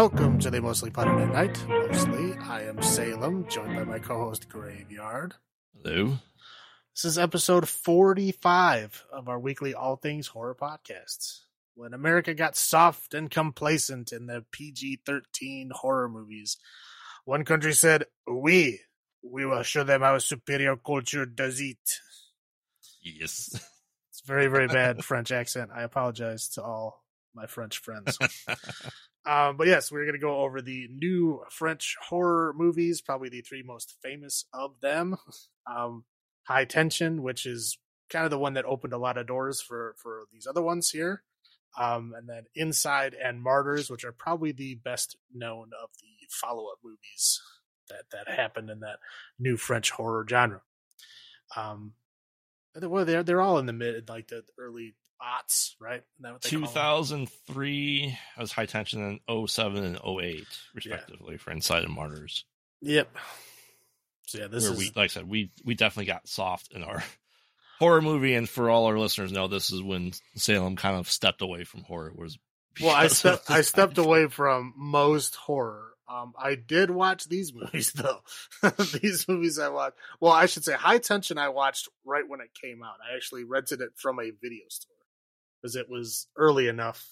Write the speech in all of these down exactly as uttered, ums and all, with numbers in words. Welcome to the Mostly Potted at Night. Mostly, I am Salem, joined by my co-host Graveyard. Hello. This is episode forty-five of our weekly All Things Horror podcasts. When America got soft and complacent in the P G thirteen horror movies, one country said, "We, we will show them how superior culture does it." Yes. It's very, very bad French accent. I apologize to all my French friends. um, but yes, we're going to go over the new French horror movies, probably the three most famous of them. Um, High Tension, which is kind of the one that opened a lot of doors for, for these other ones here. Um, and then Inside and Martyrs, which are probably the best known of the follow-up movies that, that happened in that new French horror genre. Um, well, they're, they're all in the mid, like the early aughts, right? two thousand three was High Tension, and oh seven and oh eight, respectively, yeah, for Inside and Martyrs. Yep. So yeah, this Where is... We, like I said, we, we definitely got soft in our horror movie, and for all our listeners know, this is when Salem kind of stepped away from horror. Was well, I stepped I stepped away from most horror. Um, I did watch these movies though. These movies I watched. Well, I should say High Tension I watched right when it came out. I actually rented it from a video store because it was early enough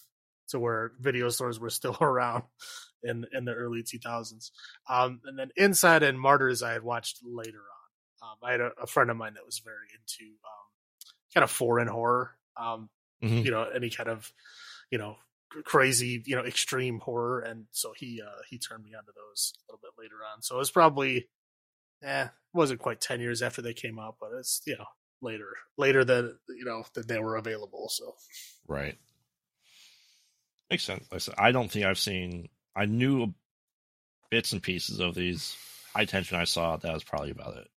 to where video stores were still around in in the early two thousands. Um, and then Inside and Martyrs I had watched later on. Um, I had a, a friend of mine that was very into um, kind of foreign horror, um, mm-hmm. you know, any kind of, you know, crazy, you know, extreme horror. And so he uh, he turned me onto those a little bit later on. So it was probably, eh, wasn't quite ten years after they came out, but it's, you know, later, later than, you know, that they were available. So. Right. Makes sense. Like I said, I don't think I've seen, I knew bits and pieces of these. High Tension I saw, that was probably about it.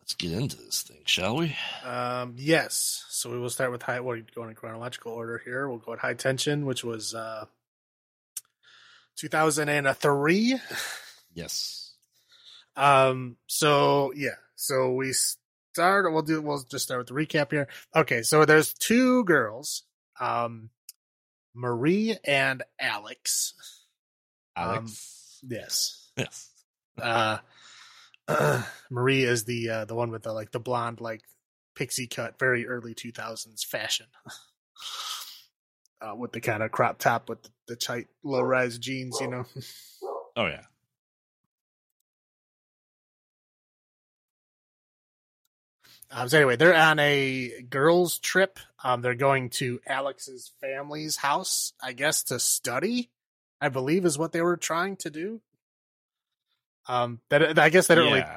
Let's get into this thing, shall we? Um, yes. So we will start with high. Well, going in chronological order here. We'll go at High Tension, which was uh, two thousand three. Yes. Um. So yeah. So we start. We'll do. We'll just start with the recap here. Okay. So there's two girls, um, Marie and Alex. Alex. Um, yes. Yes. uh. Uh, Marie is the uh, the one with the like the blonde like pixie cut, very early two thousands fashion, uh, with the kind of crop top with the, the tight low rise jeans, you know. Oh yeah. Um, so anyway, they're on a girls' trip. Um, they're going to Alex's family's house, I guess, to study. I believe is what they were trying to do. Um, that I guess they don't yeah. really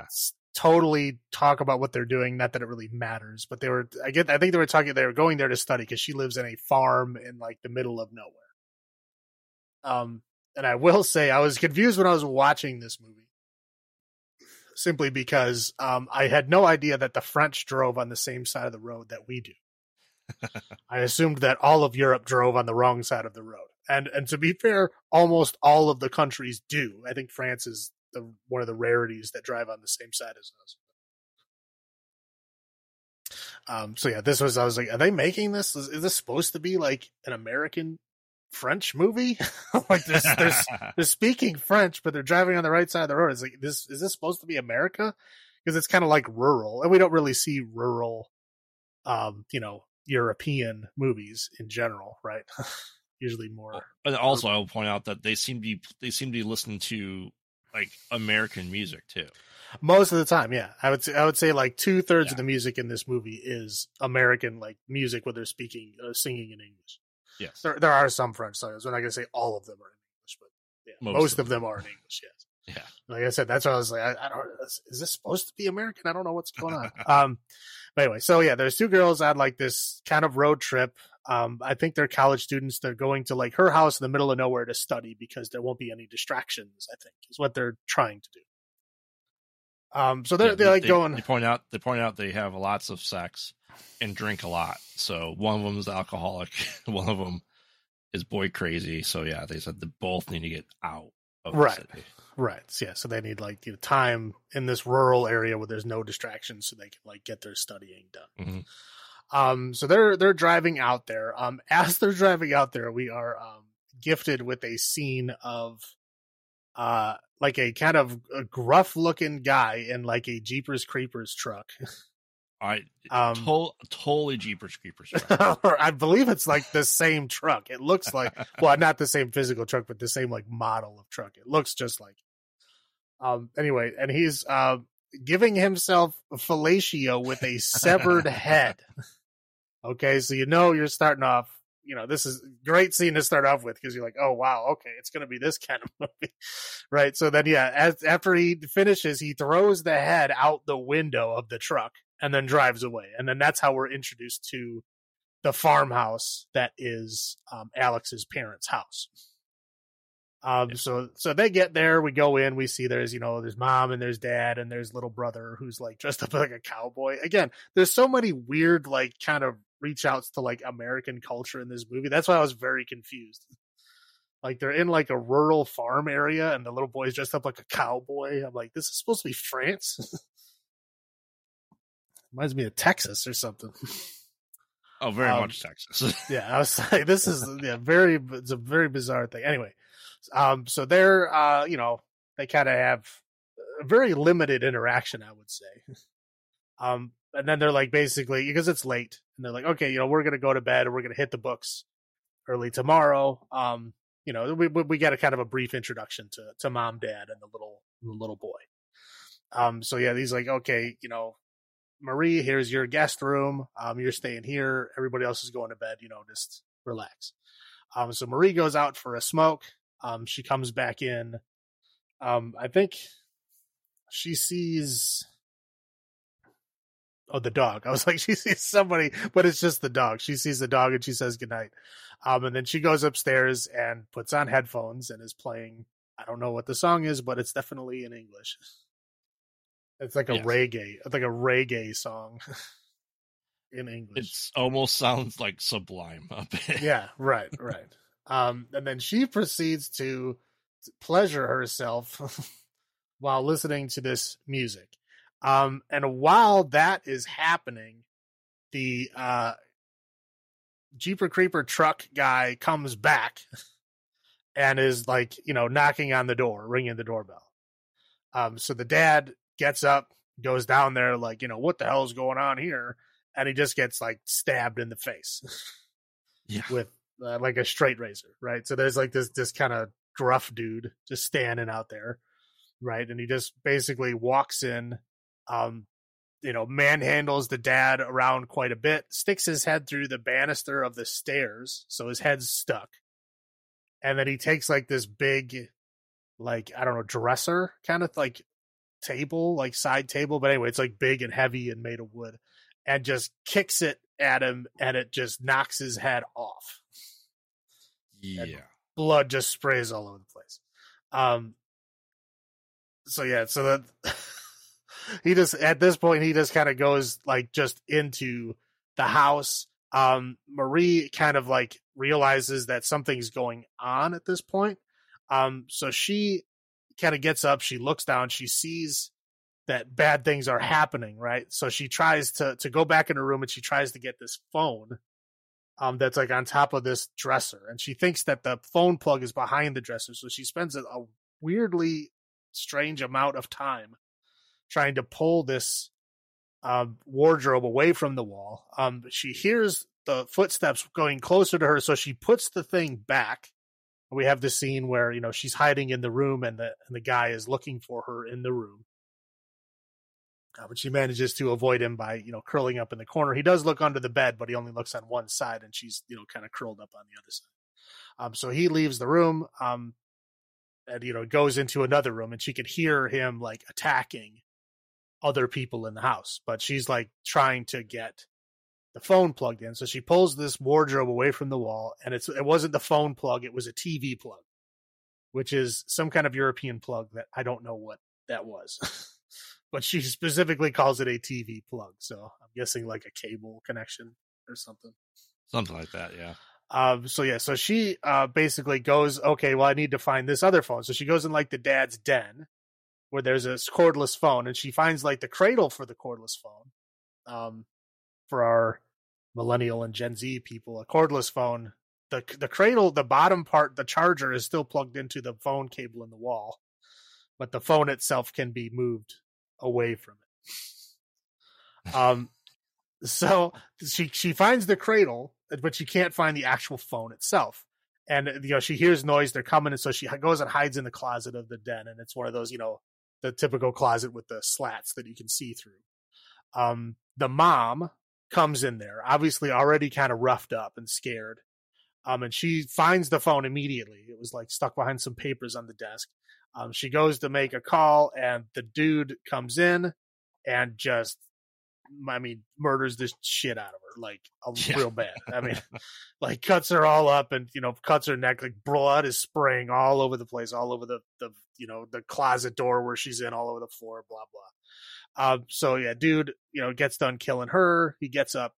totally talk about what they're doing. Not that it really matters, but they were. I get. I think they were talking. They were going there to study because she lives in a farm in like the middle of nowhere. Um, and I will say I was confused when I was watching this movie, simply because um I had no idea that the French drove on the same side of the road that we do. I assumed that all of Europe drove on the wrong side of the road, and and to be fair, almost all of the countries do. I think France is The, one of the rarities that drive on the same side as us. Um, so yeah, this was, I was like, are they making this? Is, is this supposed to be like an American French movie? Like they're, they're, they're speaking French, but they're driving on the right side of the road. It's like, this, is this supposed to be America? Because it's kind of like rural, and we don't really see rural, um, you know, European movies in general, right? Usually more. But also urban. I'll point out that they seem to be, they seem to be listening to like American music too. Most of the time. Yeah. I would say, I would say like two thirds yeah. of the music in this movie is American, like music where they're speaking, uh, singing in English. Yes. There, there are some French songs. We're not going to say all of them are in English, but yeah, most, most of, of them, them are in English. Yes. Yeah. Like I said, that's why I was like, I, I don't, is this supposed to be American? I don't know what's going on. um, but anyway, so yeah, there's two girls on like this kind of road trip. Um, I think they're college students. They're going to like her house in the middle of nowhere to study because there won't be any distractions, I think, is what they're trying to do. Um, so they're, yeah, they're like they, going. They point out they point out they have lots of sex and drink a lot. So one of them is alcoholic. One of them is boy crazy. So yeah, they said they both need to get out of right. the city. Right. Yeah. So they need like you know, time in this rural area where there's no distractions so they can like get their studying done. Mm-hmm. Um, so they're they're driving out there. Um, as they're driving out there, we are um, gifted with a scene of uh, like a kind of a gruff looking guy in like a Jeepers Creepers truck. I um, to- totally Jeepers Creepers truck. Or I believe it's like the same truck. It looks like, well, not the same physical truck, but the same like model of truck. It looks just like. Um. Anyway, and he's uh, giving himself fellatio with a severed head. Okay, so you know you're starting off, you know, this is a great scene to start off with because you're like, oh, wow, okay, it's going to be this kind of movie, right? So then, yeah, as, after he finishes, he throws the head out the window of the truck and then drives away. And then that's how we're introduced to the farmhouse that is um, Alex's parents' house. Um, yeah. So so they get there, we go in, we see there's, you know, there's mom and there's dad and there's little brother who's like dressed up like a cowboy. Again, there's so many weird, like, kind of reach outs to like American culture in this movie. That's why I was very confused. Like, they're in like a rural farm area and the little boy's dressed up like a cowboy. I'm like, this is supposed to be France? Reminds me of Texas or something. Oh, very um, much Texas. Yeah, I was like, this is yeah, very, it's a very bizarre thing. Anyway. Um, so they're, uh, you know, they kind of have very limited interaction, I would say. Um, and then they're like, basically, because it's late and they're like, okay, you know, we're going to go to bed and we're going to hit the books early tomorrow. Um, you know, we, we, we got a kind of a brief introduction to, to mom, dad, and the little, the little boy. Um, so yeah, he's like, okay, you know, Marie, here's your guest room. Um, you're staying here. Everybody else is going to bed, you know, just relax. Um, so Marie goes out for a smoke. Um, she comes back in. Um, I think she sees. Oh, the dog. I was like, she sees somebody, but it's just the dog. She sees the dog and she says goodnight. Um, and then she goes upstairs and puts on headphones and is playing. I don't know what the song is, but it's definitely in English. It's like a yes. reggae, it's like a reggae song in English. It almost sounds like Sublime. Up yeah, right, right. Um, and then she proceeds to pleasure herself while listening to this music. Um, and while that is happening, the uh, Jeeper Creeper truck guy comes back and is like, you know, knocking on the door, ringing the doorbell. Um, so the dad gets up, goes down there like, you know, what the hell is going on here? And he just gets like stabbed in the face yeah. with Uh, like a straight razor, right? So there's like this this kind of gruff dude just standing out there, right? And he just basically walks in, um, you know, manhandles the dad around quite a bit, sticks his head through the banister of the stairs, so his head's stuck. And then he takes like this big, like, I don't know, dresser kind of like table, like side table. But anyway, it's like big and heavy and made of wood, and just kicks it at him, and it just knocks his head off. Yeah, and blood just sprays all over the place. Um. So yeah, so that he just at this point he just kind of goes like just into the house. Um, Marie kind of like realizes that something's going on at this point. Um, so she kind of gets up, she looks down, she sees that bad things are happening, right? So she tries to to go back in her room and she tries to get this phone um, that's like on top of this dresser. And she thinks that the phone plug is behind the dresser. So she spends a, a weirdly strange amount of time trying to pull this um, wardrobe away from the wall. Um, she hears the footsteps going closer to her. So she puts the thing back. We have the scene where, you know, she's hiding in the room and the, and the guy is looking for her in the room. Uh, but she manages to avoid him by, you know, curling up in the corner. He does look under the bed, but he only looks on one side, and she's, you know, kind of curled up on the other side. Um, so he leaves the room, um, and, you know, goes into another room, and she could hear him, like, attacking other people in the house. But she's, like, trying to get the phone plugged in. So she pulls this wardrobe away from the wall, and it's it wasn't the phone plug. It was a T V plug, which is some kind of European plug that I don't know what that was. But she specifically calls it a T V plug. So I'm guessing like a cable connection or something. Something like that, yeah. Um, so, yeah, so she uh, basically goes, okay, well, I need to find this other phone. So she goes in like the dad's den where there's a cordless phone, and she finds like the cradle for the cordless phone um, for our millennial and Gen Z people, a cordless phone, the the cradle, the bottom part, the charger is still plugged into the phone cable in the wall, but the phone itself can be moved away from it. Um, so she she finds the cradle, but she can't find the actual phone itself. And, you know, she hears noise, they're coming, and so she goes and hides in the closet of the den, and it's one of those, you know, the typical closet with the slats that you can see through. Um, the mom comes in there, obviously already kind of roughed up and scared. Um, and she finds the phone immediately. It was like stuck behind some papers on the desk. Um, she goes to make a call, and the dude comes in and just, I mean, murders this shit out of her, like a, yeah. real bad. I mean, like cuts her all up and, you know, cuts her neck. Like blood is spraying all over the place, all over the, the you know, the closet door where she's in, all over the floor, blah, blah. Um, so yeah, dude, you know, gets done killing her. He gets up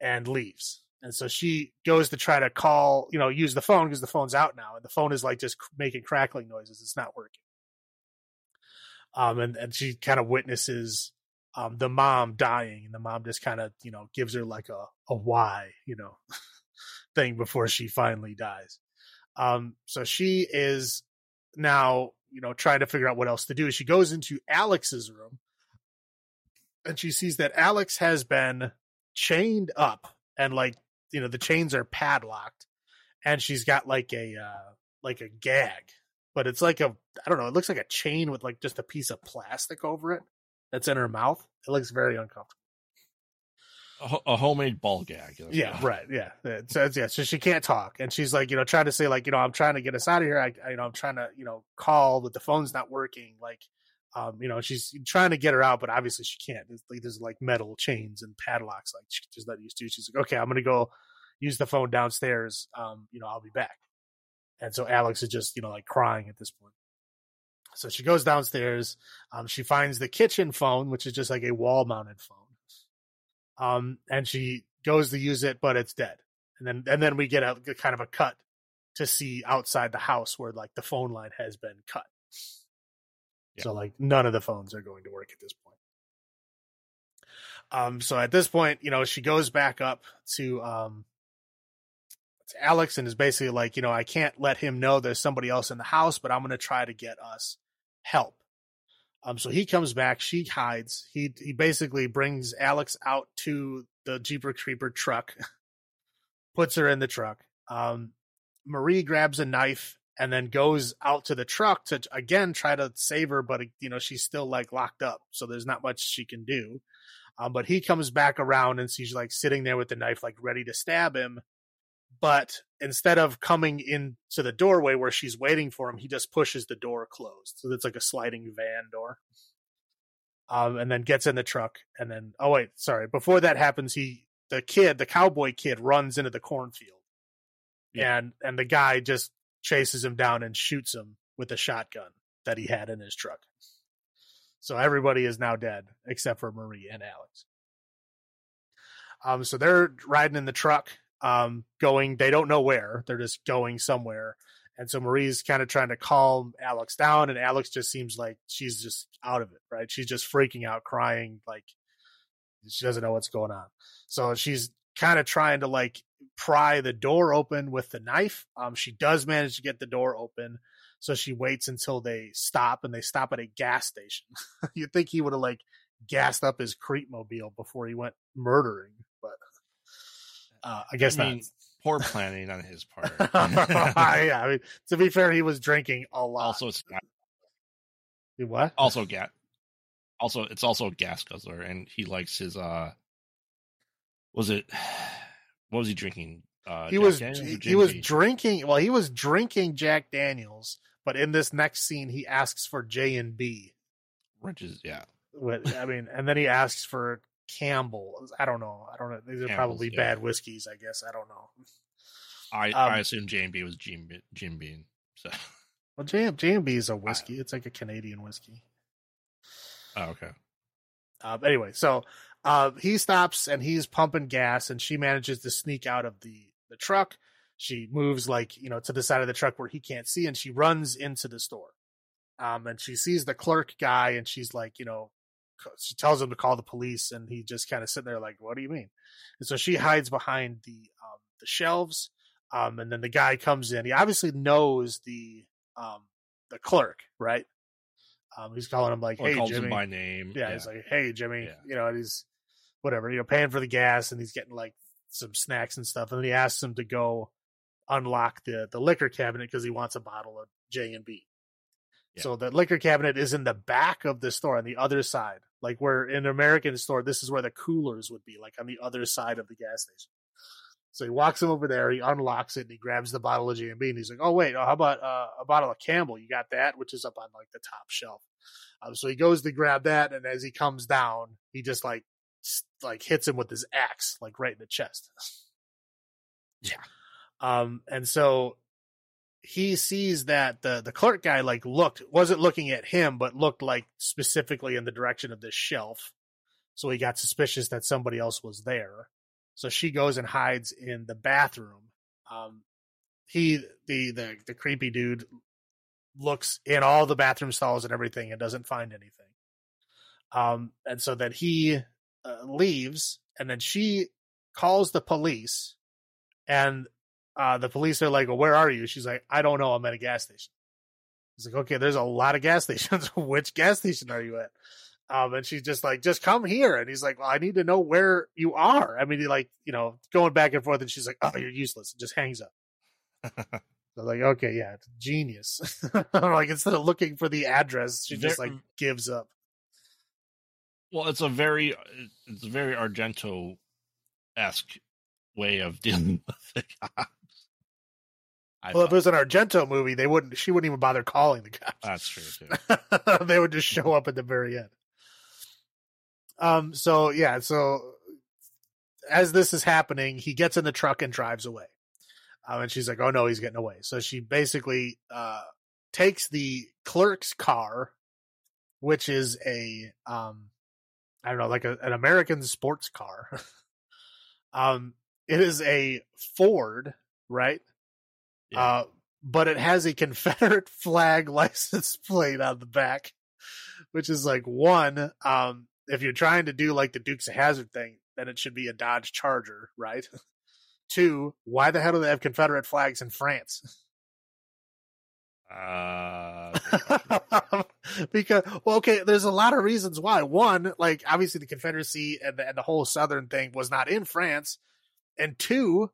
and leaves. And so she goes to try to call, you know, use the phone because the phone's out now. And the phone is like just making crackling noises. It's not working. Um, and, and she kind of witnesses um, the mom dying. And the mom just kind of, you know, gives her like a, a why, you know, thing before she finally dies. Um, so she is now, you know, trying to figure out what else to do. She goes into Alex's room and she sees that Alex has been chained up and like, you know, the chains are padlocked and she's got like a, uh, like a gag, but it's like a, I don't know. It looks like a chain with like just a piece of plastic over it. That's in her mouth. It looks very uncomfortable. A, a homemade ball gag. Yeah. Right. Yeah. So, yeah. So she can't talk. And she's like, you know, trying to say like, you know, I'm trying to get us out of here. I, I you know, I'm trying to, you know, call, but the phone's not working. Like, um, you know, she's trying to get her out, but obviously she can't. There's, there's like metal chains and padlocks. Like she's not used to. She's like, okay, I'm going to go use the phone downstairs. Um, you know, I'll be back. And so Alex is just, you know, like crying at this point. So she goes downstairs. Um, she finds the kitchen phone, which is just like a wall-mounted phone. Um, and she goes to use it, but it's dead. And then, and then we get a kind of a cut to see outside the house where like the phone line has been cut. Yeah. So like none of the phones are going to work at this point. Um, so at this point, you know, she goes back up to, um, to Alex and is basically like, you know, I can't let him know there's somebody else in the house, but I'm going to try to get us help. Um, so he comes back, she hides. He he basically brings Alex out to the Jeepers Creepers truck, puts her in the truck. Um, Marie grabs a knife and then goes out to the truck to again try to save her, but you know she's still like locked up, so there's not much she can do. Um, but he comes back around and she's like sitting there with the knife, like ready to stab him. But instead of coming into the doorway where she's waiting for him, he just pushes the door closed. So it's like a sliding van door. Um, and then gets in the truck. And then, oh, wait, sorry. Before that happens, he, the kid, the cowboy kid runs into the cornfield. Yeah. And, and the guy just chases him down and shoots him with a shotgun that he had in his truck. So everybody is now dead except for Marie and Alex. Um, so they're riding in the truck. Um, going, they don't know where, they're just going somewhere. And so Marie's kind of trying to calm Alex down, and Alex just seems like she's just out of it, right? She's just freaking out, crying, like she doesn't know what's going on. So she's kind of trying to like pry the door open with the knife. Um, she does manage to get the door open. So she waits until they stop, and they stop at a gas station. You'd think he would have like gassed up his Creepmobile before he went murdering, but Uh, I guess I mean, not. Poor planning on his part. Yeah, I mean, to be fair, he was drinking a lot. Also, it's not. What? Also, gas. Also, it's also a gas guzzler, and he likes his. Uh, was it? What was he drinking? Uh, he Jack was. He, he was drinking. Well, he was drinking Jack Daniels, but in this next scene, he asks for J and B. Which is yeah. But, I mean, and then he asks for Campbell. I don't know. I don't know. These are Campbell's, probably yeah. bad whiskeys, I guess. I don't know. I um, I assume J and B was Jim, Jim Beam. So. Well, J and B is a whiskey. I, it's like a Canadian whiskey. Oh, okay. Uh, anyway, so uh, he stops and he's pumping gas, and she manages to sneak out of the, the truck. She moves like, you know, to the side of the truck where he can't see, and she runs into the store. Um, and she sees the clerk guy, and she's like, you know, she tells him to call the police, and he just kind of sitting there like, what do you mean? And so she hides behind the um, the shelves, um, and then the guy comes in. He obviously knows the um, the clerk, right? Um, he's calling him like, or hey, calls Jimmy. Him by name. Yeah, yeah, he's like, hey, Jimmy. Yeah. You know, and he's whatever, you know, paying for the gas, and he's getting like some snacks and stuff. And then he asks him to go unlock the, the liquor cabinet because he wants a bottle of J and B. Yeah. So the liquor cabinet is in the back of the store on the other side. Like where in an American store, this is where the coolers would be, like on the other side of the gas station. So he walks him over there, he unlocks it, and he grabs the bottle of J and B, and he's like, oh, wait, oh, how about uh, a bottle of Campbell? You got that? Which is up on like the top shelf. Um, so he goes to grab that, and as he comes down, he just like like hits him with his axe, like right in the chest. Yeah. Um, and so he sees that the, the clerk guy like looked, wasn't looking at him, but looked like specifically in the direction of this shelf. So he got suspicious that somebody else was there. So she goes and hides in the bathroom. Um, he, the, the, the creepy dude looks in all the bathroom stalls and everything and doesn't find anything. Um, and so then he uh, leaves, and then she calls the police, and Uh, the police are like, well, where are you? She's like, I don't know. I'm at a gas station. He's like, okay, there's a lot of gas stations. Which gas station are you at? Um, and she's just like, just come here. And he's like, well, I need to know where you are. I mean, he like, you know, going back and forth, and she's like, oh, you're useless. And just hangs up. I'm like, okay, yeah, it's genius. Like, instead of looking for the address, she just there, like gives up. Well, it's a very, it's a very Argento-esque way of dealing with it. I well, thought. If it was an Argento movie, they wouldn't. She wouldn't even bother calling the cops. That's true, too. They would just show up at the very end. Um. So yeah. So as this is happening, he gets in the truck and drives away. Um. And she's like, "Oh no, he's getting away." So she basically uh takes the clerk's car, which is a um, I don't know, like a, an American sports car. um. It is a Ford, right? Uh, but it has a Confederate flag license plate on the back, which is like one, um, if you're trying to do like the Dukes of Hazzard thing, then it should be a Dodge Charger, right? Two, why the hell do they have Confederate flags in France? Uh, because, well, okay, there's a lot of reasons why. One, like obviously the Confederacy and the, and the whole Southern thing was not in France. And two,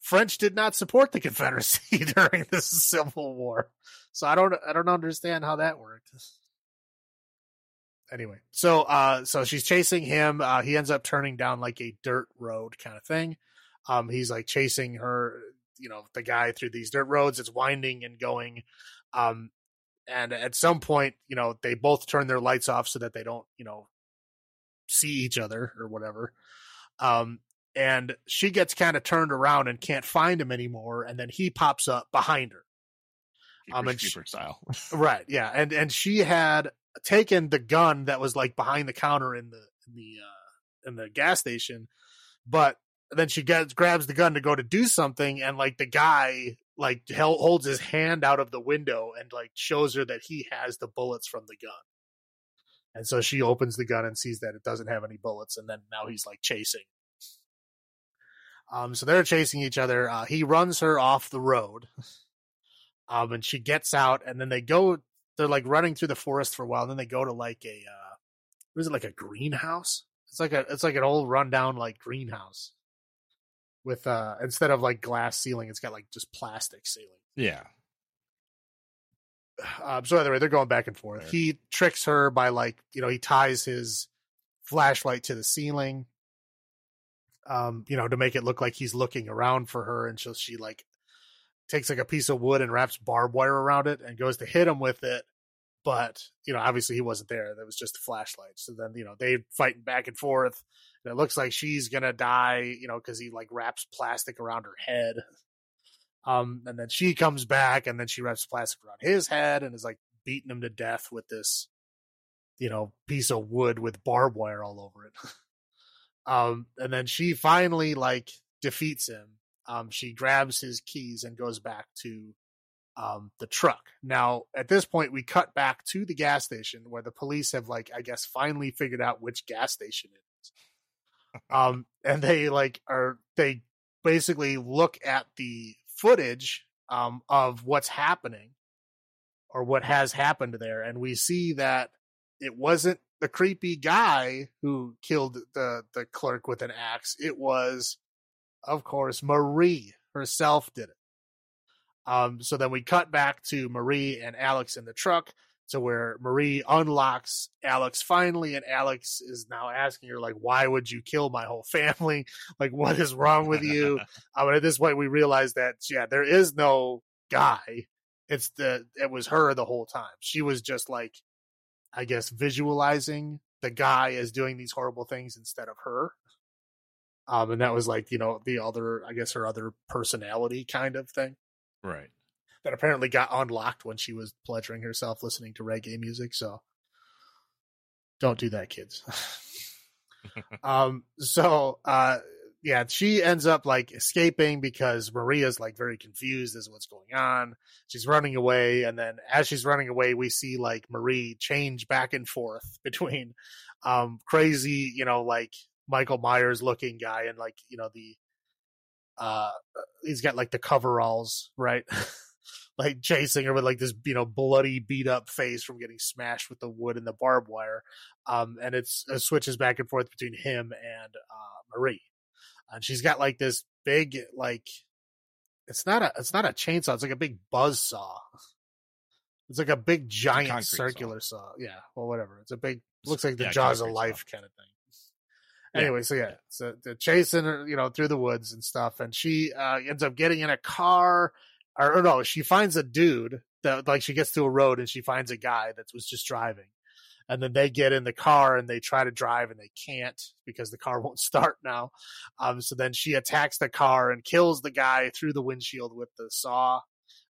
French did not support the Confederacy during this Civil War, so I don't, I don't understand how that worked. Anyway, so, uh, so she's chasing him. Uh, he ends up turning down like a dirt road kind of thing. Um, he's like chasing her, you know, the guy through these dirt roads. It's winding and going, um, and at some point, you know, they both turn their lights off so that they don't, you know, see each other or whatever. Um. And she gets kind of turned around and can't find him anymore. And then he pops up behind her. Keeper, um, and she, style. Right. Yeah. And, and she had taken the gun that was like behind the counter in the, in the, uh, in the gas station. But then she gets, grabs the gun to go to do something. And like the guy, like held, holds his hand out of the window and like shows her that he has the bullets from the gun. And so she opens the gun and sees that it doesn't have any bullets. And then now he's like chasing. Um, so they're chasing each other. Uh, he runs her off the road, um, and she gets out, and then they go, they're like running through the forest for a while. And then they go to like a, uh, what is it? Like a greenhouse. It's like a, it's like an old rundown, like greenhouse with, uh, instead of like glass ceiling, it's got like just plastic ceiling. Yeah. Um, so anyway, they're going back and forth. There. He tricks her by like, you know, he ties his flashlight to the ceiling. Um, you know, to make it look like he's looking around for her. And so she like takes like a piece of wood and wraps barbed wire around it and goes to hit him with it. But, you know, obviously he wasn't there. That was just a flashlight. So then, you know, they fighting back and forth, and it looks like she's going to die, you know, cause he like wraps plastic around her head. Um, and then she comes back, and then she wraps plastic around his head and is like beating him to death with this, you know, piece of wood with barbed wire all over it. Um, and then she finally like defeats him. Um, she grabs his keys and goes back to um, the truck. Now, at this point, we cut back to the gas station where the police have, like, I guess, finally figured out which gas station it is. Um, and they like are they basically look at the footage um, of what's happening or what has happened there. And we see that it wasn't the creepy guy who killed the, the clerk with an axe. It was, of course, Marie herself did it. Um, so then we cut back to Marie and Alex in the truck to where Marie unlocks Alex finally. And Alex is now asking her, like, why would you kill my whole family? Like, what is wrong with you? I mean, at this point, we realize that, yeah, there is no guy. It's the, it was her the whole time. She was just like, I guess, visualizing the guy as doing these horrible things instead of her. Um, and that was like, you know, the other, I guess her other personality kind of thing. Right. That apparently got unlocked when she was pleasuring herself listening to reggae music. So don't do that, kids. um, so, uh, yeah, she ends up like escaping because Maria's like very confused as to what's going on. She's running away. And then as she's running away, we see like Marie change back and forth between um, crazy, you know, like Michael Myers looking guy and like, you know, the, uh, he's got like the coveralls, right? Like chasing her with like this, you know, bloody beat up face from getting smashed with the wood and the barbed wire. Um, and it's, it switches back and forth between him and uh, Marie. And she's got like this big, like, it's not a, it's not a chainsaw. It's like a big buzz saw. It's like a big giant concrete circular saw. saw. Yeah. Well, whatever. It's a big, looks like the yeah, jaws of life saw. Kind of thing. Anyway, so yeah, so they're chasing her, you know, through the woods and stuff. And she uh, ends up getting in a car or, or no, she finds a dude that like she gets to a road and she finds a guy that was just driving. And then they get in the car and they try to drive and they can't because the car won't start now. Um, so then she attacks the car and kills the guy through the windshield with the saw.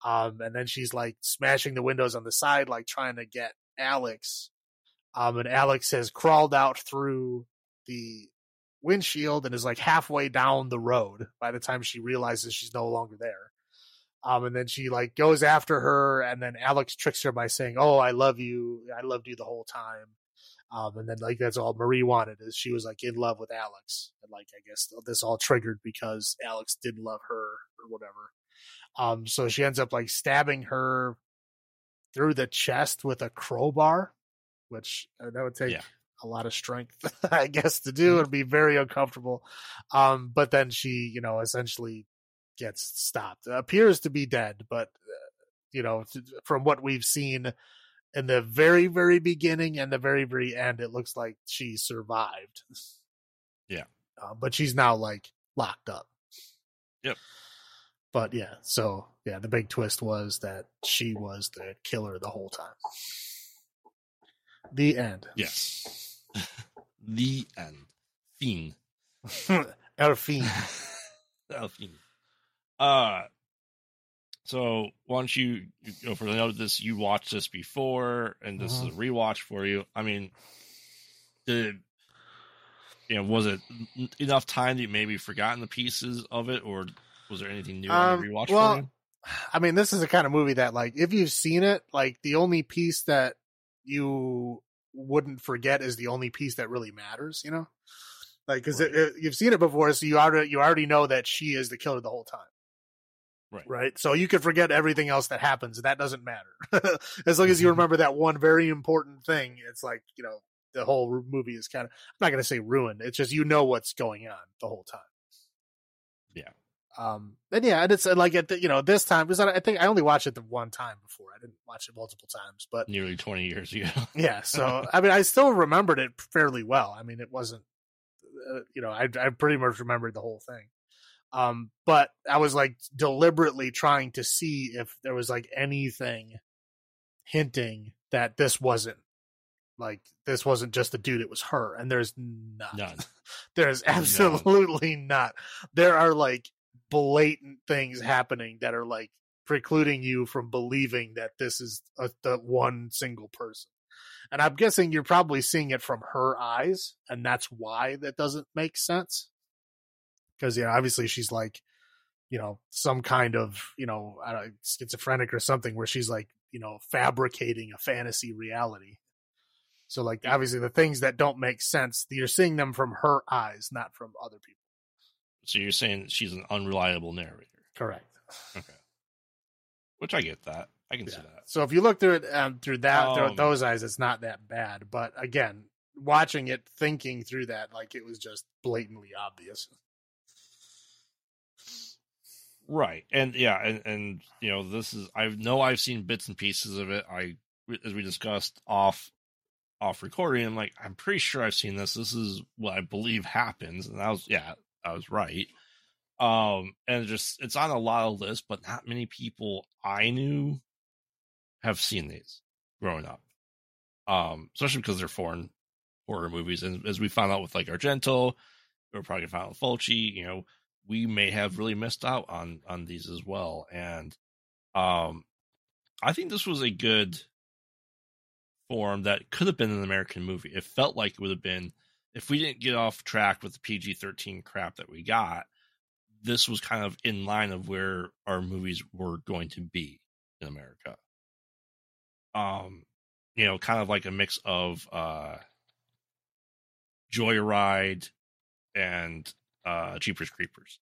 Um, and then she's like smashing the windows on the side, like trying to get Alex. Um, and Alex has crawled out through the windshield and is like halfway down the road by the time she realizes she's no longer there. Um, and then she like goes after her and then Alex tricks her by saying, oh, I love you. I loved you the whole time. Um, and then like, that's all Marie wanted is she was like in love with Alex. And like, I guess this all triggered because Alex didn't love her or whatever. Um, so she ends up like stabbing her through the chest with a crowbar, which uh, that would take yeah. a lot of strength, I guess, to do and be very uncomfortable. Um, but then she, you know, essentially gets stopped, appears to be dead. But, uh, you know, th- from what we've seen in the very, very beginning and the very, very end, it looks like she survived. Yeah. Uh, but she's now like locked up. Yep. But yeah. So yeah, the big twist was that she was the killer the whole time. The end. Yes. The end. Fiend. El Fiend. El Fiend. Uh, so why don't you, you know, for the this, you watched this before, and this uh-huh. is a rewatch for you. I mean, did, you know, was it enough time that you maybe forgotten the pieces of it, or was there anything new um, on the rewatch well, for you? I mean, this is the kind of movie that, like, if you've seen it, like, the only piece that you wouldn't forget is the only piece that really matters, you know, like, because right. you've seen it before, so you already you already know that she is the killer the whole time, right? Right. So you could forget everything else that happens, and that doesn't matter as long mm-hmm. as you remember that one very important thing. It's like, you know, the whole movie is kind of, I'm not going to say ruined. It's just, you know what's going on the whole time. Yeah. Um. And yeah, and it's like at the, you know, this time because I think I only watched it the one time before. I didn't watch it multiple times, but nearly twenty years ago. Yeah. So I mean, I still remembered it fairly well. I mean, it wasn't, uh, you know, I I pretty much remembered the whole thing. Um. But I was like deliberately trying to see if there was like anything hinting that this wasn't like this wasn't just a dude. It was her, and there's none. none. There's absolutely none. not. There are like blatant things happening that are like precluding you from believing that this is a, the one single person. And I'm guessing you're probably seeing it from her eyes, and that's why that doesn't make sense. Because, you know, obviously she's like, you know, some kind of, you know, I don't, schizophrenic or something, where she's like, you know, fabricating a fantasy reality. So like, obviously the things that don't make sense, you're seeing them from her eyes, not from other people. So you're saying she's an unreliable narrator. Correct. Okay. Which I get that. I can yeah. see that. So if you look through it um, through that, um, through those eyes, it's not that bad. But again, watching it, thinking through that, like it was just blatantly obvious. Right. And yeah. And, and you know, this is, I know I've seen bits and pieces of it. I, as we discussed off, off recording, I'm like, I'm pretty sure I've seen this. This is what I believe happens. And I was, yeah, I was right. Um, and it just, it's on a lot of lists, but not many people I knew have seen these growing up. Um, especially because they're foreign horror movies. And as we found out with like Argento, we're probably gonna find out with Fulci, you know, we may have really missed out on, on these as well. And, um, I think this was a good form that could have been an American movie. It felt like it would have been, if we didn't get off track with the P G thirteen crap that we got, this was kind of in line of where our movies were going to be in America. Um, you know, kind of like a mix of, uh, Joyride and, uh, Jeepers Creepers.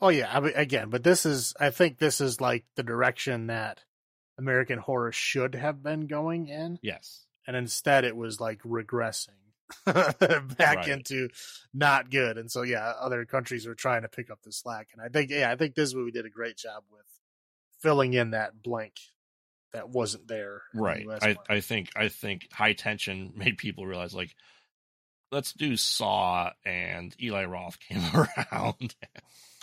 Oh yeah. I mean, again, but this is, I think this is like the direction that American horror should have been going in. Yes. And instead it was like regressing back right. into not good. And so, yeah, other countries were trying to pick up the slack. And I think, yeah, I think this movie did a great job with filling in that blank that wasn't there. Right. The I, I think, I think High Tension made people realize, like, let's do Saw, and Eli Roth came around.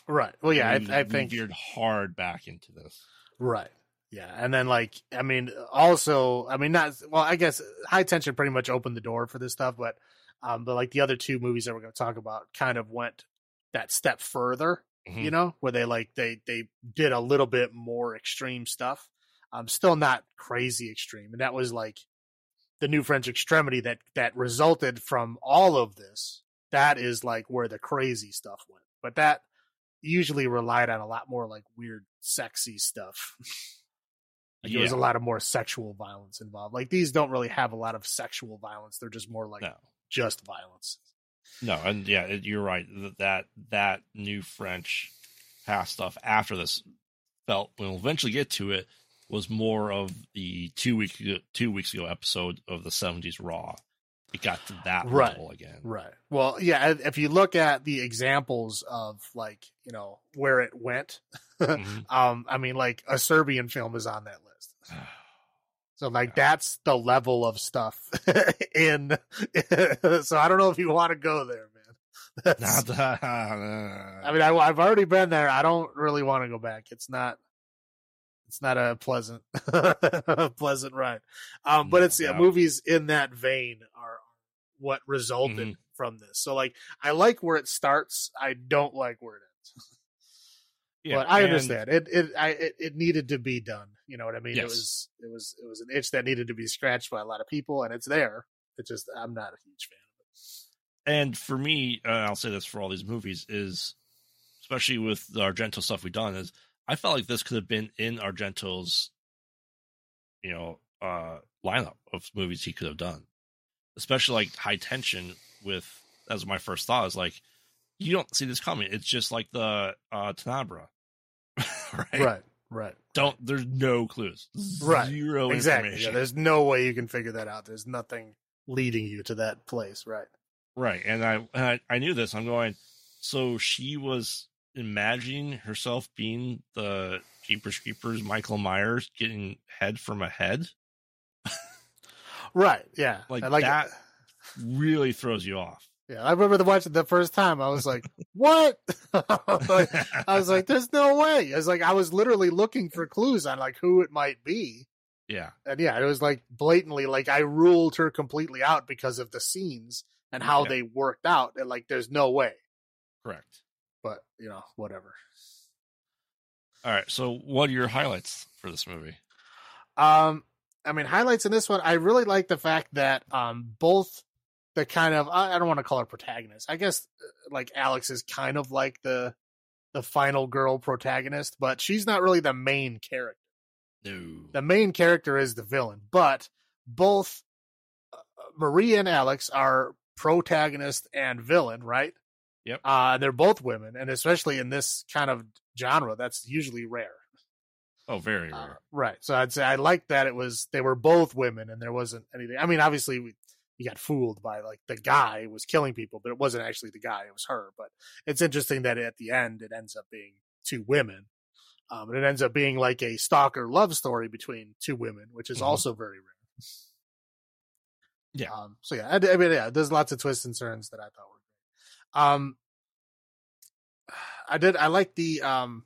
Right. Well, yeah, I, I think veered hard back into this. Right. Yeah. And then like, I mean, also, I mean, not, well, I guess High Tension pretty much opened the door for this stuff, but, um, but like the other two movies that we're going to talk about kind of went that step further, mm-hmm. you know, where they like, they, they did a little bit more extreme stuff. Um, still not crazy extreme. And that was like the New French Extremity that, that resulted from all of this. That is like where the crazy stuff went, but that usually relied on a lot more like weird, sexy stuff. Like yeah. There was a lot of more sexual violence involved. Like these don't really have a lot of sexual violence. They're just more like no. just violence. No. And yeah, you're right. That, that New French past stuff after this felt, we'll eventually get to it, was more of the two week, two weeks ago episode of the seventies Raw. It got to that right. level again. Right. Well, yeah. If you look at the examples of like, you know, where it went, mm-hmm. um, I mean, like a Serbian film is on that list. So like, yeah. that's the level of stuff in. So I don't know if you want to go there, man. Not that, uh, I mean, I, I've already been there. I don't really want to go back. It's not, It's not a pleasant, pleasant ride. Um, but no, it's yeah, no. movies in that vein are what resulted mm-hmm. from this. So like, I like where it starts. I don't like where it ends, yeah, but I understand it, it, I, it, it needed to be done. You know what I mean? Yes. It was, it was, it was an itch that needed to be scratched by a lot of people, and it's there. It's just, I'm not a huge fan of it. And for me, uh, I'll say this for all these movies is, especially with the Argento stuff we've done, is, I felt like this could have been in Argento's, you know, uh, lineup of movies he could have done, especially like High Tension. With that was my first thought, is like, you don't see this coming. It's just like the uh, Tenebra, right? Right, right. Don't. There's no clues. Right. Zero exactly. information. Yeah, there's no way you can figure that out. There's nothing leading you to that place. Right. Right. And I, and I, I knew this. I'm going. So she was imagining herself being the Jeepers Creepers, Michael Myers, getting head from a head. Right. Yeah. Like, like that it. Really throws you off. Yeah. I remember the watching the first time. I was like, what? Like, I was like, there's no way. I was like, I was literally looking for clues on like who it might be. Yeah. And yeah, it was like blatantly, like I ruled her completely out because of the scenes and how yeah. they worked out. And like, there's no way. Correct. But, you know, whatever. All right. So what are your highlights for this movie? Um, I mean, highlights in this one, I really like the fact that um, both the kind of, I don't want to call her protagonist. I guess like Alex is kind of like the the final girl protagonist, but she's not really the main character. No. The main character is the villain, but both Marie and Alex are protagonist and villain, right? Yep. Uh, they're both women, and especially in this kind of genre, that's usually rare. Oh, very rare. Uh, right. So I'd say I liked that it was, they were both women and there wasn't anything. I mean, obviously we, we got fooled by like the guy was killing people, but it wasn't actually the guy, it was her. But it's interesting that at the end, it ends up being two women. Um, and it ends up being like a stalker love story between two women, which is mm-hmm. also very rare. Yeah. Um, so yeah, I, I mean, yeah, there's lots of twists and turns that I thought were good. Um, I did, I like the, um,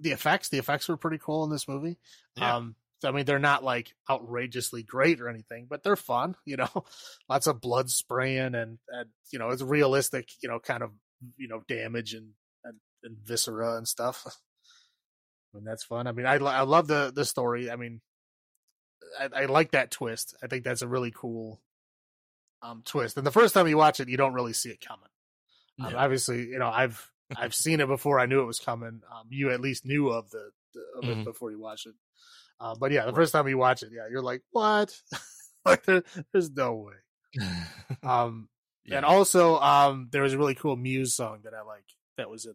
the effects, the effects were pretty cool in this movie. Yeah. Um, I mean, they're not like outrageously great or anything, but they're fun, you know, lots of blood spraying and, and, you know, it's realistic, you know, kind of, you know, damage and, and, and viscera and stuff. I mean, that's fun. I mean, I, I love the, the story. I mean, I, I like that twist. I think that's a really cool um, twist. And the first time you watch it, you don't really see it coming. Um, yeah. Obviously, you know, I've, I've seen it before. I knew it was coming. Um, you at least knew of the, the of mm-hmm. it before you watched it. Uh, but yeah, the first time you watch it, yeah, you're like, "What?" Like there, there's no way. Um, yeah. And also, um, there was a really cool Muse song that I like that was in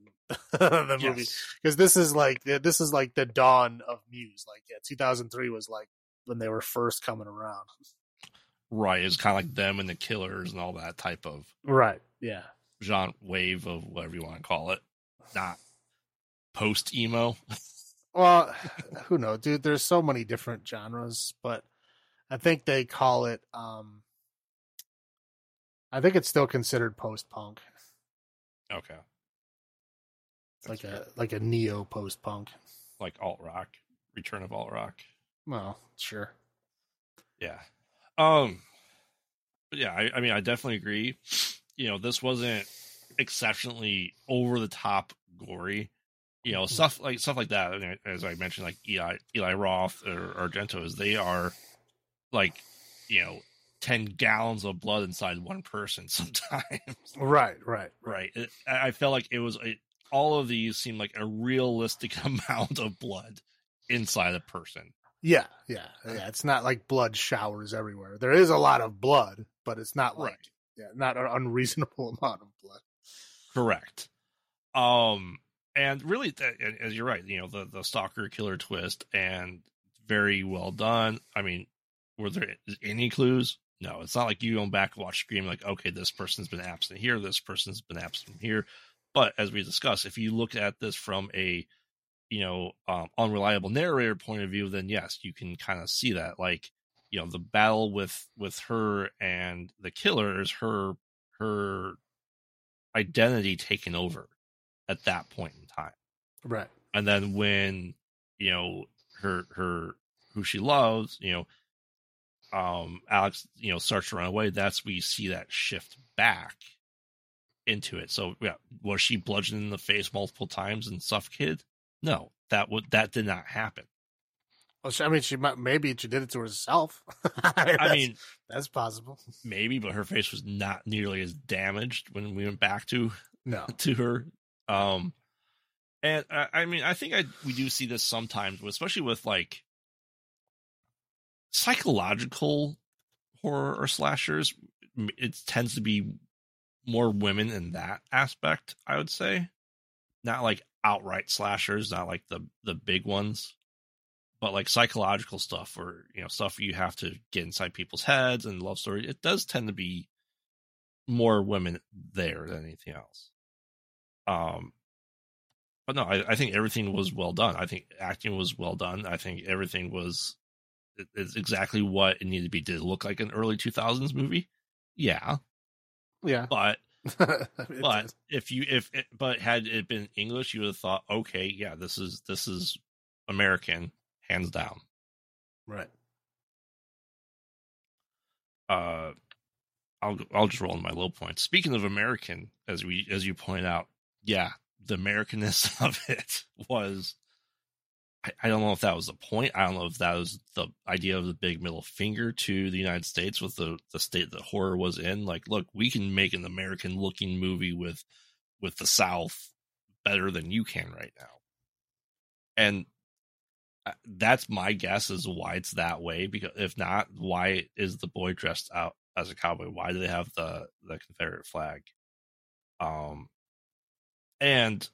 the yes. movie, because this is like this is like the dawn of Muse. Like, yeah, two thousand three was like when they were first coming around. Right, it's kind of like them and the Killers and all that type of right. Yeah. Genre wave of whatever you want to call it, not post emo. Well, who knows, dude? There's so many different genres, but I think they call it. Um, I think it's still considered post punk. Okay, that's like fair. a like a neo post punk, like alt rock, return of alt rock. Well, sure, yeah, um, but yeah, I, I mean, I definitely agree. You know, this wasn't exceptionally over the top gory. You know, stuff like stuff like that. And as I mentioned, like Eli Eli Roth or Argento's, they are like, you know, ten gallons of blood inside one person sometimes. Right, right, right. It, I felt like it was a, all of these seemed like a realistic amount of blood inside a person. Yeah, yeah, yeah. It's not like blood showers everywhere. There is a lot of blood, but it's not like. Right. Yeah, not an unreasonable amount of blood. Correct. Um, and really, as you're right, you know, the, the stalker killer twist and very well done. I mean, were there any clues? No, it's not like you go back and watch Scream like, okay, this person's been absent here, this person's been absent here. But as we discussed, if you look at this from a, you know, um, unreliable narrator point of view, then yes, you can kind of see that, like, you know, the battle with, with her and the Killers, her her identity taken over at that point in time, right? And then when, you know, her her who she loves, you know, um, Alex, you know, starts to run away. That's where you see that shift back into it. So yeah, was she bludgeoned in the face multiple times and suffocated? No, that would that did not happen. Well, I mean, she might, maybe she did it to herself. I mean, that's possible. Maybe, but her face was not nearly as damaged when we went back to no. to her. Um, and I, I mean, I think I we do see this sometimes, especially with like psychological horror or slashers. It tends to be more women in that aspect, I would say. Not like outright slashers, not like the the big ones. But like psychological stuff, or you know, stuff you have to get inside people's heads and love story, it does tend to be more women there than anything else. Um, but no, I, I think everything was well done. I think acting was well done. I think everything was it, it's exactly what it needed to be. Did it look like an early two thousands movie? Yeah, yeah. But but does. if you if it, but had it been English, you would have thought, okay, yeah, this is this is American. Hands down. Right. Uh, I'll I'll just roll in my low points. Speaking of American, as we as you point out, yeah, the Americanness of it was, I, I don't know if that was the point. I don't know if that was the idea of the big middle finger to the United States with the, the state that horror was in. Like, look, we can make an American looking movie with with the South better than you can right now. And that's my guess as to why it's that way. Because if not, why is the boy dressed out as a cowboy? Why do they have the, the Confederate flag? Um, and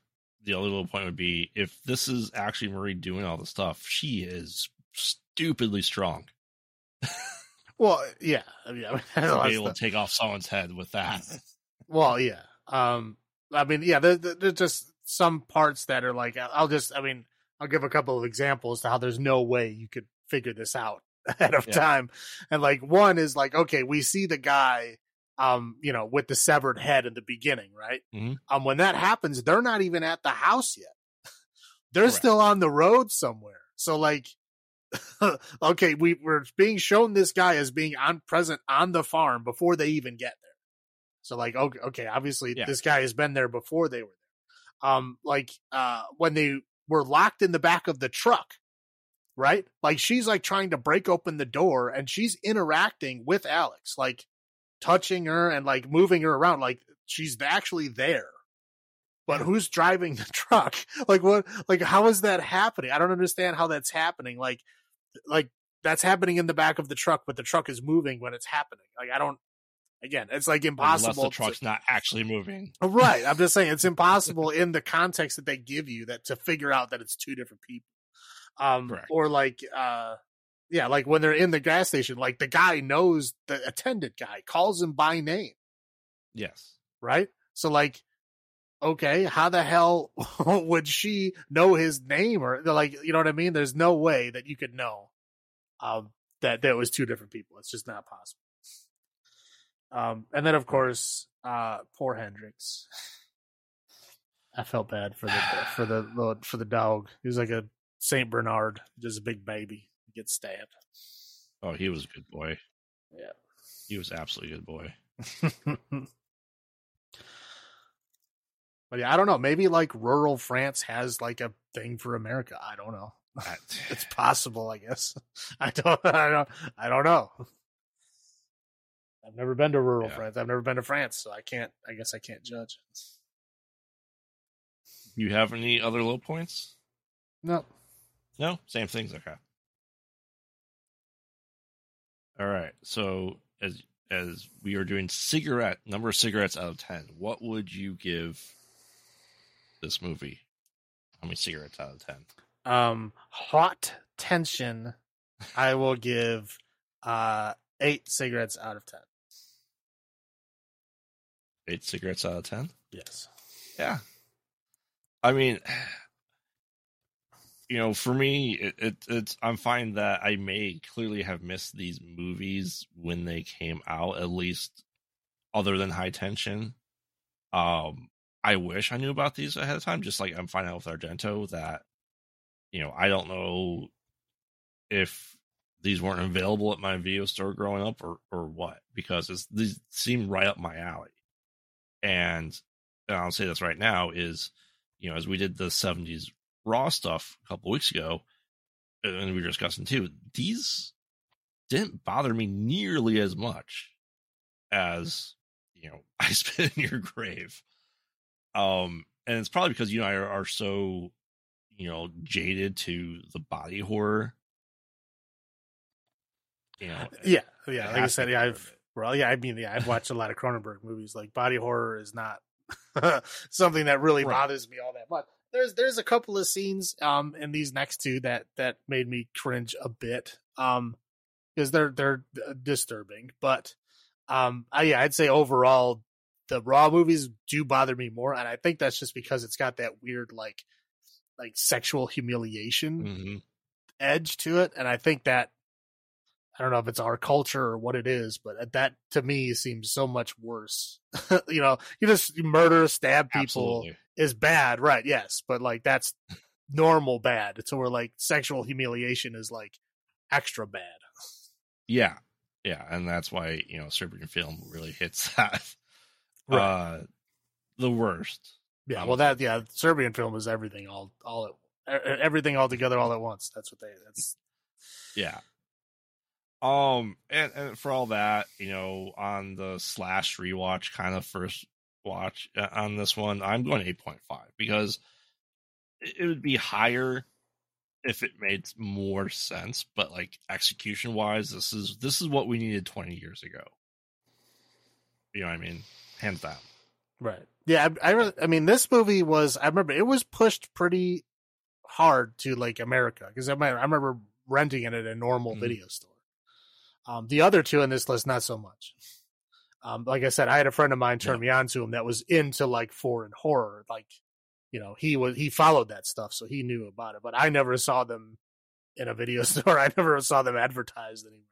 the other little point would be, if this is actually Marie doing all the stuff, she is stupidly strong. Well, yeah, I mean, I mean, be able to take off someone's head with that. Well, yeah, um, I mean, yeah, there's there, there just some parts that are like, I'll just, I mean, I'll give a couple of examples to how there's no way you could figure this out ahead of yeah. time. And like, one is like, okay, we see the guy, um, you know, with the severed head in the beginning, right? Mm-hmm. Um, when that happens, they're not even at the house yet. They're Correct. Still on the road somewhere. So like, okay, we we're being shown this guy as being on present on the farm before they even get there. So like, okay, okay, obviously yeah. this guy has been there before they were there. Um, like, uh, when they were locked in the back of the truck, right? Like, she's like trying to break open the door and she's interacting with Alex, like touching her and like moving her around. Like, she's actually there, but who's driving the truck? Like, what, like, how is that happening? I don't understand how that's happening. Like, like that's happening in the back of the truck, but the truck is moving when it's happening. Like, I don't, again, it's like impossible. Unless the truck's to, not actually moving. Right. I'm just saying it's impossible in the context that they give you that to figure out that it's two different people. Um, Correct. Or like, uh, yeah, like when they're in the gas station, like the guy knows the attendant guy, calls him by name. Yes. Right. So like, okay, how the hell would she know his name? Or like, you know what I mean? There's no way that you could know um, that there was two different people. It's just not possible. Um, and then, of course, uh, poor Hendrix. I felt bad for the for the for the dog. He was like a Saint Bernard, just a big baby. He gets stabbed. Oh, he was a good boy. Yeah, he was absolutely a good boy. But yeah, I don't know. Maybe like rural France has like a thing for America. I don't know. It's possible, I guess. I don't. I don't. I don't know. I've never been to rural yeah. France. I've never been to France, so I can't. I guess I can't judge. You have any other low points? No. No? Same things. Okay. All right. So as as we are doing cigarette number of cigarettes out of ten, what would you give this movie? How many cigarettes out of ten? Um, Hot Tension. I will give uh eight cigarettes out of ten. Eight cigarettes out of ten? Yes. Yeah. I mean, you know, for me, it, it, it's I'm fine that I may clearly have missed these movies when they came out, at least other than High Tension. Um, I wish I knew about these ahead of time, just like I'm fine out with Argento that, you know, I don't know if these weren't available at my video store growing up or, or what, because it's, these seem right up my alley. And, and I'll say this right now is, you know, as we did the seventies Raw stuff a couple weeks ago, and we were discussing too, these didn't bother me nearly as much as, you know, I Spit in Your Grave. Um, and it's probably because you and I are, are so, you know, jaded to the body horror. You know, yeah, yeah. Like I said, yeah, I've well, yeah. I mean, yeah, I've watched a lot of Cronenberg movies. Like, body horror is not something that really right. bothers me all that much. There's there's a couple of scenes um in these next two that that made me cringe a bit um because they're they're disturbing. But um, I, yeah, I'd say overall the Raw movies do bother me more, and I think that's just because it's got that weird like like sexual humiliation mm-hmm. edge to it, and I think that. I don't know if it's our culture or what it is, but that to me seems so much worse. You know, you just murder, stab people Absolutely. Is bad. Right. Yes. But like, that's normal bad. So we're like sexual humiliation is like extra bad. Yeah. Yeah. And that's why, you know, Serbian film really hits that. Right. Uh, the worst. Yeah. Well that, yeah. Serbian film is everything all, all, at, everything all together, all at once. That's what they, that's. Yeah. Um, and, and for all that, you know, on the slash rewatch kind of first watch uh, on this one. I'm going eight point five because it would be higher if it made more sense, but like execution wise, this is this is what we needed twenty years ago. You know what I mean? Hands down. Right. Yeah. I, I, I mean, this movie was, I remember it was pushed pretty hard to like America because I, I remember renting it at a normal mm. video store. Um, the other two in this list, not so much. Um, like I said, I had a friend of mine turn yeah. me on to him that was into like foreign horror. Like, you know, he was, he followed that stuff, so he knew about it, but I never saw them in a video store. I never saw them advertised anywhere.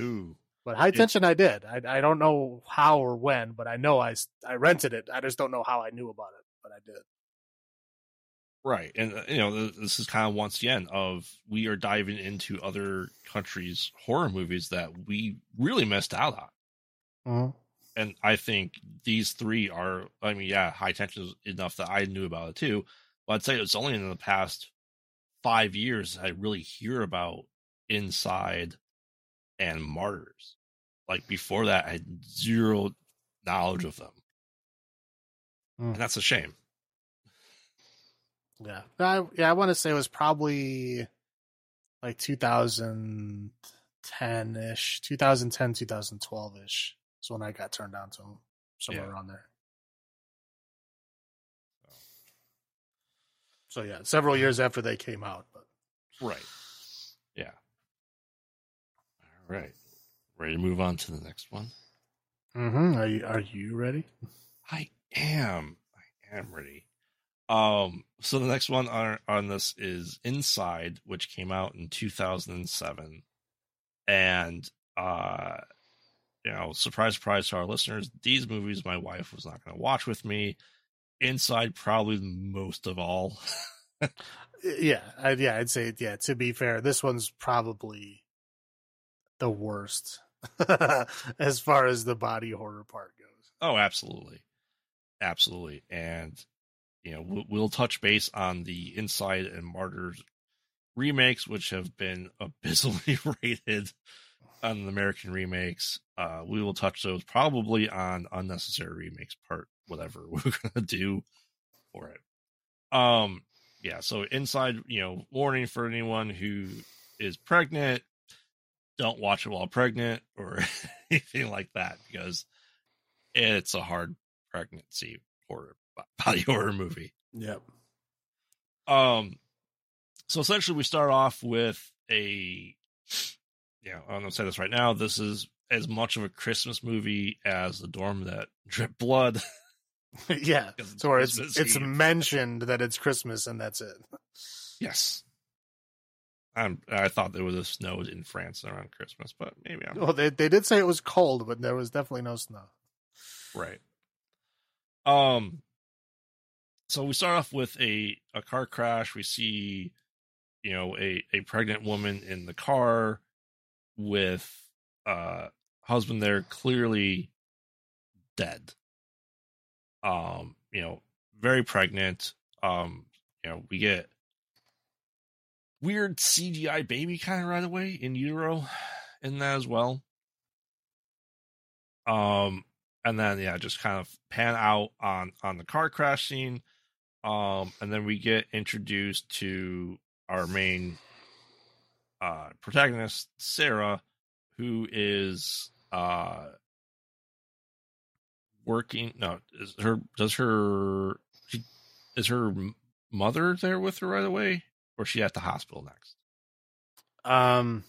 No. But High Tension, I did. I, I don't know how or when, but I know I, I rented it. I just don't know how I knew about it, but I did. Right. And, you know, this is kind of once again of we are diving into other countries' horror movies that we really missed out on. Mm-hmm. And I think these three are, I mean, yeah, High Tension is enough that I knew about it too. But I'd say it's only in the past five years I really hear about Inside and Martyrs. Like before that, I had zero knowledge of them. Mm. And that's a shame. Yeah. I, yeah. I want to say it was probably like twenty ten ish, twenty ten, twenty twelve ish. So when I got turned on to them, somewhere yeah. around there. So yeah, several years after they came out, but right. Yeah. All right. Ready to move on to the next one? Mm-hmm. Are you, are you ready? I am. I am ready. Um, so the next one on, on this is Inside, which came out in two thousand seven. And, uh, you know, surprise, surprise to our listeners, these movies my wife was not going to watch with me. Inside probably most of all. yeah, I, yeah, I'd say, yeah, to be fair, this one's probably the worst as far as the body horror part goes. Oh, absolutely. Absolutely. And, you know, we'll, we'll touch base on the Inside and Martyrs remakes, which have been abysmally rated on the American remakes. Uh, we will touch those probably on unnecessary remakes part, whatever we're going to do for it. Um, yeah. So Inside, you know, warning for anyone who is pregnant, don't watch it while pregnant or anything like that, because it's a hard pregnancy horror, body horror movie. Yep. Um, so essentially we start off with a, Yeah, I'm going to say this right now. This is as much of a Christmas movie as The Dorm That Dripped Blood. yeah. So where it's it's, it's mentioned that it's Christmas and that's it. Yes. I'm, I thought there was a snow in France around Christmas, but maybe I'm Well, not. they they did say it was cold, but there was definitely no snow. Right. Um. So we start off with a, a car crash. We see, you know, a, a pregnant woman in the car with uh husband there clearly dead, um you know, very pregnant. Um you know, we get weird C G I baby kind of right away in utero in that as well. Um and then yeah, just kind of pan out on on the car crash scene, um and then we get introduced to our main Uh, protagonist, Sarah, who is uh, working. No, is her does her she, is her mother there with her right away, or is she at the hospital next? Um,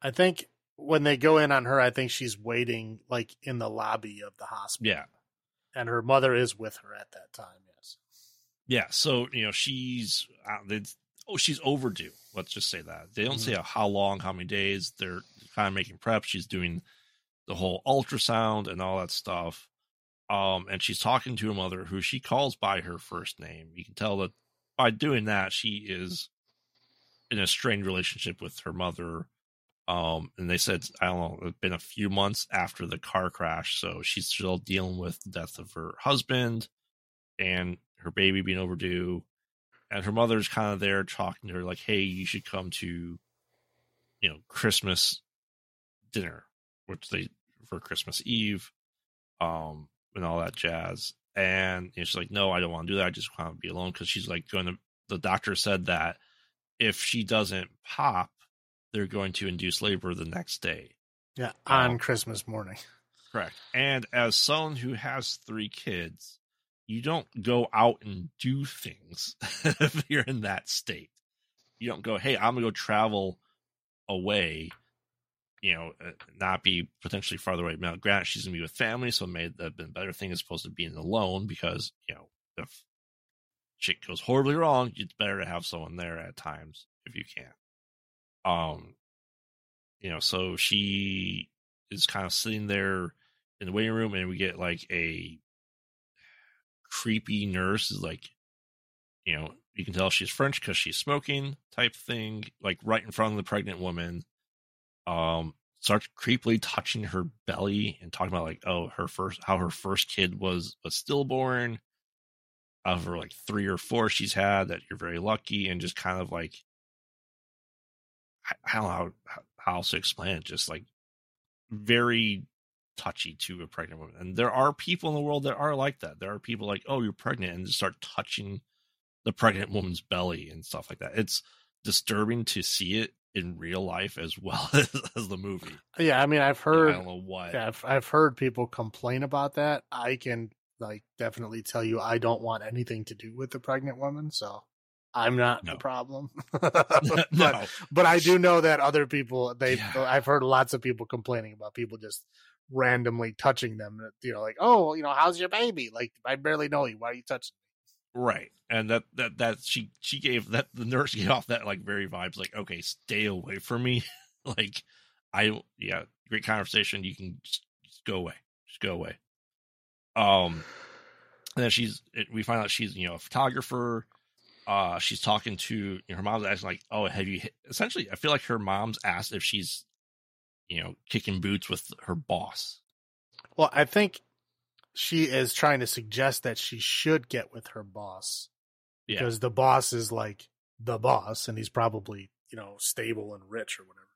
I think when they go in on her, I think she's waiting like in the lobby of the hospital. Yeah, and her mother is with her at that time. Yes. Yeah. So you know she's uh, they. Oh, she's overdue. Let's just say that. They don't mm-hmm. say how long, how many days. They're kind of making prep. She's doing the whole ultrasound and all that stuff. Um, and she's talking to her mother, who she calls by her first name. You can tell that by doing that, she is in a strained relationship with her mother. Um, and they said, I don't know, it's been a few months after the car crash, so she's still dealing with the death of her husband and her baby being overdue. And her mother's kind of there talking to her like, hey, you should come to, you know, Christmas dinner, which they for Christmas Eve. Um, and all that jazz. And she's like, no, I don't want to do that. I just want to be alone. Because she's like going to, the doctor said that if she doesn't pop, they're going to induce labor the next day. Yeah, on um, Christmas morning. Correct. And as someone who has three kids, you don't go out and do things if you're in that state. You don't go, hey, I'm going to go travel away, you know, not be potentially farther away. Now, granted, she's going to be with family, so it may have been a better thing as opposed to being alone because, you know, if shit goes horribly wrong, it's better to have someone there at times if you can. Um, you know, so she is kind of sitting there in the waiting room, and we get like a creepy nurse is like, you know, you can tell she's French because she's smoking type thing, like right in front of the pregnant woman. Um, starts creepily touching her belly and talking about like, oh, her first, how her first kid was a stillborn out of her like three or four she's had, that you're very lucky, and just kind of like, I don't know how, how to explain it. Just like very touchy to a pregnant woman. And there are people in the world that are like that. There are people like, oh, you're pregnant, and just start touching the pregnant woman's belly and stuff like that. It's disturbing to see it in real life as well as, as the movie. Yeah. I mean, I've heard, I don't know what. Yeah, I've, I've heard people complain about that. I can like definitely tell you, I don't want anything to do with the pregnant woman. So I'm not no. the problem, but, no. but I do know that other people, they, yeah. I've heard lots of people complaining about people just randomly touching them, you know, like, oh, you know, how's your baby? Like, I barely know you. Why are you touching me? Right. And that, that, that she, she gave that, the nurse gave off that like very vibes, like, okay, stay away from me. Like I, yeah, great conversation. You can just, just go away. Just go away. Um, and then she's, it, we find out she's, you know, a photographer. Uh, she's talking to, you know, her mom's asking like, oh, have you hit? Essentially, I feel like her mom's asked if she's, you know, kicking boots with her boss. Well, I think she is trying to suggest that she should get with her boss. Yeah. Because the boss is like the boss, and he's probably, you know, stable and rich or whatever.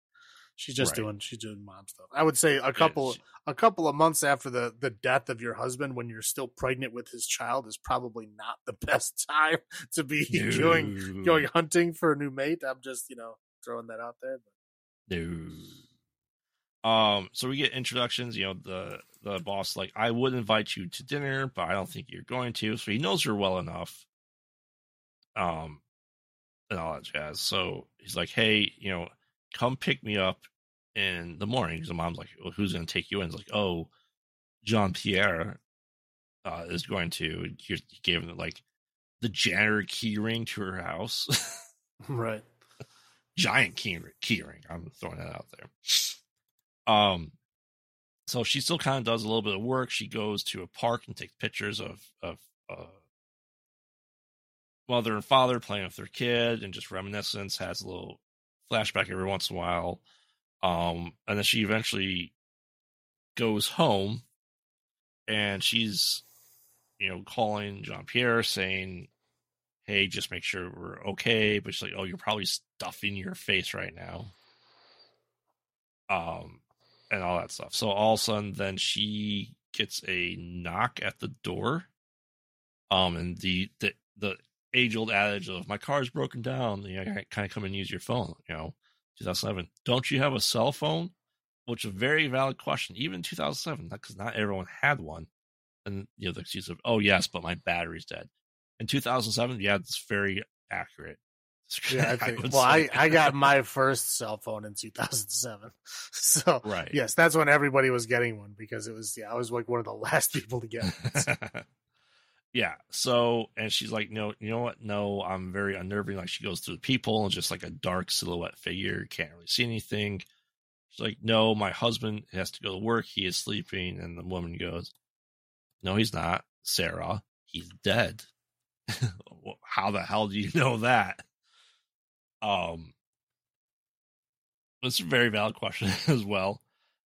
She's just right. doing, she's doing mom stuff. I would say a couple, yeah, she, a couple of months after the, the death of your husband, when you're still pregnant with his child, is probably not the best time to be no. going, going hunting for a new mate. I'm just, you know, throwing that out there. But. No. Um. So we get introductions, you know, the, the boss, like, I would invite you to dinner, but I don't think you're going to. So he knows her well enough. Um, and all that jazz. So he's like, hey, you know, come pick me up in the morning. Because the mom's like, well, who's going to take you in? It's like, oh, Jean-Pierre uh, is going to. He gave him like the janitor key ring to her house. Right. Giant key, key ring. I'm throwing that out there. Um, so she still kind of does a little bit of work. She goes to a park and takes pictures of, of uh, mother and father playing with their kid, and just reminiscence, has a little flashback every once in a while. Um, and then she eventually goes home, and she's, you know, calling Jean-Pierre saying, hey, just make sure we're okay. But she's like, oh, you're probably stuffing your face right now. Um, and all that stuff. So all of a sudden, then she gets a knock at the door. Um, and the, the, the, age-old adage of my car's broken down, you know, I kind of come and use your phone, you know, two thousand seven. Don't you have a cell phone? Which is a very valid question, even in two thousand seven, because not everyone had one. And, you know, the excuse of, oh, yes, but my battery's dead. In two thousand seven, yeah, it's very accurate. Yeah, I think, I well, I, I got my first cell phone in two thousand seven. So, right. Yes, that's when everybody was getting one, because it was, yeah, I was like one of the last people to get one. So. Yeah. So, and she's like, no, you know what? No, I'm very unnerving. Like, she goes through the people and just like a dark silhouette figure. Can't really see anything. She's like, no, my husband has to go to work. He is sleeping. And the woman goes, no, he's not, Sarah. He's dead. How the hell do you know that? Um, it's a very valid question as well.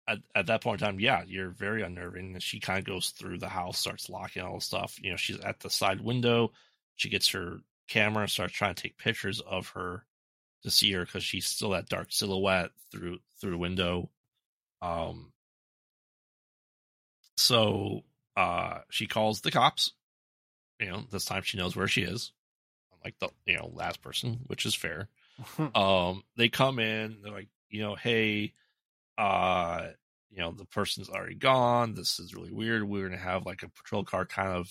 At, at that point in time, yeah, you're very unnerving. And she kind of goes through the house, starts locking all the stuff. You know, she's at the side window. She gets her camera, starts trying to take pictures of her to see her, because she's still that dark silhouette through through the window. Um. So Uh, she calls the cops. You know, this time she knows where she is, unlike the you know last person, which is fair. um, they come in. They're like, you know, hey, uh, you know, the person's already gone. This is really weird. We're gonna have like a patrol car kind of,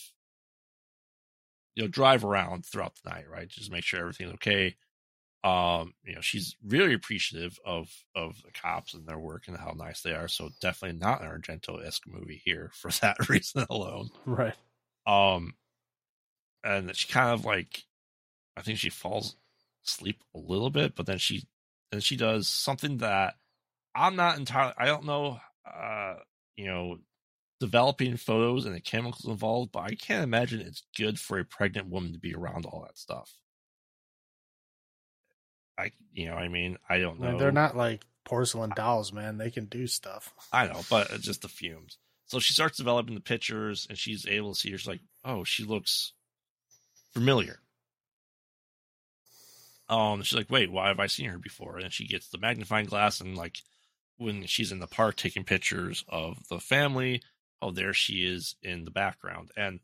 you know, drive around throughout the night, right? Just make sure everything's okay. Um, you know, she's really appreciative of of the cops and their work and how nice they are. So definitely not an Argento-esque movie here for that reason alone, right? Um, and she kind of like, I think she falls asleep a little bit, but then she and she does something that I'm not entirely. I don't know, uh, you know, developing photos and the chemicals involved, but I can't imagine it's good for a pregnant woman to be around all that stuff. I, you know, I mean, I don't know. I mean, they're not like porcelain dolls, man. They can do stuff. I know, but it's just the fumes. So she starts developing the pictures, and she's able to see her. She's like, oh, she looks familiar. Um, she's like, wait, why have I seen her before? And she gets the magnifying glass, and like when she's in the park taking pictures of the family, oh, there she is in the background. And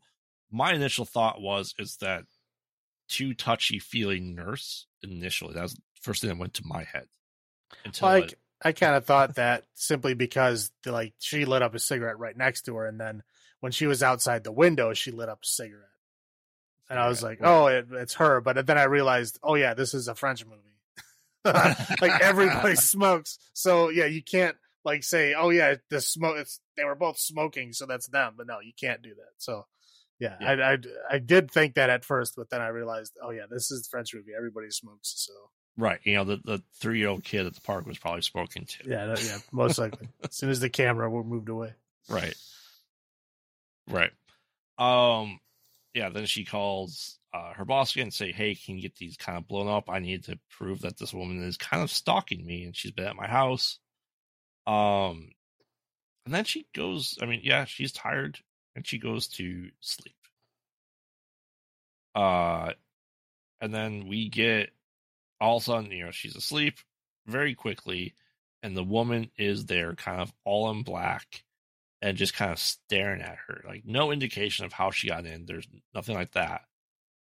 my initial thought was, is that too touchy-feely nurse initially. That was the first thing that went to my head. Like, it... I kind of thought that simply because like she lit up a cigarette right next to her, and then when she was outside the window, she lit up a cigarette. And I was like, oh, it, it's her. But then I realized, oh, yeah, this is a French movie. Like, everybody smokes. So, yeah, you can't, like, say, oh, yeah, the smoke. It's, they were both smoking, so that's them. But, no, you can't do that. So, yeah, yeah. I, I, I did think that at first, but then I realized, oh, yeah, this is the French movie. Everybody smokes, so. Right. You know, the, the three-year-old kid at the park was probably smoking, too. Yeah, that, yeah, most likely. As soon as the camera moved away. Right. Right. Um. Yeah, then she calls uh, her boss again and say, hey, can you get these kind of blown up? I need to prove that this woman is kind of stalking me, and she's been at my house. Um, and then she goes, I mean, yeah, she's tired, and she goes to sleep. Uh, and then we get, all of a sudden, you know, she's asleep very quickly, and the woman is there kind of all in black, and just kind of staring at her, like no indication of how she got in. There's nothing like that.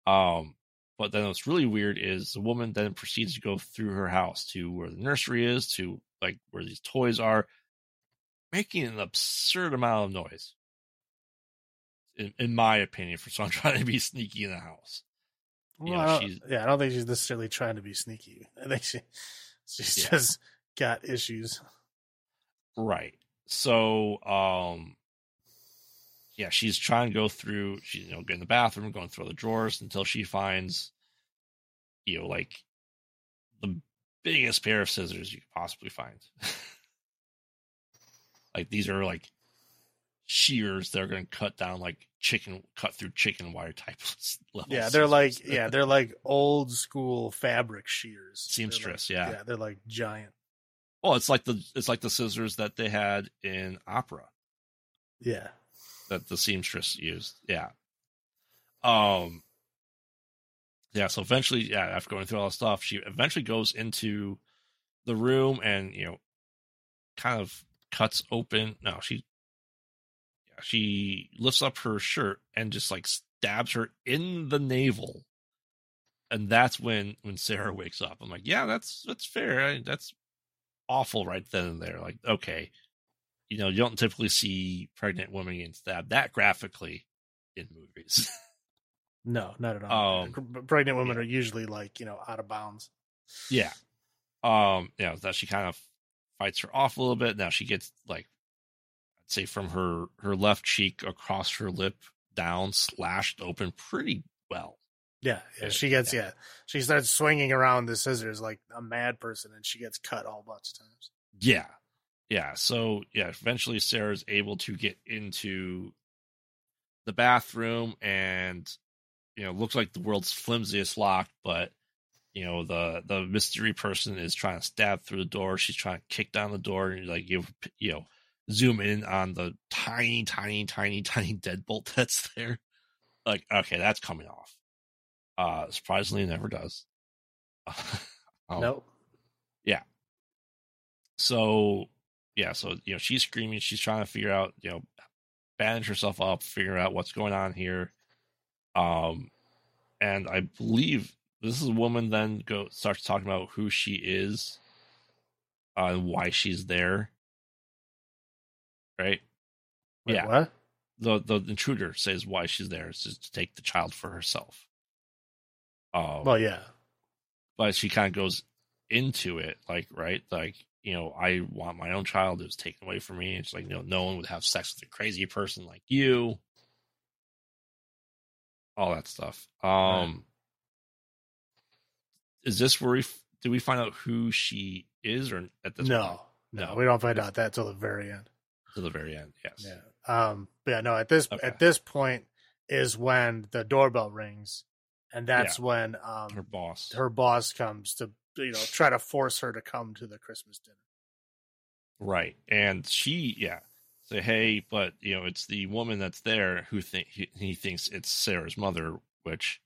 Um, but then what's really weird is the woman then proceeds to go through her house to where the nursery is, to like where these toys are, making an absurd amount of noise. In, in my opinion, for someone trying to be sneaky in the house. Well, you know, I she's, yeah, I don't think she's necessarily trying to be sneaky. I think she she's yeah. just got issues. Right. So, um, yeah, she's trying to go through, she's, you know, getting in the bathroom, going through the drawers until she finds, you know, like the biggest pair of scissors you could possibly find. Like, these are like shears that are going to cut down like chicken, cut through chicken wire type level. Yeah, they're scissors. like, yeah, they're like old school fabric shears. Seamstress, like, yeah. Yeah, they're like giant. Oh, it's like the it's like the scissors that they had in opera. Yeah. That the seamstress used. Yeah. Um Yeah, so eventually, yeah, after going through all the stuff, she eventually goes into the room and, you know, kind of cuts open. No, she yeah, she lifts up her shirt and just like stabs her in the navel. And that's when when Sarah wakes up. I'm like, yeah, that's that's fair. I, that's awful right then and there. Like, okay, you know, you don't typically see pregnant women getting stabbed that graphically in movies. No, not at all. Um, pregnant women yeah. are usually like, you know, out of bounds. Yeah. Um, yeah, that she kind of fights her off a little bit. Now she gets like, I'd say from her her left cheek across her lip down, slashed open pretty well. Yeah, yeah, she gets, yeah. yeah, she starts swinging around the scissors like a mad person, and she gets cut all bunch of times. Yeah, yeah. So, yeah, eventually Sarah's able to get into the bathroom, and, you know, looks like the world's flimsiest lock, but, you know, the, the mystery person is trying to stab through the door. She's trying to kick down the door and, like, you, you know, zoom in on the tiny, tiny, tiny, tiny deadbolt that's there. Like, okay, that's coming off. Uh, surprisingly, never does. um, nope. Yeah. So, yeah. So, you know, she's screaming. She's trying to figure out, you know, bandage herself up, figure out what's going on here. Um, and I believe this is a woman then go starts talking about who she is uh, and why she's there. Right? Wait, yeah. What? The the intruder says why she's there is to take the child for herself. Um, well, yeah. But she kind of goes into it, like, right? Like, you know, I want my own child. It was taken away from me. It's like, you know, no one would have sex with a crazy person like you. All that stuff. Um, right. Is this where we... F- do we find out who she is or at this no, point? No. No, we don't find out that till the very end. To the very end, yes. Yeah. Um, but yeah, no, at this okay. at this point is when the doorbell rings, and that's yeah. when um her boss her boss comes to, you know, try to force her to come to the Christmas dinner. Right. And she yeah, say, hey, but you know, it's the woman that's there who think he, he thinks it's Sarah's mother, which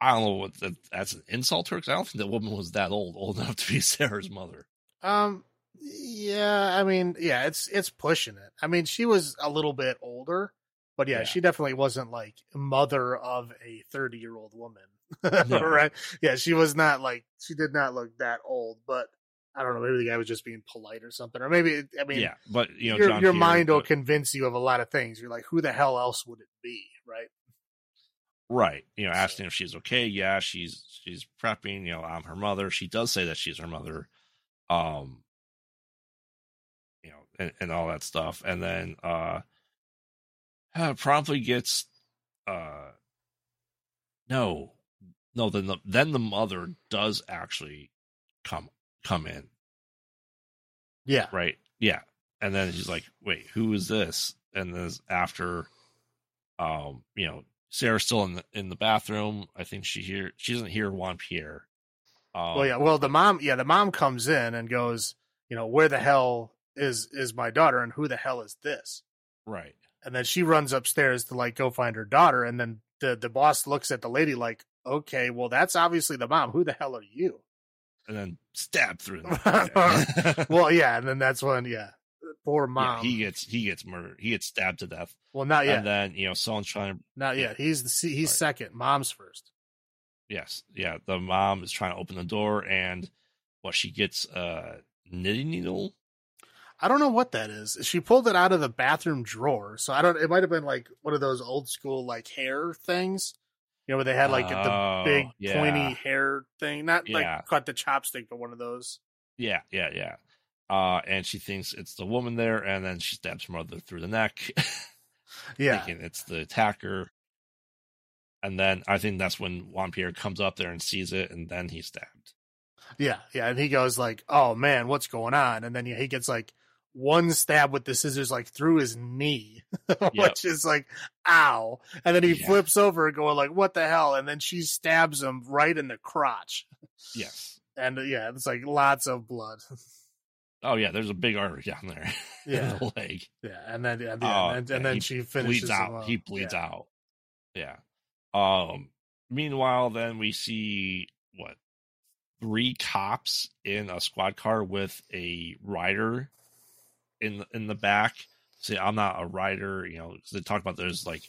I don't know what that, that's an insult to her, because I don't think that woman was that old, old enough to be Sarah's mother. Um Yeah, I mean, yeah, it's it's pushing it. I mean, she was a little bit older, but yeah, yeah. she definitely wasn't like mother of a thirty-year-old woman, no. Right? Yeah, she was not like, she did not look that old, but I don't know, maybe the guy was just being polite or something, or maybe, I mean, yeah, but you know, your, John your Pierre, mind but... will convince you of a lot of things. You're like, who the hell else would it be, right? Right, you know, asking so. If she's okay. Yeah, she's she's prepping. You know, I'm her mother. She does say that she's her mother. Um. You know, and, and all that stuff. And then uh, uh promptly gets uh no no then the then the mother does actually come come in. Yeah. Right. Yeah. And then she's like, wait, who is this? And then after um, you know, Sarah's still in the in the bathroom. I think she hear she doesn't hear Jean-Pierre. Um, well yeah, well the mom yeah, the mom comes in and goes, you know, where the hell is is my daughter, and who the hell is this? Right. And then she runs upstairs to like go find her daughter, and then the the boss looks at the lady like, okay, well that's obviously the mom, who the hell are you? And then stab through the well yeah, and then that's when yeah poor mom yeah, he gets he gets murdered, he gets stabbed to death. Well not yet. And then you know someone's trying to not yet he's the he's right. second, mom's first. Yes. Yeah, the mom is trying to open the door, and what well, she gets a knitting needle. I don't know what that is. She pulled it out of the bathroom drawer. So I don't, it might've been like one of those old school, like hair things, you know, where they had like oh, the big yeah. pointy hair thing, not yeah. like cut the chopstick, but one of those. Yeah. Yeah. Yeah. Uh, and she thinks it's the woman there. And then she stabs her mother through the neck. Yeah. Thinking it's the attacker. And then I think that's when Jean-Pierre comes up there and sees it. And then he's stabbed. Yeah. Yeah. And he goes like, oh man, what's going on? And then he gets like, one stab with the scissors like through his knee, which yep. is like, ow. And then he yeah. flips over going like, what the hell? And then she stabs him right in the crotch. Yes. And yeah, it's like lots of blood. Oh yeah. There's a big artery down there. Yeah. The leg. Yeah. And then, yeah, yeah, uh, and, and then she finishes out. He bleeds yeah. out. Yeah. Um, meanwhile, then we see what? Three cops in a squad car with a rider in the, in the back. Say, I'm not a rider, you know, they talk about there's like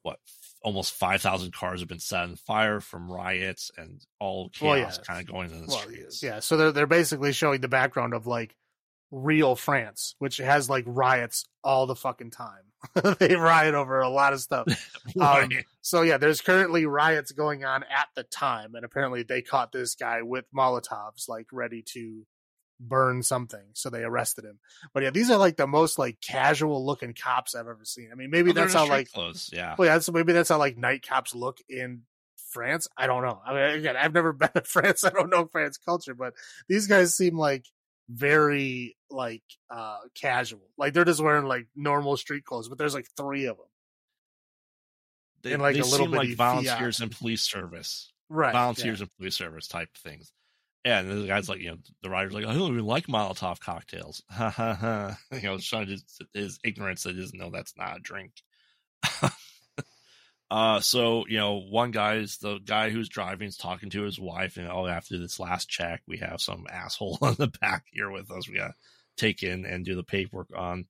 what almost five thousand cars have been set on fire from riots and all chaos well, yeah. kind of going in the well, streets. Yeah. So they're, they're basically showing the background of like real France, which has like riots all the fucking time. They riot over a lot of stuff. Right. um, so yeah, there's currently riots going on at the time. And apparently they caught this guy with Molotovs, like ready to burn something, so they arrested him. But yeah, these are like the most like casual looking cops I've ever seen. I mean, maybe oh, that's how like clothes. Yeah, well, yeah, that's, maybe that's how like night cops look in France. I don't know. I mean, again, I've never been to France. I don't know France culture, but these guys seem like very like uh casual. Like they're just wearing like normal street clothes, but there's like three of them. They, and, like, they a little seem like volunteers fiat. and police service, right? Volunteers yeah. and police service type things. Yeah, and the guy's like, you know, the writer's like, I don't even like Molotov cocktails. Ha ha ha. You know, showing his, his ignorance that he doesn't know that's not a drink. uh, so, you know, one guy is the guy who's driving is talking to his wife, and oh, after this last check, we have some asshole on the back here with us. We got to take in and do the paperwork on.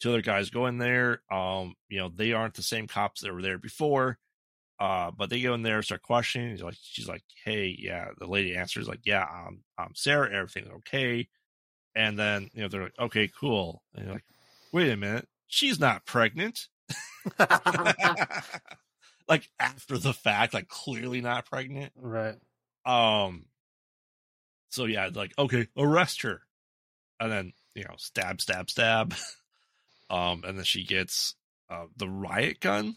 Two other guys go in there. Um, you know, they aren't the same cops that were there before. Uh, but they go in there, start questioning. He's like, she's like, hey, yeah. The lady answers like, yeah, I'm, I'm Sarah. Everything's okay. And then, you know, they're like, okay, cool. And you're like, wait a minute. She's not pregnant. Like after the fact, like clearly not pregnant. Right. Um, so yeah, like, okay, arrest her. And then, you know, stab, stab, stab. Um, and then she gets uh, the riot gun.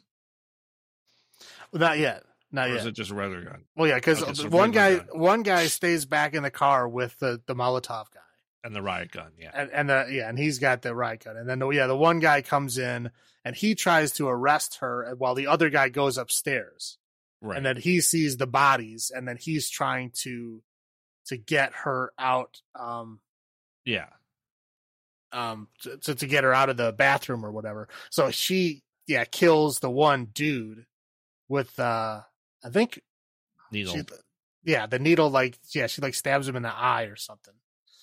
Not yet. Not or yet. Is it just a regular gun? Well, yeah, because okay, so one guy, gun. one guy stays back in the car with the, the Molotov guy and the riot gun. Yeah, and, and the yeah, and he's got the riot gun. And then the, yeah, the one guy comes in and he tries to arrest her while the other guy goes upstairs. Right. And then he sees the bodies, and then he's trying to to get her out. Um, yeah. Um, to, to to get her out of the bathroom or whatever. So she yeah kills the one dude. With, uh, I think, needle. She, yeah, the needle, like, yeah, she, like, stabs him in the eye or something.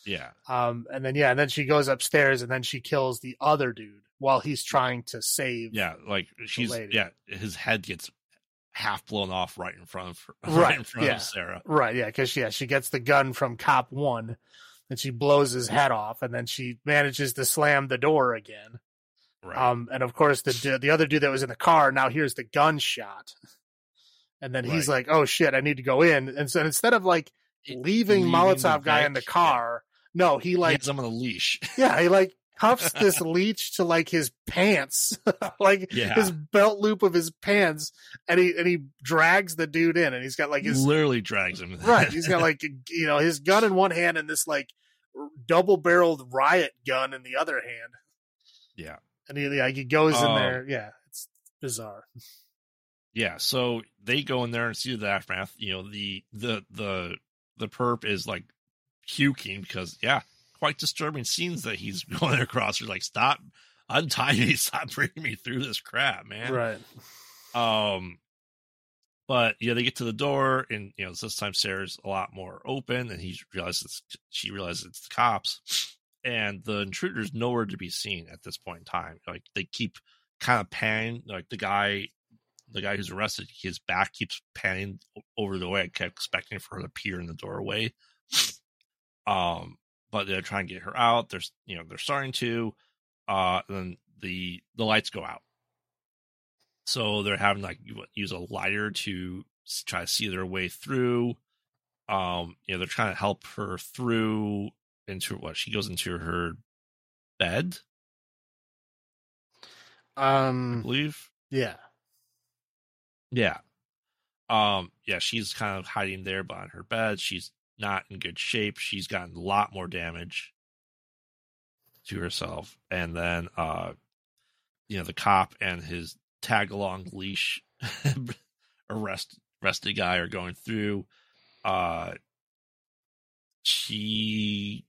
Yeah. Um, and then, yeah, and then she goes upstairs and then she kills the other dude while he's trying to save. Yeah, like, she's, lady. yeah, his head gets half blown off right in front of her, right, right in front yeah. of Sarah. Right, yeah, because, yeah, she gets the gun from cop one and she blows his head off and then she manages to slam the door again. Right. Um, and of course the the other dude that was in the car now hears the gunshot, and then he's right. like, "Oh shit, I need to go in." And so instead of like leaving, leaving Molotov guy in the car, yeah. no, he like he has him on a leash. Yeah, he like cuffs this leech to like his pants, like yeah. his belt loop of his pants, and he and he drags the dude in, and he's got like his he literally drags him right. He's got like you know his gun in one hand and this like double barreled riot gun in the other hand. Yeah. And he, like, he goes in um, there. Yeah, it's bizarre. Yeah, so they go in there and see the aftermath. You know, the the the the perp is like puking because, yeah, quite disturbing scenes that he's going across. You're like, stop, untie me, stop bringing me through this crap, man. Right. Um, but yeah, they get to the door, and you know, this time Sarah's a lot more open, and he realizes she realizes it's the cops. And the intruder's nowhere to be seen at this point in time. Like they keep kind of panning, like the guy, the guy who's arrested, his back keeps panning over the way. I kept expecting for her to appear in the doorway. Um, but they're trying to get her out. There's, you know, they're starting to. Uh, and then the the lights go out, so they're having like use a lighter to try to see their way through. Um, you know, they're trying to help her through. Into what she goes into her bed, um, I believe, yeah, yeah, um, yeah. She's kind of hiding there, but on her bed, she's not in good shape. She's gotten a lot more damage to herself, and then, uh, you know, the cop and his tag along leash arrest arrested guy are going through. Uh, she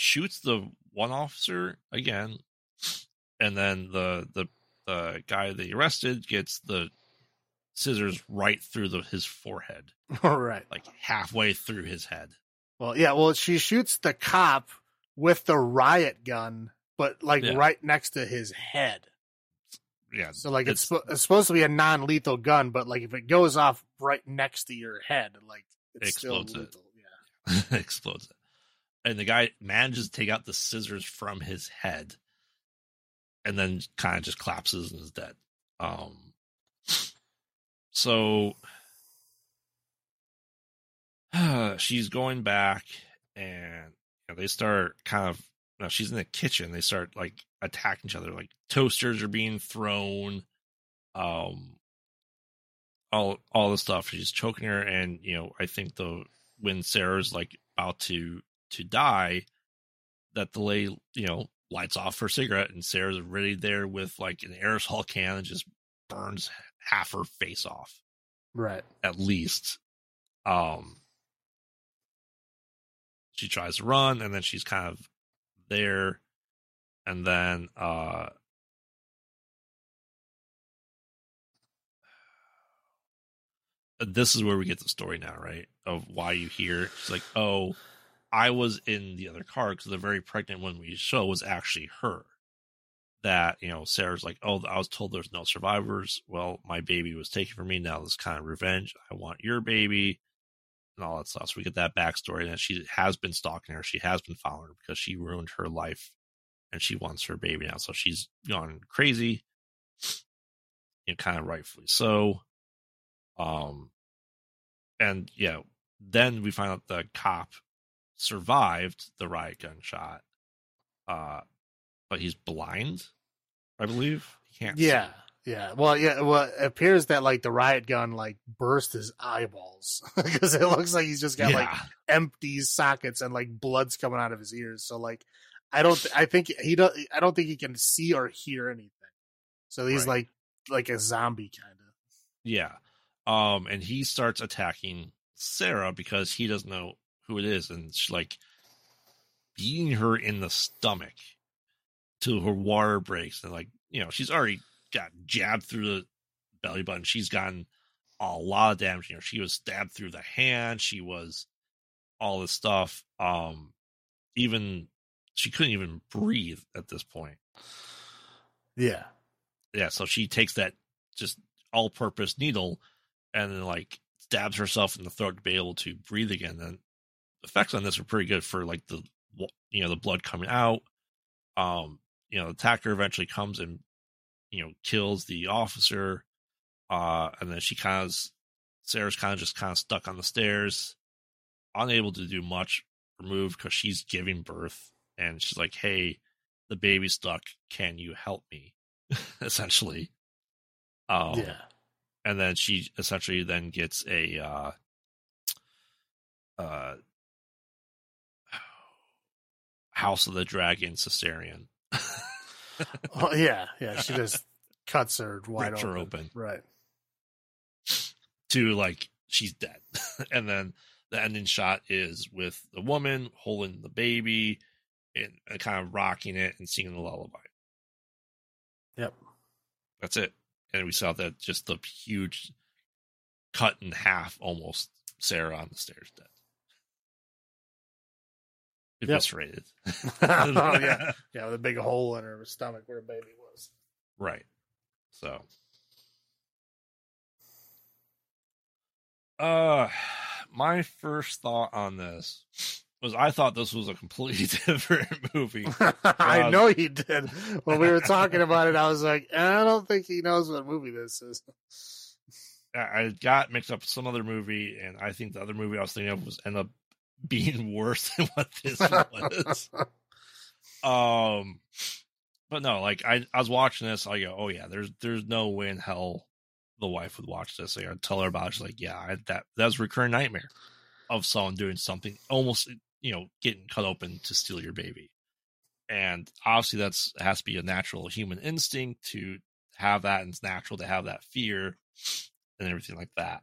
shoots the one officer again, and then the the the guy they arrested gets the scissors right through the, his forehead. All right, like halfway through his head. Well, yeah. Well, she shoots the cop with the riot gun, but like yeah. right next to his head. Yeah. So like it's, it's, it's supposed to be a non-lethal gun, but like if it goes off right next to your head, like it's it explodes still lethal. It. Explodes it, and the guy manages to take out the scissors from his head, and then kind of just collapses and is dead. Um, so uh, she's going back, and you know, they start kind of. You know, she's in the kitchen. They start like attacking each other. Like toasters are being thrown. Um, all all the stuff. She's choking her, and you know, I think the. When Sarah's like about to, to die, that the lady, you know, lights off her cigarette, and Sarah's already there with like an aerosol can and just burns half her face off. Right. At least. Um, she tries to run, and then she's kind of there. And then, uh, this is where we get the story now, right? Of why you hear it's like, oh, I was in the other car because the very pregnant one we saw was actually her. that, you know, Sarah's like, oh, I was told there's no survivors. Well, my baby was taken from me. Now this kind of revenge. I want your baby and all that stuff. So we get that backstory that she has been stalking her. She has been following her because she ruined her life and she wants her baby now. So she's gone crazy, you know, kind of rightfully so. Um, and yeah, then we find out the cop survived the riot gunshot. Uh, But he's blind, I believe. He can't yeah, see. yeah. Well, yeah. Well, it appears that like the riot gun like burst his eyeballs because it looks like he's just got yeah. like empty sockets and like blood's coming out of his ears. So like, I don't. Th- I think he don't. I don't think he can see or hear anything. So he's right. like like a zombie kind of. Yeah. Um. And he starts attacking Sarah because he doesn't know who it is, and she's like beating her in the stomach. Till her water breaks, and like, you know, she's already got jabbed through the belly button. She's gotten a lot of damage. You know, she was stabbed through the hand. She was all this stuff. Um, even she couldn't even breathe at this point. Yeah, yeah. So she takes that just all-purpose needle and then like stabs herself in the throat to be able to breathe again. And the effects on this are pretty good for like the, you know, the blood coming out. Um. You know, the attacker eventually comes and, you know, kills the officer. Uh, and then she kind of, Sarah's kind of just kind of stuck on the stairs, unable to do much or move because she's giving birth. And she's like, hey, the baby's stuck. Can you help me? essentially. Um, yeah. And then she essentially then gets a, uh, uh, House of the Dragon Caesarean. oh, yeah, yeah. She just cuts her wide open. Her open. Right. To like, she's dead. And then the ending shot is with the woman holding the baby and kind of rocking it and singing the lullaby. Yep. That's it. And we saw that just the huge cut in half almost Sarah on the stairs dead. Eviscerated. Yep. oh, yeah, yeah, with a big hole in her stomach where a baby was. Right. So, uh, my first thought on this was I thought this was a completely different movie. Um, I know you did. When we were talking about it, I was like, I don't think he knows what movie this is. I got mixed up with some other movie, and I think the other movie I was thinking of was End Up being worse than what this was. um but no, like I, I was watching this, I go, oh yeah, there's there's no way in hell the wife would watch this. Like, I'd tell her about it. She's like, yeah, I, that that's a recurring nightmare of someone doing something almost, you know, getting cut open to steal your baby. And obviously that's has to be a natural human instinct to have that, and it's natural to have that fear and everything like that.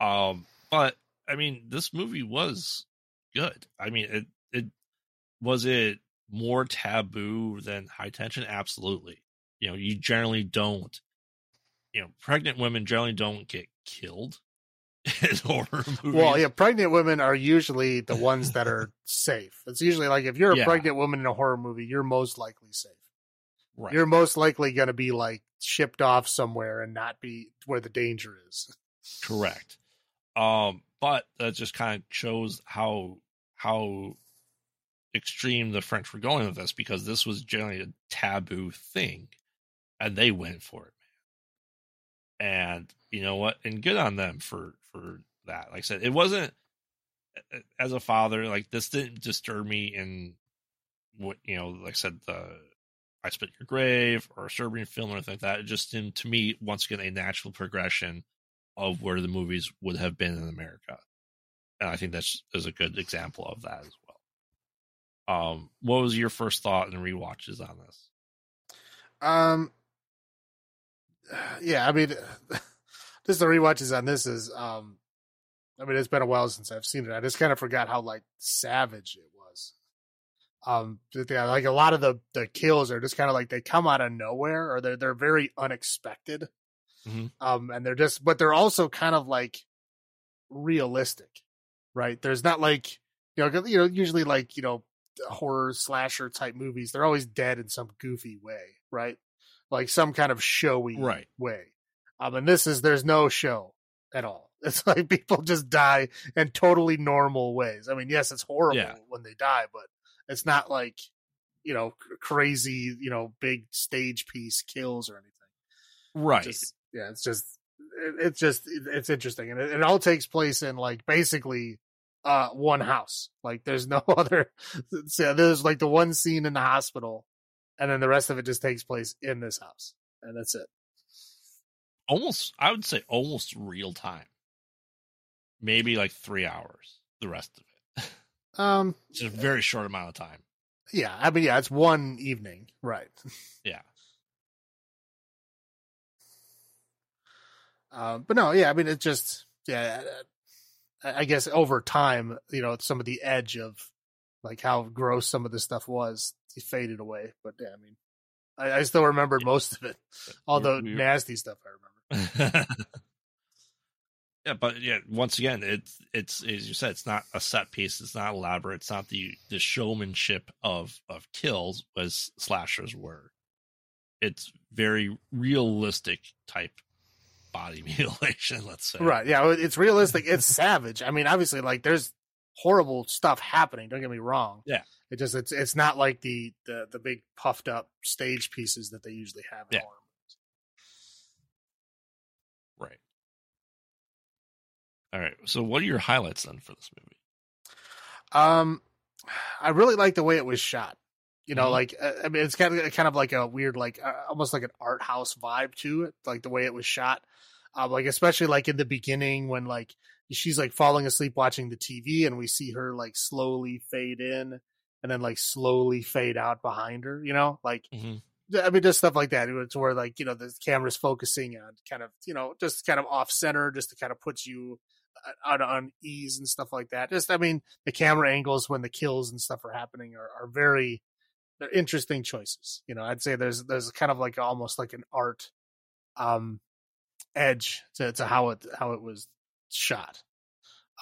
Um but I mean, this movie was good. I mean, it it was it more taboo than High Tension? Absolutely. You know, you generally don't, you know, pregnant women generally don't get killed in horror movies. Well, yeah, pregnant women are usually the ones that are safe. It's usually like if you're a yeah. pregnant woman in a horror movie, you're most likely safe. Right. You're most likely going to be like shipped off somewhere and not be where the danger is. Correct. Um, But that just kind of shows how how extreme the French were going with this, because this was generally a taboo thing, and they went for it, man. And you know what? And good on them for for that. Like I said, it wasn't, as a father, like this didn't disturb me in what, you know, like I said, the I Spit Your Grave or a Serbian film or anything like that. It just seemed to me, once again, a natural progression of where the movies would have been in America. And I think that's is a good example of that as well. Um, what was your first thought and rewatches on this? Um, yeah, I mean, just the rewatches on this is, um, I mean, it's been a while since I've seen it. I just kind of forgot how like savage it was. Um, yeah, like a lot of the, the kills are just kind of like, they come out of nowhere, or they're, they're very unexpected. Mm-hmm. Um, and they're just, but they're also kind of like realistic, right? There's not like, you know, you know, usually like, you know, horror slasher type movies, they're always dead in some goofy way, right? Like some kind of showy right. way. Um, and this is, there's no show at all. It's like people just die in totally normal ways. I mean, yes, it's horrible yeah. when they die, but it's not like, you know, crazy, you know, big stage piece kills or anything. Right. Just, yeah. It's just, it's just, it's interesting. And it, it all takes place in like basically uh, one house. Like there's no other, so there's like the one scene in the hospital and then the rest of it just takes place in this house and that's it. Almost, I would say almost real time. Maybe like three hours, the rest of it. Um, It's a very short amount of time. Yeah. I mean, yeah, it's one evening. Right. Yeah. Uh, but no, yeah, I mean, it just, yeah, I guess over time, you know, some of the edge of like how gross some of this stuff was, it faded away. But yeah, I mean, I, I still remembered yeah. most of it, all the nasty stuff I remember. Yeah, but yeah, once again, it's, it's, as you said, it's not a set piece. It's not elaborate. It's not the, the showmanship of, of kills as slashers were. It's very realistic type body mutilation, let's say. Right. Yeah, it's realistic. It's savage. I mean, obviously, like there's horrible stuff happening, don't get me wrong. Yeah, it just it's it's not like the the, the big puffed up stage pieces that they usually have in yeah. horror movies. Right. All right, so what are your highlights then for this movie? um I really like the way it was shot. You know, mm-hmm. like, I mean, it's kind of kind of like a weird, like uh, almost like an art house vibe to it, like the way it was shot. Um, like, especially like in the beginning when like she's like falling asleep watching the T V and we see her like slowly fade in and then like slowly fade out behind her, you know, like, mm-hmm. I mean, just stuff like that. It's where like, you know, the camera's focusing on kind of, you know, just kind of off center just to kind of put you out on ease and stuff like that. Just, I mean, the camera angles when the kills and stuff are happening are, are very. They're interesting choices. You know, I'd say there's there's kind of like almost like an art um edge to, to how it how it was shot.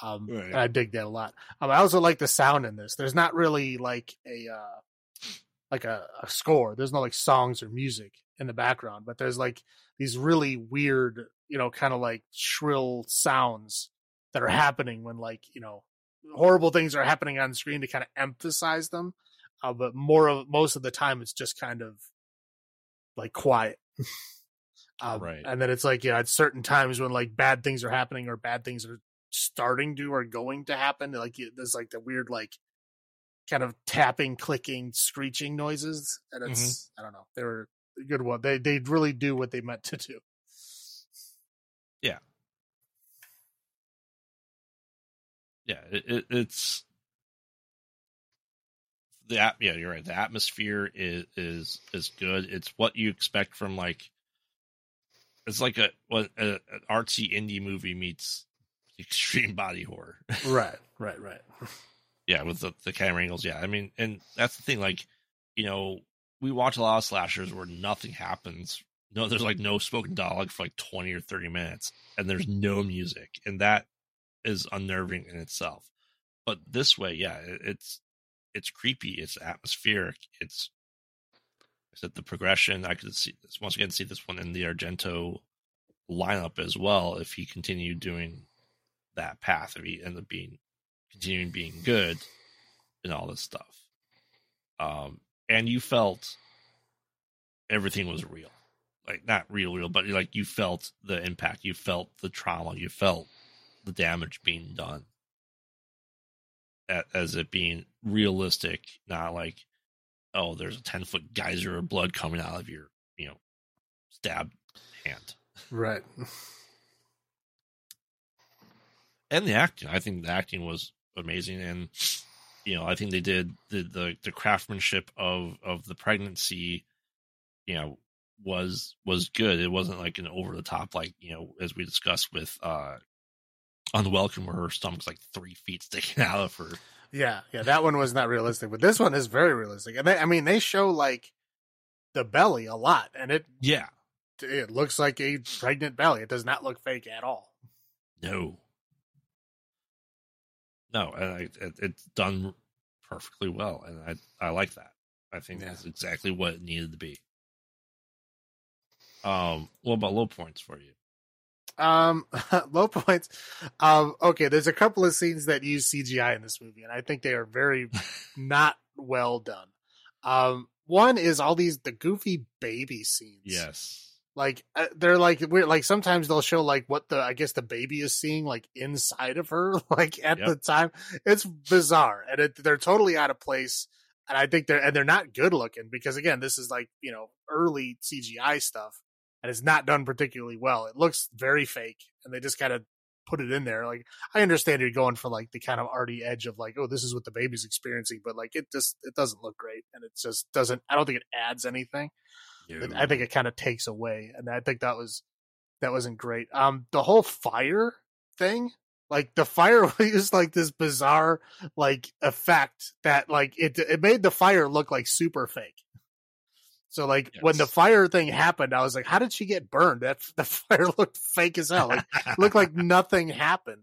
Um right. And I dig that a lot. Um, I also like the sound in this. There's not really like a uh like a, a score. There's no like songs or music in the background, but there's like these really weird, you know, kind of like shrill sounds that are happening when like, you know, horrible things are happening on screen to kind of emphasize them. Uh, but more of most of the time, it's just kind of like quiet. um, right. And then it's like, yeah, you know, at certain times when like bad things are happening or bad things are starting to or going to happen, like there's like the weird, like kind of tapping, clicking, screeching noises. And it's, mm-hmm. I don't know, they were a good one. They, they really do what they meant to do. Yeah. Yeah. It, it, it's, The, yeah, you're right. The atmosphere is, is is good. It's what you expect from like it's like a, a an artsy indie movie meets extreme body horror. Right, right, right. Yeah, with the, the camera angles. Yeah, I mean, and that's the thing. Like, you know, we watch a lot of slashers where nothing happens. No, there's like no spoken dialogue for like twenty or thirty minutes, and there's no music, and that is unnerving in itself. But this way, yeah, it, it's. It's creepy. It's atmospheric. It's is it the progression. I could see this once again. See this one in the Argento lineup as well. If he continued doing that path, if he ended up being continuing being good and all this stuff, um, and you felt everything was real, like not real, real, but like you felt the impact, you felt the trauma, you felt the damage being done. As it being realistic, not like, oh, there's a ten foot geyser of blood coming out of your, you know, stabbed hand. Right. And the acting, I think the acting was amazing. And, you know, I think they did the, the, the craftsmanship of, of the pregnancy, you know, was, was good. It wasn't like an over the top, like, you know, as we discussed with, uh, Unwelcome, where her stomach's like three feet sticking out of her. Yeah, yeah, that one was not realistic, but this one is very realistic. And they, I mean, they show like the belly a lot, and it yeah, it looks like a pregnant belly. It does not look fake at all. No, no, and I, it, it's done perfectly well, and I I like that. I think yeah. that's exactly what it needed to be. Um, what about low points for you? Um, low points. Um, okay, there's a couple of scenes that use C G I in this movie, and I think they are very not well done. Um, one is all these the goofy baby scenes. Yes. Like they're like weird. Like sometimes they'll show like what the I guess the baby is seeing like inside of her like at yep. the time. It's bizarre, and it, they're totally out of place. And I think they're and they're not good looking because again, this is like you know early C G I stuff, and it's not done particularly well. It looks very fake, and they just kind of put it in there. Like I understand you're going for like the kind of arty edge of like oh this is what the baby's experiencing, but like it just it doesn't look great, and it just doesn't. I don't think it adds anything. I think it kind of takes away, and I think that was that wasn't great. Um, the whole fire thing, like the fire was like this bizarre like effect that like it it made the fire look like super fake. So like yes. when the fire thing happened, I was like, how did she get burned? That the fire looked fake as hell. Like it looked like nothing happened.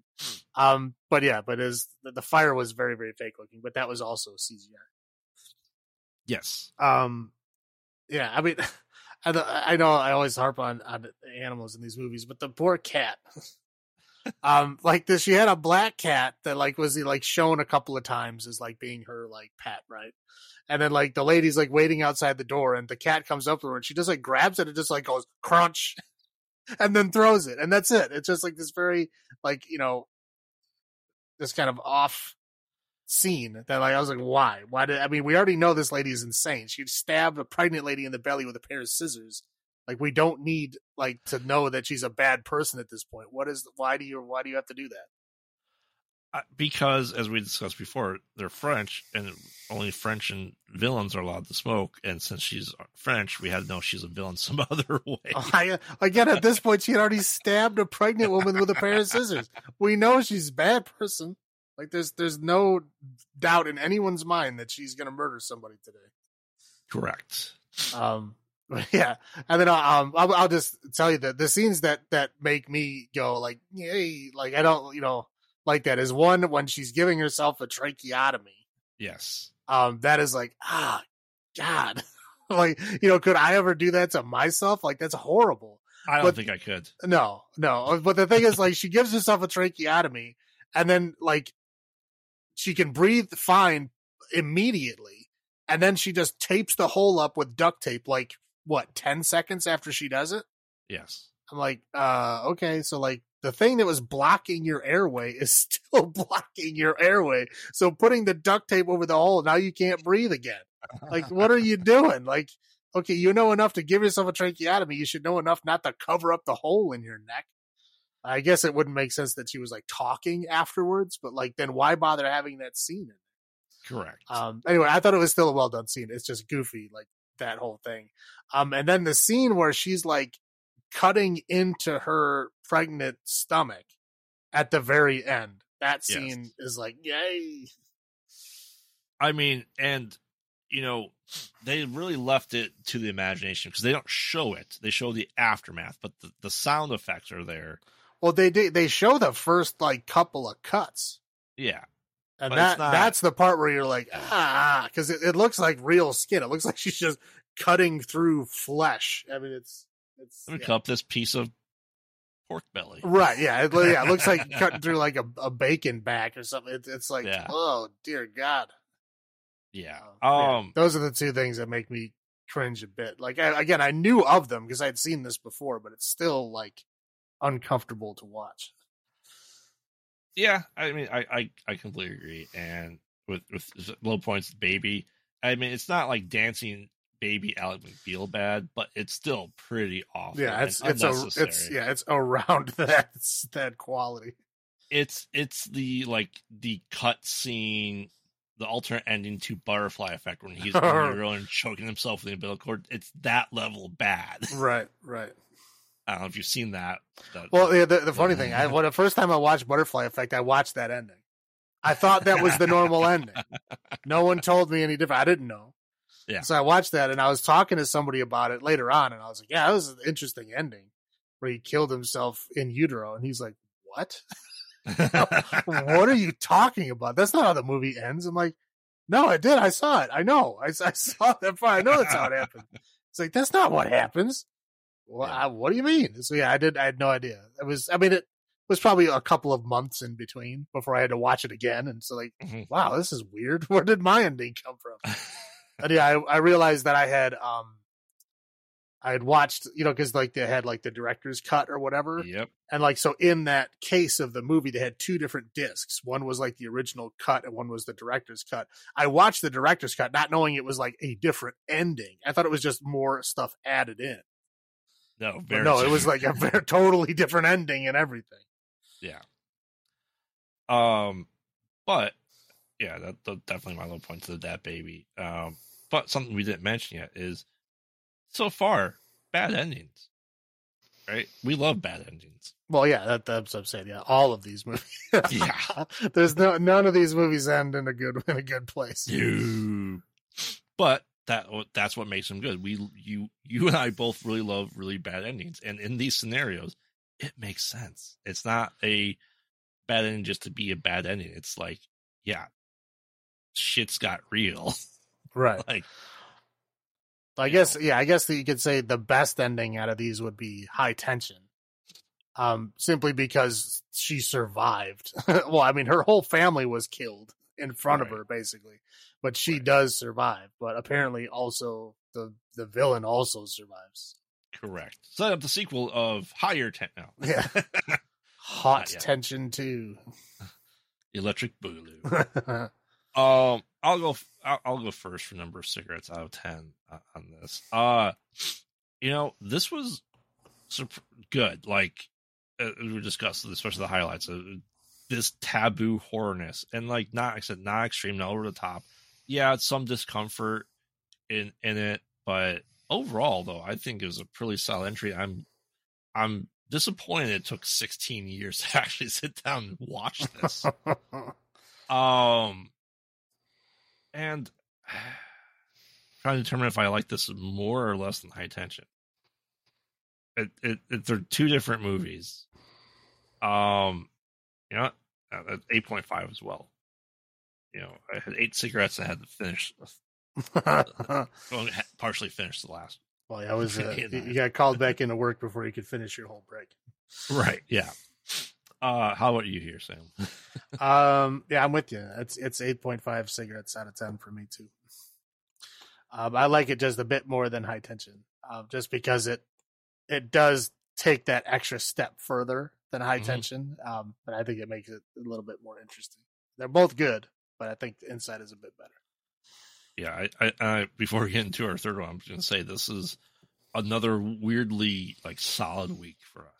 Um, but yeah, but is the fire was very very fake looking, but that was also C G I. Yes. Um. Yeah, I mean, I know I always harp on, on animals in these movies, but the poor cat, um, like this, she had a black cat that like was like shown a couple of times as like being her like pet, right? And then like the lady's like waiting outside the door, and the cat comes up to her, and she just like grabs it and just like goes crunch, and then throws it, and that's it. It's just like this very like you know, this kind of off. Scene that like I was like why why did I mean we already know this lady is insane. She stabbed a pregnant lady in the belly with a pair of scissors. Like we don't need like to know that she's a bad person at this point. What is why do you why do you have to do that? Uh, because as we discussed before, they're French, and only French and villains are allowed to smoke. And since she's French, we had to know she's a villain some other way. I, again, at this point, she had already stabbed a pregnant woman with a pair of scissors. We know she's a bad person. Like there's there's no doubt in anyone's mind that she's gonna murder somebody today. Correct. Um, yeah, and then I'll, um, I'll I'll just tell you that the scenes that that make me go like, yay, like I don't you know like that is one when she's giving herself a tracheotomy. Yes. Um, that is like ah, God, like you know could I ever do that to myself? Like that's horrible. I don't but, think I could. No, no. But the thing is, like she gives herself a tracheotomy, and then like. She can breathe fine immediately, and then she just tapes the hole up with duct tape, like, what, ten seconds after she does it? Yes. I'm like, uh, okay, so, like, the thing that was blocking your airway is still blocking your airway, so putting the duct tape over the hole, now you can't breathe again. Like, what are you doing? Like, okay, you know enough to give yourself a tracheotomy. You should know enough not to cover up the hole in your neck. I guess it wouldn't make sense that she was like talking afterwards, but like then why bother having that scene in there? Correct. Um, anyway, I thought it was still a well done scene. It's just goofy, like that whole thing. Um, and then the scene where she's like cutting into her pregnant stomach at the very end. That scene yes. is like yay. I mean, and you know, they really left it to the imagination because they don't show it. They show the aftermath, but the, the sound effects are there. Well, they did, they show the first like couple of cuts. Yeah. And that not... that's the part where you're like, ah, because it, it looks like real skin. It looks like she's just cutting through flesh. I mean, it's it's let me yeah. cut up this piece of pork belly. Right. Yeah. It, yeah, it looks like cutting through like a, a bacon back or something. It, it's like, yeah. oh, dear God. Yeah. Oh, um, those are the two things that make me cringe a bit. Like, I, again, I knew of them because I'd seen this before, but it's still like. Uncomfortable to watch. Yeah, I mean, I, I, I completely agree. And with with low points, baby. I mean, it's not like dancing baby Alec McBeal bad, but it's still pretty awful. Yeah, it's it's a, it's yeah, it's around that that quality. It's it's the like the cut scene, the alternate ending to Butterfly Effect when he's and choking himself with the umbilical cord. It's that level bad. Right, right. I don't know if you've seen that. that well, yeah, the, the funny thing, I, when the first time I watched Butterfly Effect, I watched that ending. I thought that was the normal ending. No one told me any different. I didn't know. Yeah. So I watched that, and I was talking to somebody about it later on, and I was like, yeah, that was an interesting ending where he killed himself in utero. And he's like, what? What are you talking about? That's not how the movie ends. I'm like, No, I did. I saw it. I know. I, I saw that part. I know that's how it happened. It's like, that's not what happens. Well, yeah. I, what do you mean? So yeah, I did. I had no idea. It was. I mean, it was probably a couple of months in between before I had to watch it again. And so, like, mm-hmm. wow, this is weird. Where did my ending come from? And yeah, I, I realized that I had, um, I had watched, you know, because like they had like the director's cut or whatever. Yep. And like, so in that case of the movie, they had two different discs. One was like the original cut and one was the director's cut. I watched the director's cut, not knowing it was like a different ending. I thought it was just more stuff added in. No, very no, it was like a very, totally different ending and everything. Yeah. Um, but yeah, that, that definitely my low points of that baby. Um, but something we didn't mention yet is, so far, bad endings. Right? We love bad endings. Well, yeah, that, that's what I'm saying. Yeah, all of these movies. Yeah, there's no none of these movies end in a good in a good place. No. But that that's what makes them good. We you you and I both really love really bad endings, and in these scenarios, it makes sense. It's not a bad ending just to be a bad ending. It's like, yeah, shit's got real, right? Like. I guess, yeah, I guess that you could say the best ending out of these would be High Tension, um, simply because she survived. Well, I mean, her whole family was killed in front right. of her, basically, but she right. does survive. But apparently, also the the villain also survives. Correct. Set up the sequel of Higher Ten. No. Yeah, Hot Tension Two, Electric Boogaloo. Um, I'll go. I'll, I'll go first for number of cigarettes out of ten uh, on this. Uh, you know, this was sup- good. Like uh, we discussed, especially the highlights. Uh, this taboo horrorness and like not, I said, not extreme, not over the top. Yeah, it's some discomfort in in it, but overall, though, I think it was a pretty solid entry. I'm I'm disappointed it took sixteen years to actually sit down and watch this. um. And I'm trying to determine if I like this more or less than High Tension. It, it, it they're two different movies. Um, you know, eight point five as well. You know, I had eight cigarettes. I had to finish, uh, partially finish the last. Well, yeah, I was. Uh, you got called back into work before you could finish your whole break. Right. Yeah. Uh, how about you here, Sam? um, yeah, I'm with you. It's it's eight point five cigarettes out of ten for me too. Um, I like it just a bit more than High Tension, uh, just because it it does take that extra step further than High mm-hmm. Tension, um, but I think it makes it a little bit more interesting. They're both good, but I think the Inside is a bit better. Yeah, I, I, I before we get into our third one, I'm just gonna say this is another weirdly like solid week for us.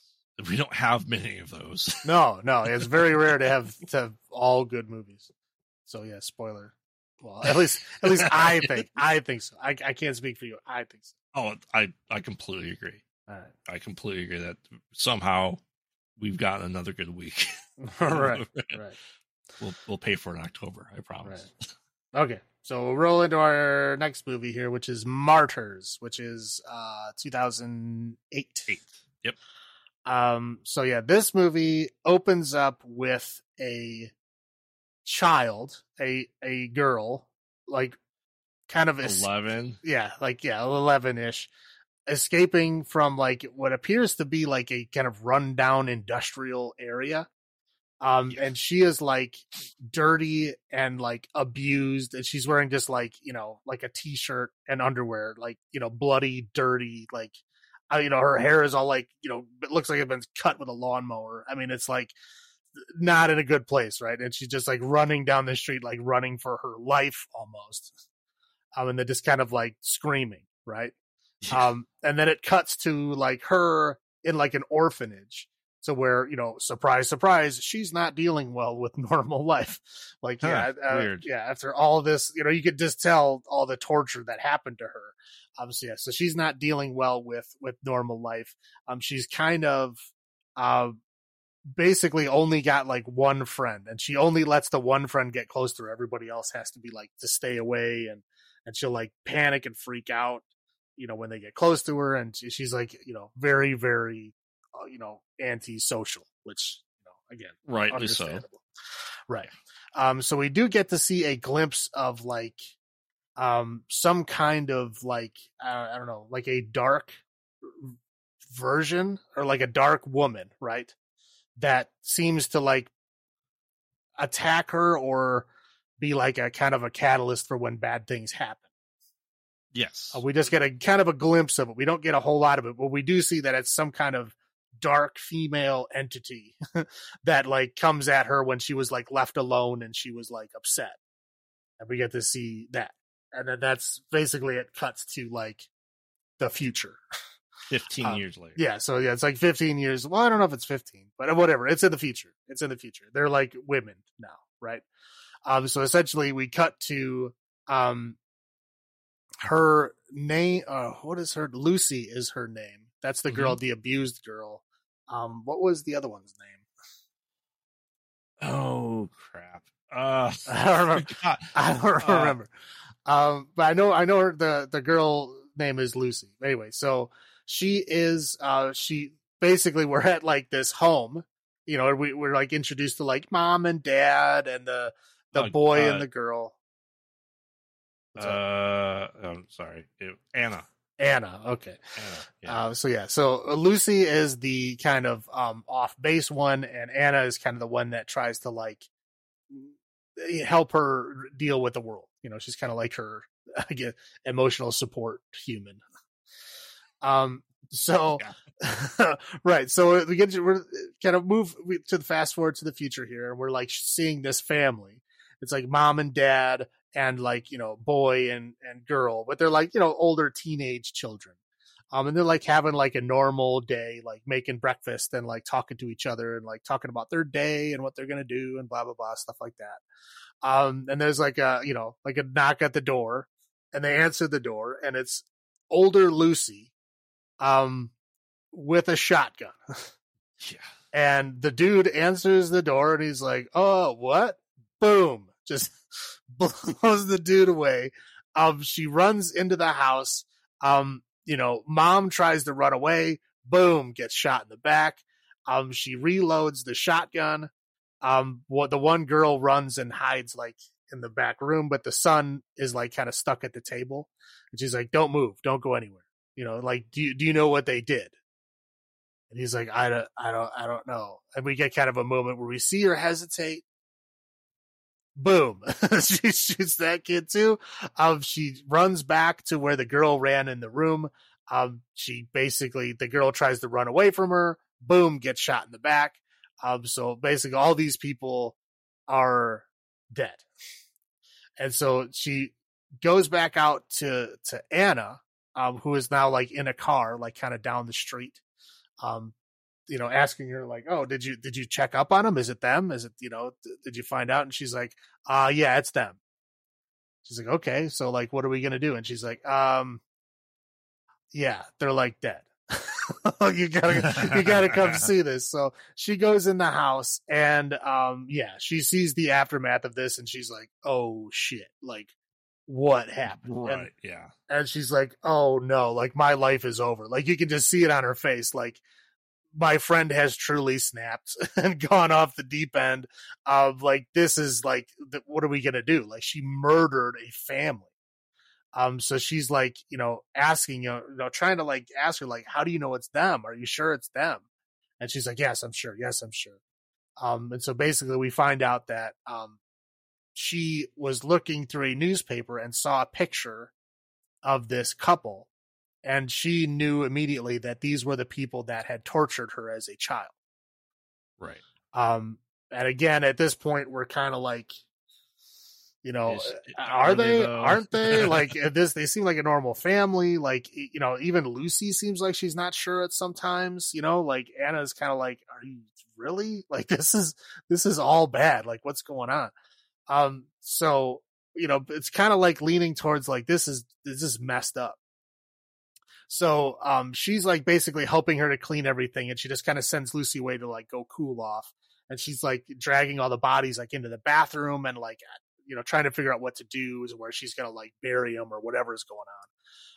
We don't have many of those. No, no, it's very rare to have to have all good movies. So yeah, spoiler. Well, at least at least I think I think so. I I can't speak for you. I think so. Oh, I I completely agree. All right, I completely agree that somehow we've gotten another good week. All right, right. We'll we'll pay for it in October. I promise. Right. Okay, so we'll roll into our next movie here, which is Martyrs, which is uh, two thousand eight. Eight. Yep. Um, so yeah, this movie opens up with a child, a, a girl, like kind of eleven. Es- yeah. Like, yeah, eleven ish escaping from like what appears to be like a kind of rundown industrial area. Um, yes. And she is like dirty and like abused, and she's wearing just like, you know, like a t-shirt and underwear, like, you know, bloody, dirty, like, Uh, you know, her hair is all like, you know, it looks like it's been cut with a lawnmower. I mean, it's like not in a good place, right? And she's just like running down the street, like running for her life almost. Um, and they're just kind of like screaming, right? Yeah. Um, and then it cuts to like her in like an orphanage. So where, you know, surprise, surprise, she's not dealing well with normal life. Like, huh, yeah, uh, yeah. After all this, you know, you could just tell all the torture that happened to her. Obviously, yeah. So she's not dealing well with, with normal life. Um, she's kind of, uh, basically only got like one friend, and she only lets the one friend get close to her. Everybody else has to be like to stay away, and, and she'll like panic and freak out, you know, when they get close to her. And she, she's like, you know, very, very, uh, you know, antisocial, which, you know, again, right. Understandable. So. Right. Um, so we do get to see a glimpse of like um, some kind of like, uh, I don't know, like a dark version or like a dark woman, right? That seems to like attack her or be like a kind of a catalyst for when bad things happen. Yes. Uh, we just get a kind of a glimpse of it. We don't get a whole lot of it, but we do see that it's some kind of dark female entity that like comes at her when she was like left alone and she was like upset. And we get to see that. And then that's basically it cuts to like the future. fifteen um, years later. Yeah. So yeah, it's like fifteen years. Well, I don't know if it's fifteen, but whatever. It's in the future. It's in the future. They're like women now. Right. Um, so essentially we cut to, um, her name. Uh, what is her? Lucy is her name. That's the girl, mm-hmm. the abused girl. Um, what was the other one's name? Oh crap. Uh, I don't remember. God. I don't uh, remember. Um, but I know, I know her, the, the girl name is Lucy. Anyway. So she is, uh, she basically, we're at like this home, you know, we we're like introduced to like mom and dad and the, the oh, boy God. and the girl. Uh, I'm sorry. Ew. Anna. Anna. Okay. Anna, yeah. Uh, so yeah. So Lucy is the kind of um, off base one, and Anna is kind of the one that tries to like help her deal with the world. You know, she's kind of like her again, emotional support human. Um. So, yeah. Right. So we get to, we're kind of move to the fast forward to the future here, and we're like seeing this family. It's like mom and dad. And like, you know, boy and, and girl, but they're like, you know, older teenage children. Um, and they're like having like a normal day, like making breakfast and like talking to each other and like talking about their day and what they're going to do and blah, blah, blah, stuff like that. Um, and there's like a, you know, like a knock at the door, and they answer the door, and it's older Lucy, um, with a shotgun. Yeah. And the dude answers the door, and he's like, oh, what? Boom. Just blows the dude away. Um, she runs into the house. Um, you know, mom tries to run away. Boom, gets shot in the back. Um, she reloads the shotgun. Um, what the one girl runs and hides like in the back room, but the son is like kind of stuck at the table. And she's like, "Don't move, don't go anywhere." You know, like, do you, do you know what they did? And he's like, "I don't, I don't, I don't know." And we get kind of a moment where we see her hesitate. Boom. She shoots that kid too. Um, she runs back to where the girl ran in the room. Um, she basically, the girl tries to run away from her. Boom, gets shot in the back. Um, so basically all these people are dead. And so she goes back out to, to Anna, um, who is now like in a car, like kind of down the street. Um, you know, asking her like, oh, did you, did you check up on them? Is it them? Is it, you know, th- did you find out? And she's like, uh, yeah, it's them. She's like, okay, so like, what are we going to do? And she's like, um, yeah, they're like dead. you gotta, you gotta come see this. So she goes in the house, and um, yeah, she sees the aftermath of this, and she's like, oh shit. Like, what happened? Right. And, yeah. And she's like, oh no, like my life is over. Like you can just see it on her face. Like, my friend has truly snapped and gone off the deep end of like, this is like, what are we going to do? Like she murdered a family. Um, so she's like, you know, asking, you know, trying to like ask her, like, how do you know it's them? Are you sure it's them? And she's like, yes, I'm sure. Yes, I'm sure. Um, and so basically we find out that, um, she was looking through a newspaper and saw a picture of this couple. And she knew immediately that these were the people that had tortured her as a child. Right. Um, and again, at this point, we're kind of like, you know, Is, are they, know. aren't they like at this, they seem like a normal family. Like, you know, even Lucy seems like she's not sure at sometimes, you know, like Anna's kind of like, are you really like, this is, this is all bad. Like what's going on? Um, so, you know, it's kind of like leaning towards like, this is, this is messed up. So um, she's like basically helping her to clean everything, and she just kind of sends Lucy away to like go cool off. And she's like dragging all the bodies like into the bathroom and like, you know, trying to figure out what to do is where she's going to like bury them or whatever is going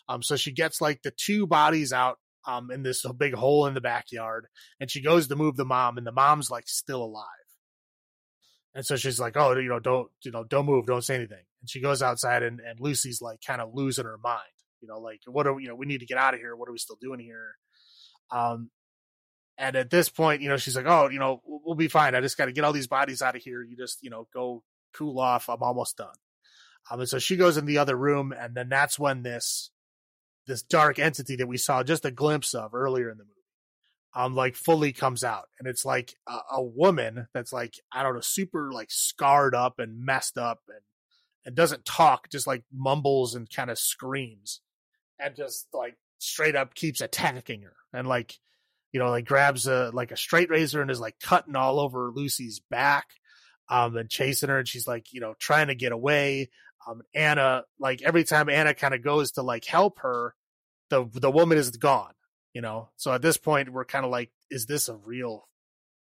on. Um, so she gets like the two bodies out um, in this big hole in the backyard, and she goes to move the mom, and the mom's like still alive. And so she's like, oh, you know, don't, you know, don't move. Don't say anything. And she goes outside and, and Lucy's like kind of losing her mind. You know, like, what are we, you know, we need to get out of here. What are we still doing here? Um, and at this point, you know, she's like, oh, you know, we'll be fine. I just got to get all these bodies out of here. You just, you know, go cool off. I'm almost done. Um, and so she goes in the other room. And then that's when this, this dark entity that we saw just a glimpse of earlier in the movie, um, like fully comes out. And it's like a, a woman that's like, I don't know, super like scarred up and messed up and, and doesn't talk, just like mumbles and kind of screams and just like straight up keeps attacking her. And like, you know, like grabs a, like a straight razor and is like cutting all over Lucy's back, um, and chasing her. And she's like, you know, trying to get away. Um, Anna, like every time Anna kind of goes to like help her, the, the woman is gone, you know? So at this point we're kind of like, is this a real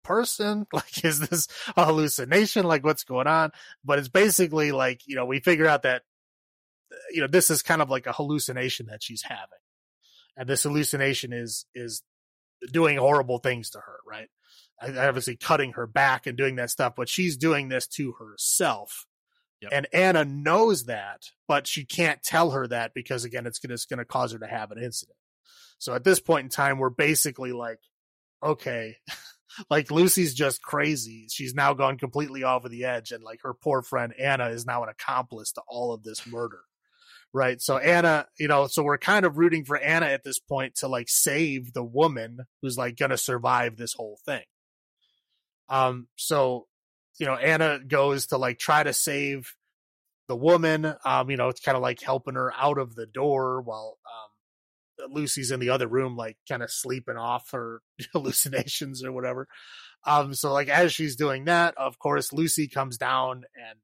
person? Like, is this a hallucination? Like, what's going on? But it's basically like, you know, we figure out that, you know, this is kind of like a hallucination that she's having. And this hallucination is, is doing horrible things to her, right? Obviously cutting her back and doing that stuff, but she's doing this to herself. Yep. And Anna knows that, but she can't tell her that because, again, it's going it's going to cause her to have an incident. So at this point in time, we're basically like, okay, like Lucy's just crazy. She's now gone completely over the edge. And like her poor friend Anna is now an accomplice to all of this murder. Right. So Anna, you know, so we're kind of rooting for Anna at this point to like save the woman who's like going to survive this whole thing. Um. So, you know, Anna goes to like try to save the woman. Um, you know, it's kind of like helping her out of the door while um, Lucy's in the other room, like kind of sleeping off her hallucinations or whatever. Um, so like as she's doing that, of course, Lucy comes down and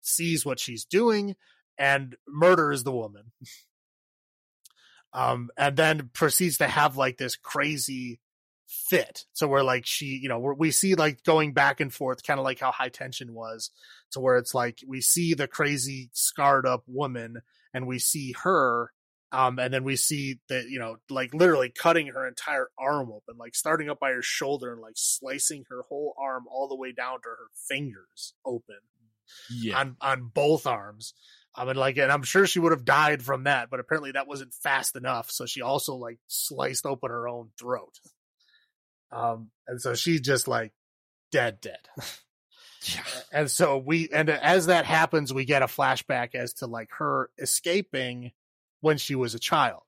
sees what she's doing and murders the woman. um, and then proceeds to have like this crazy fit. So we're like, she, you know, we're, we see like going back and forth, kind of like how High Tension was, to where it's like we see the crazy scarred up woman and we see her, um and then we see that, you know, like literally cutting her entire arm open, like starting up by her shoulder and like slicing her whole arm all the way down to her fingers open. Yeah, on on both arms. I mean, like, and I'm sure she would have died from that, but apparently that wasn't fast enough, so she also like sliced open her own throat. Um, and so she's just like dead, dead. Yeah. And so we, and as that happens, we get a flashback as to like her escaping when she was a child.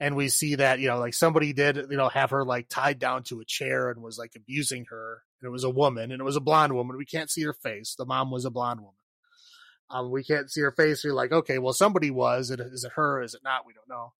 And we see that, you know, like somebody did, you know, have her like tied down to a chair and was like abusing her. And it was a woman, and it was a blonde woman. We can't see her face. The mom was a blonde woman. Um, we can't see her face. We're like, okay, well, somebody was, is it her? Is it not? We don't know.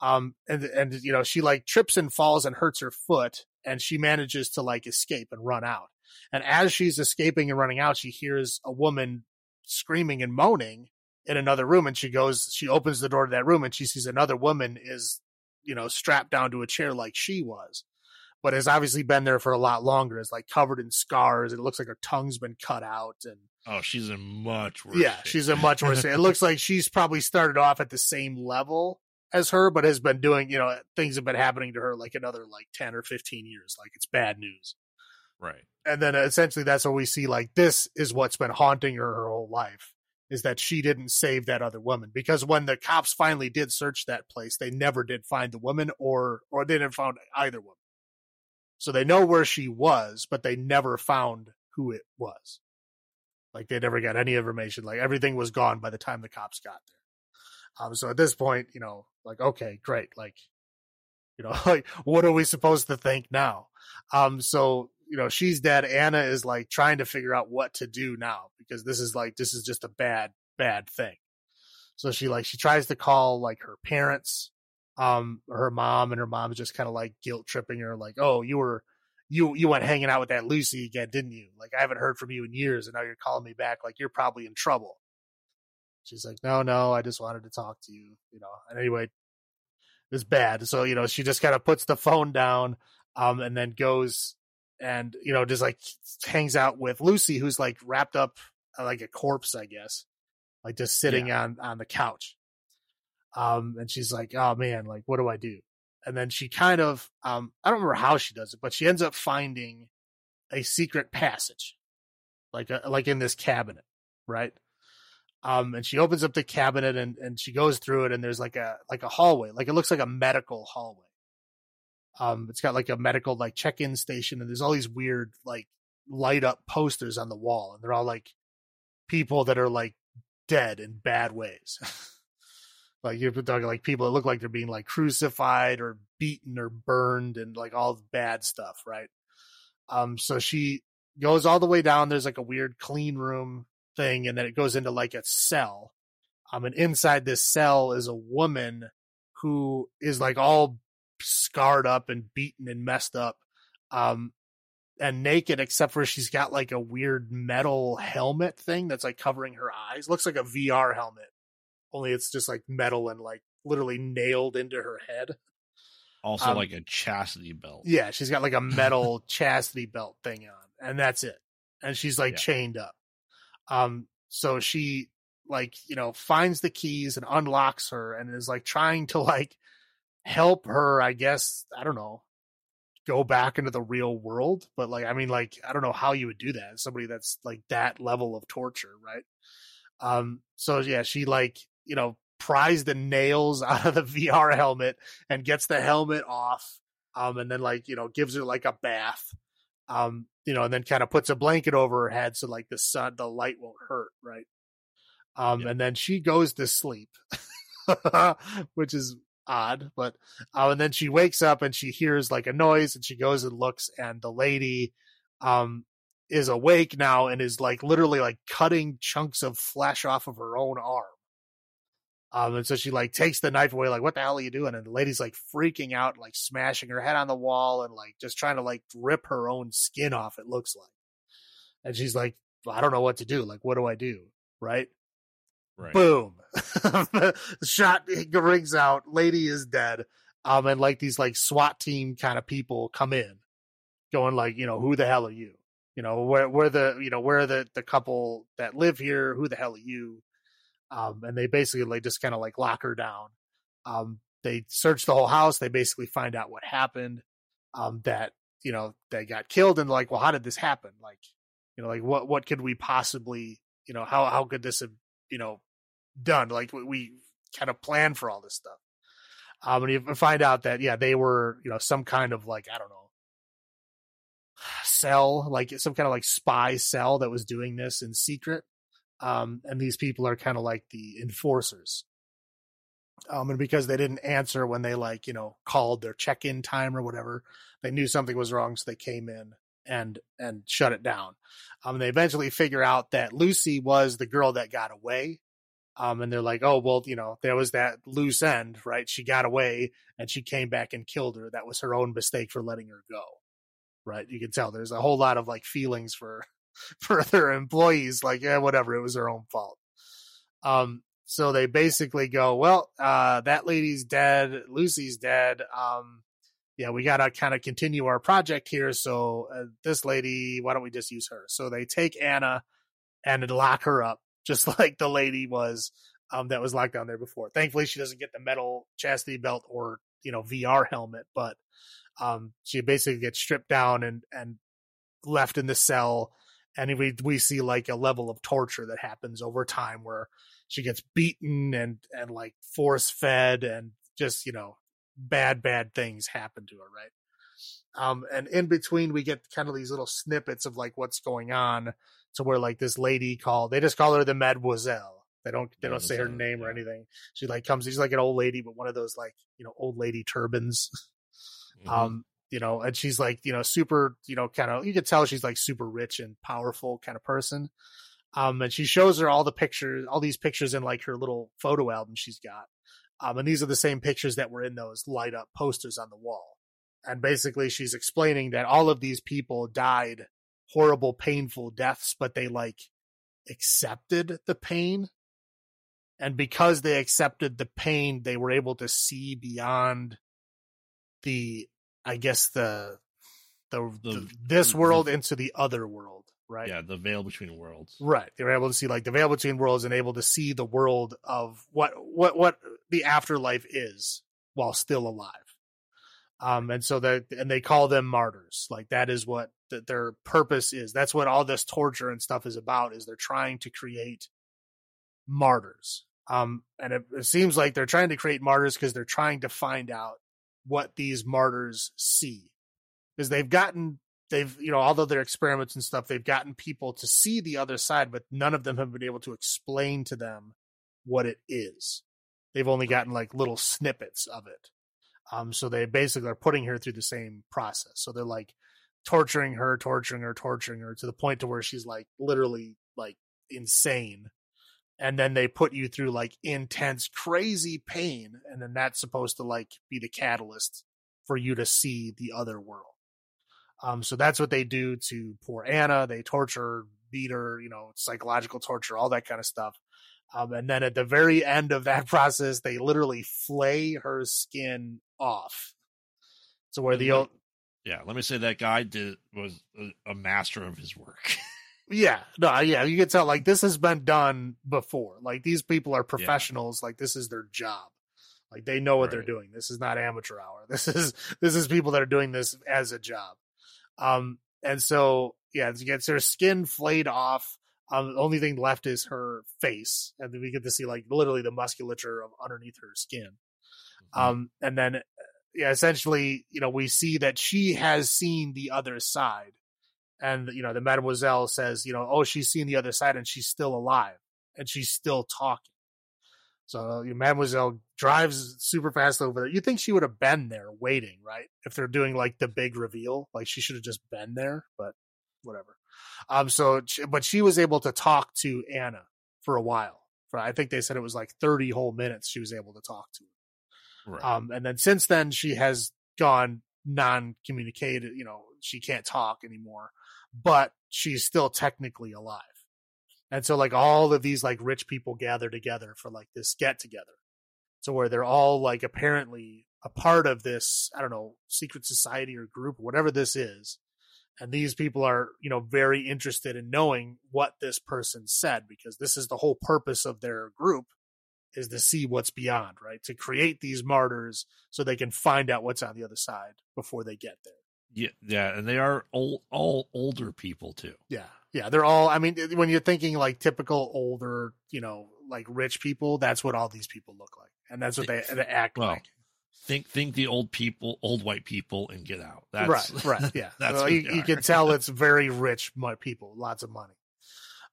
Um, and, and, you know, she like trips and falls and hurts her foot, and she manages to like escape and run out. And as she's escaping and running out, she hears a woman screaming and moaning in another room. And she goes, she opens the door to that room, and she sees another woman is, you know, strapped down to a chair like she was, but has obviously been there for a lot longer. Is like covered in scars. It looks like her tongue's been cut out. And oh, she's in much worse. Yeah, shape. She's in much worse. It looks like she's probably started off at the same level as her, but has been doing, you know, things have been happening to her like another like ten or fifteen years. Like, it's bad news. Right. And then essentially that's what we see. Like, this is what's been haunting her her whole life, is that she didn't save that other woman, because when the cops finally did search that place, they never did find the woman, or, or they didn't find either woman. So they know where she was, but they never found who it was. Like, they never got any information. Like, everything was gone by the time the cops got there. Um, so at this point, you know, like, okay, great. Like, you know, like, what are we supposed to think now? Um, so, you know, she's dead. Anna is like trying to figure out what to do now, because this is like, this is just a bad, bad thing. So she like, she tries to call like her parents, um, her mom, and her mom is just kind of like guilt tripping her. Like, oh, you were, you, you went hanging out with that Lucy again, didn't you? Like, I haven't heard from you in years, and now you're calling me back. Like, you're probably in trouble. She's like, no, no, I just wanted to talk to you, you know. And anyway, it's bad. So, you know, she just kind of puts the phone down, um, and then goes and, you know, just like hangs out with Lucy, who's like wrapped up uh, like a corpse, I guess, like just sitting yeah. on, on the couch. Um, and she's like, oh man, like, what do I do? And then she kind of, um, I don't remember how she does it, but she ends up finding a secret passage like a, like in this cabinet, right? Um, and she opens up the cabinet and, and she goes through it, and there's like a like a hallway, like it looks like a medical hallway. Um, it's got like a medical like check-in station, and there's all these weird like light up posters on the wall, and they're all like people that are like dead in bad ways. Like you're talking like people that look like they're being like crucified or beaten or burned and like all the bad stuff, right? Um, so she goes all the way down. There's like a weird clean room thing, and then it goes into like a cell. Um, and inside this cell is a woman who is like all scarred up and beaten and messed up, um, and naked, except for she's got like a weird metal helmet thing that's like covering her eyes. Looks like a V R helmet, only it's just like metal and like literally nailed into her head. Also um, like a chastity belt. Yeah, she's got like a metal chastity belt thing on, and that's it. And she's like yeah. chained up. Um, so she like, you know, finds the keys and unlocks her and is like trying to like help her, I guess, I don't know, go back into the real world. But like, I mean, like, I don't know how you would do that. Somebody that's like that level of torture. Right. Um, so yeah, she like, you know, pries the nails out of the V R helmet and gets the helmet off. Um, and then like, you know, gives her like a bath. Um, you know, and then kind of puts a blanket over her head so like the sun, the light won't hurt, right? Um, yeah. And then she goes to sleep, which is odd, but uh, and then she wakes up and she hears like a noise, and she goes and looks, and the lady um, is awake now and is like literally like cutting chunks of flesh off of her own arm. Um, and so she like takes the knife away, like, what the hell are you doing? And the lady's like freaking out, like smashing her head on the wall and like just trying to like rip her own skin off, it looks like. And she's like, I don't know what to do. Like, what do I do? Right? Right. Boom. Shot rings out. Lady is dead. Um, and like these like SWAT team kind of people come in going like, you know, who the hell are you? You know, where, where the, you know, where are the, the couple that live here? Who the hell are you? Um, and they basically like, just kind of like lock her down. Um, they search the whole house. They basically find out what happened, um, that, you know, they got killed, and like, well, how did this happen? Like, you know, like what, what could we possibly, you know, how, how could this have, you know, done? Like we, we kind of planned for all this stuff. Um, and you find out that, yeah, they were, you know, some kind of like, I don't know, cell, like some kind of like spy cell that was doing this in secret. Um, and these people are kind of like the enforcers. Um, and because they didn't answer when they like, you know, called their check-in time or whatever, they knew something was wrong. So they came in and, and shut it down. Um, and they eventually figure out that Lucy was the girl that got away. Um, and they're like, oh, well, you know, there was that loose end, right? She got away and she came back and killed her. That was her own mistake for letting her go. Right. You can tell there's a whole lot of like feelings for, for their employees, like, yeah, whatever, it was their own fault. Um, so they basically go, well, uh, that lady's dead, Lucy's dead. Um, yeah, we got to kind of continue our project here. So uh, this lady, why don't we just use her? So they take Anna and lock her up, just like the lady was, um, that was locked down there before. Thankfully, she doesn't get the metal chastity belt or, you know, V R helmet, but um, she basically gets stripped down and, and left in the cell. And we we see like a level of torture that happens over time where she gets beaten and, and like force fed and just, you know, bad, bad things happen to her. Right. Um, and in between, we get kind of these little snippets of like what's going on to where like this lady called, they just call her the Mademoiselle. They don't, they don't say her name or anything. She like comes, she's like an old lady, but one of those like, you know, old lady turbans. Mm-hmm. Um, You know, and she's like, you know, super, you know, kind of, you could tell she's like super rich and powerful kind of person. Um, and she shows her all the pictures, all these pictures in like her little photo album she's got. Um, and these are the same pictures that were in those light up posters on the wall. And basically she's explaining that all of these people died horrible, painful deaths, but they like accepted the pain. And because they accepted the pain, they were able to see beyond the, I guess the, the the this world into the other world, right? Yeah, the veil between worlds. Right. They were able to see like the veil between worlds and able to see the world of what what what the afterlife is while still alive. Um, and so that, and they call them martyrs. Like that is what th- their purpose is. That's what all this torture and stuff is about, is they're trying to create martyrs. Um, and it, it seems like they're trying to create martyrs because they're trying to find out what these martyrs see, because they've gotten, they've, you know, although their experiments and stuff, they've gotten people to see the other side, but none of them have been able to explain to them what it is. They've only gotten like little snippets of it. Um, so they basically are putting her through the same process. So they're like torturing her, torturing her, torturing her to the point to where she's like literally like insane. And then they put you through like intense, crazy pain. And then that's supposed to like be the catalyst for you to see the other world. Um, so that's what they do to poor Anna. They torture her, beat her, you know, psychological torture, all that kind of stuff. Um, and then at the very end of that process, they literally flay her skin off. So where the old, yeah, let me say that guy did was a, a master of his work. yeah, no, yeah, you can tell like this has been done before. Like these people are professionals. Yeah. Like this is their job. Like they know what right. they're doing. This is not amateur hour. This is this is people that are doing this as a job. Um, and so yeah, she gets her skin flayed off. Um, the only thing left is her face, and then we get to see like literally the musculature of underneath her skin. Mm-hmm. Um, and then, yeah, essentially, you know, we see that she has seen the other side, and you know, the Mademoiselle says, you know, oh, she's seen the other side, and she's still alive, and she's still talking. So you know, Mademoiselle drives super fast over there. You think she would have been there waiting, right? If they're doing like the big reveal, like she should have just been there, but whatever. Um, so, but she was able to talk to Anna for a while. For, I think they said it was like thirty whole minutes she was able to talk to her. Right. Um, and then since then she has gone non-communicated, you know, she can't talk anymore, but she's still technically alive. And so like all of these like rich people gather together for like this get together. So where they're all like apparently a part of this, I don't know, secret society or group, whatever this is. And these people are, you know, very interested in knowing what this person said, because this is the whole purpose of their group, is to see what's beyond, right? To create these martyrs so they can find out what's on the other side before they get there. Yeah. Yeah. And they are all, all older people too. Yeah. Yeah. They're all, I mean, when you're thinking like typical older, you know, like rich people, that's what all these people look like. And that's what they, they act well. like. Think, think the old people, old white people, and get out. That's right, right, yeah. That's so you, you can tell it's very rich people, lots of money.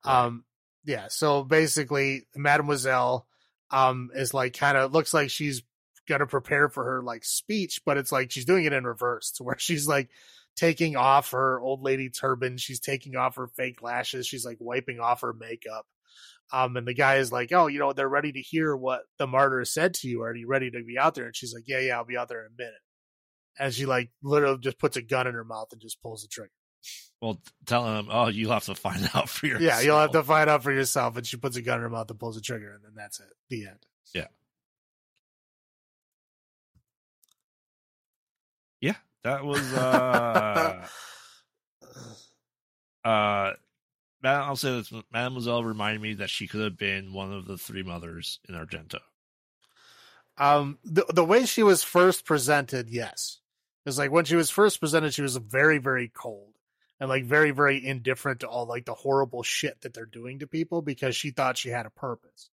Right. Um, yeah. So basically, Mademoiselle, um, is like kind of looks like she's gonna prepare for her like speech, but it's like she's doing it in reverse, to where she's like taking off her old lady turban, she's taking off her fake lashes, she's like wiping off her makeup. Um, and the guy is like, oh, you know, they're ready to hear what the martyr said to you. Are you ready to be out there? And she's like, yeah, yeah, I'll be out there in a minute. And she like literally just puts a gun in her mouth and just pulls the trigger. Well, telling him, oh, you'll have to find out for yourself. Yeah, you'll have to find out for yourself. And she puts a gun in her mouth and pulls the trigger. And then that's it. The end. Yeah. Yeah, that was, uh, uh, I'll say this, Mademoiselle reminded me that she could have been one of the three mothers in Argento. Um, the the way she was first presented, yes. It's like when she was first presented, she was very, very cold and like very, very indifferent to all like the horrible shit that they're doing to people, because she thought she had a purpose.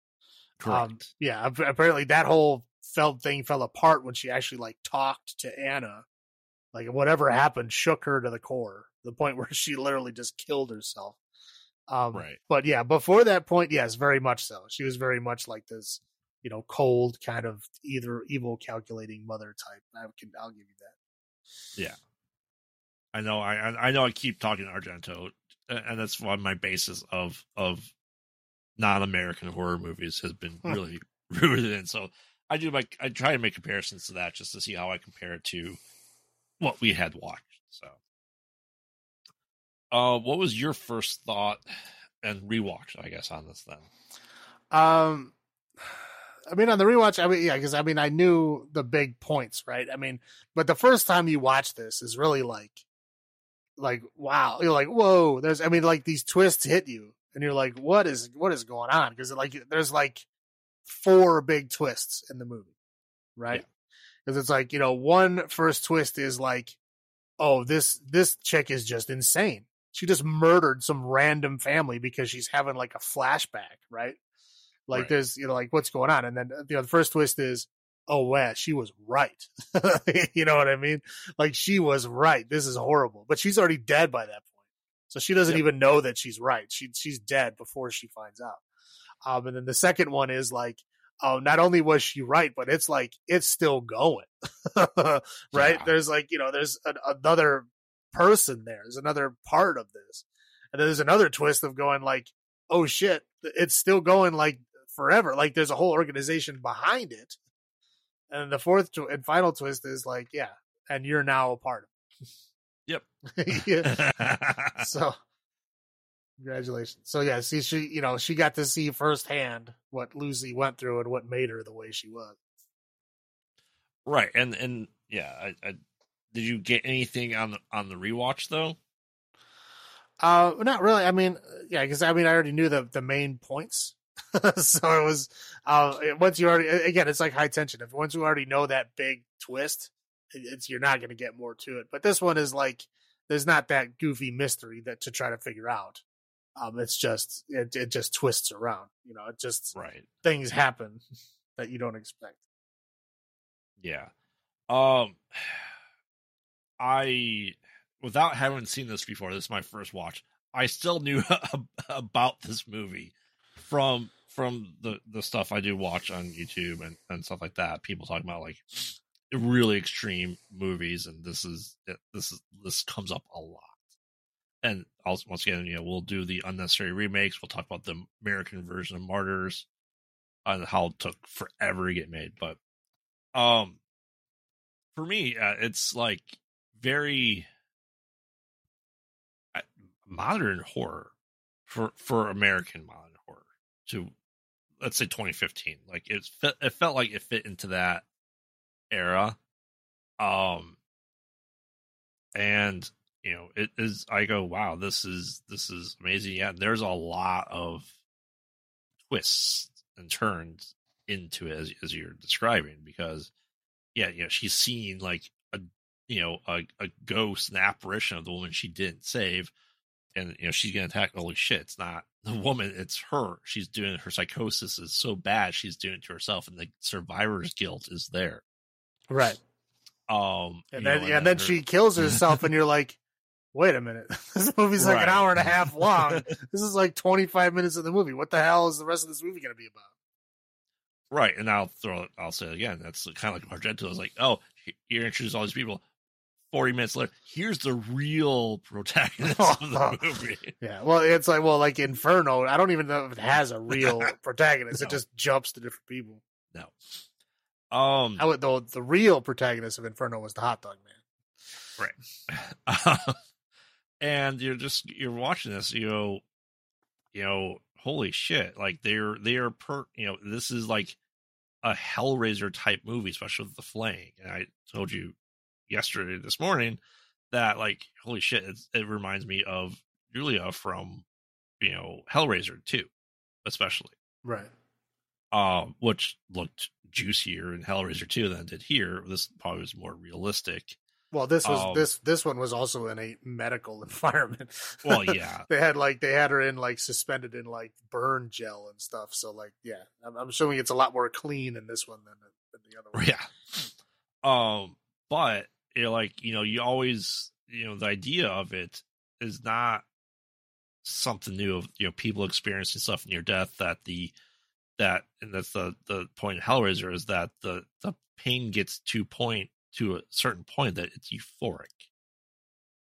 Correct. Um, yeah, apparently that whole felt thing fell apart when she actually like talked to Anna. Like whatever happened shook her to the core, the point where she literally just killed herself. Um, right. But yeah, before that point, yes, very much so. She was very much like this, you know, cold kind of either evil calculating mother type. I can, I'll give you that. Yeah. I know. I, I know I keep talking Argento, and that's why my basis of, of non-American horror movies has been really rooted in. So I do like, I try to make comparisons to that just to see how I compare it to what we had watched. So. Uh, what was your first thought and rewatch, I guess, on this then? Um, I mean, on the rewatch, I mean, yeah, because I mean, I knew the big points, right? I mean, but the first time you watch this is really like, like, wow, you're like, whoa, there's, I mean, like these twists hit you and you're like, what is, what is going on? Because like, there's like four big twists in the movie, right? Yeah. Because it's like, you know, one first twist is like, oh, this this chick is just insane. She just murdered some random family because she's having like a flashback, right? Like right. There's, you know, like what's going on? And then, you know, the first twist is, oh, wow, she was right. You know what I mean? Like she was right. This is horrible. But she's already dead by that point. So she doesn't yep. even know that she's right. She She's dead before she finds out. Um, and then the second one is like, oh, not only was she right, but it's like, it's still going, right? Yeah. There's like, you know, there's an, another person there. There's another part of this. And then there's another twist of going like, oh shit, it's still going like forever. Like there's a whole organization behind it. And the fourth tw- and final twist is like, yeah. And you're now a part of it. Yep. Yeah. So congratulations. So yeah, see, she, you know, she got to see firsthand what Lucy went through and what made her the way she was. Right. And, and yeah, I, I did you get anything on the, on the rewatch though? Uh, not really. I mean, yeah, cause I mean, I already knew the, the main points. So it was, uh, once you already, again, it's like High Tension. If once you already know that big twist, it's, you're not going to get more to it. But this one is like, there's not that goofy mystery that to try to figure out. Um, it's just, it, it just twists around, you know, it just, right. Things happen that you don't expect. Yeah. Um, I, without having seen this before, this is my first watch. I still knew about this movie from, from the, the stuff I do watch on YouTube and, and stuff like that. People talking about like really extreme movies. And this is, this is, this comes up a lot. And also, once again, you know, we'll do the unnecessary remakes. We'll talk about the American version of Martyrs and how it took forever to get made. But um, for me, uh, it's like very modern horror for for American modern horror to, let's say, twenty fifteen. Like it, fit, it felt like it fit into that era. Um, and you know, it is, I go, wow, this is, this is amazing. Yeah. There's a lot of twists and turns into it as, as you're describing, because yeah, you know, she's seen like a, you know, a, a ghost, an apparition of the woman she didn't save. And, you know, she's going to attack. Holy shit. It's not the woman. It's her. She's doing, her psychosis is so bad. She's doing it to herself. And the survivor's guilt is there. Right. Um, and then, know, and, and then her... she kills herself and you're like, wait a minute. This movie's like right. an hour and a half long. This is like twenty-five minutes of the movie. What the hell is the rest of this movie going to be about? Right. And I'll throw it. I'll say it again. That's kind of like Argento. I was like, oh, you're introducing all these people. forty minutes later, here's the real protagonist of the movie. Yeah. Well, it's like, well, like Inferno. I don't even know if it has a real protagonist. No. It just jumps to different people. No. Um, I would, though, the real protagonist of Inferno was the hot dog man. Right. And you're just, you're watching this, you know, you know, holy shit. Like they're, they're per, you know, this is like a Hellraiser type movie, especially with the flaying. And I told you yesterday, this morning, that like, holy shit, it, it reminds me of Julia from, you know, Hellraiser two, especially. Right. Um, which looked juicier in Hellraiser two than it did here. This probably was more realistic. Well, this was um, this this one was also in a medical environment. Well, yeah, they had like they had her in like suspended in like burn gel and stuff. So like, yeah, I'm, I'm assuming it's a lot more clean in this one than, than the other one. Yeah. Um, but you know, like you know, you always you know the idea of it is not something new. Of you know, people experiencing stuff near death that the that and that's the the point of Hellraiser is that the the pain gets to point to a certain point that it's euphoric,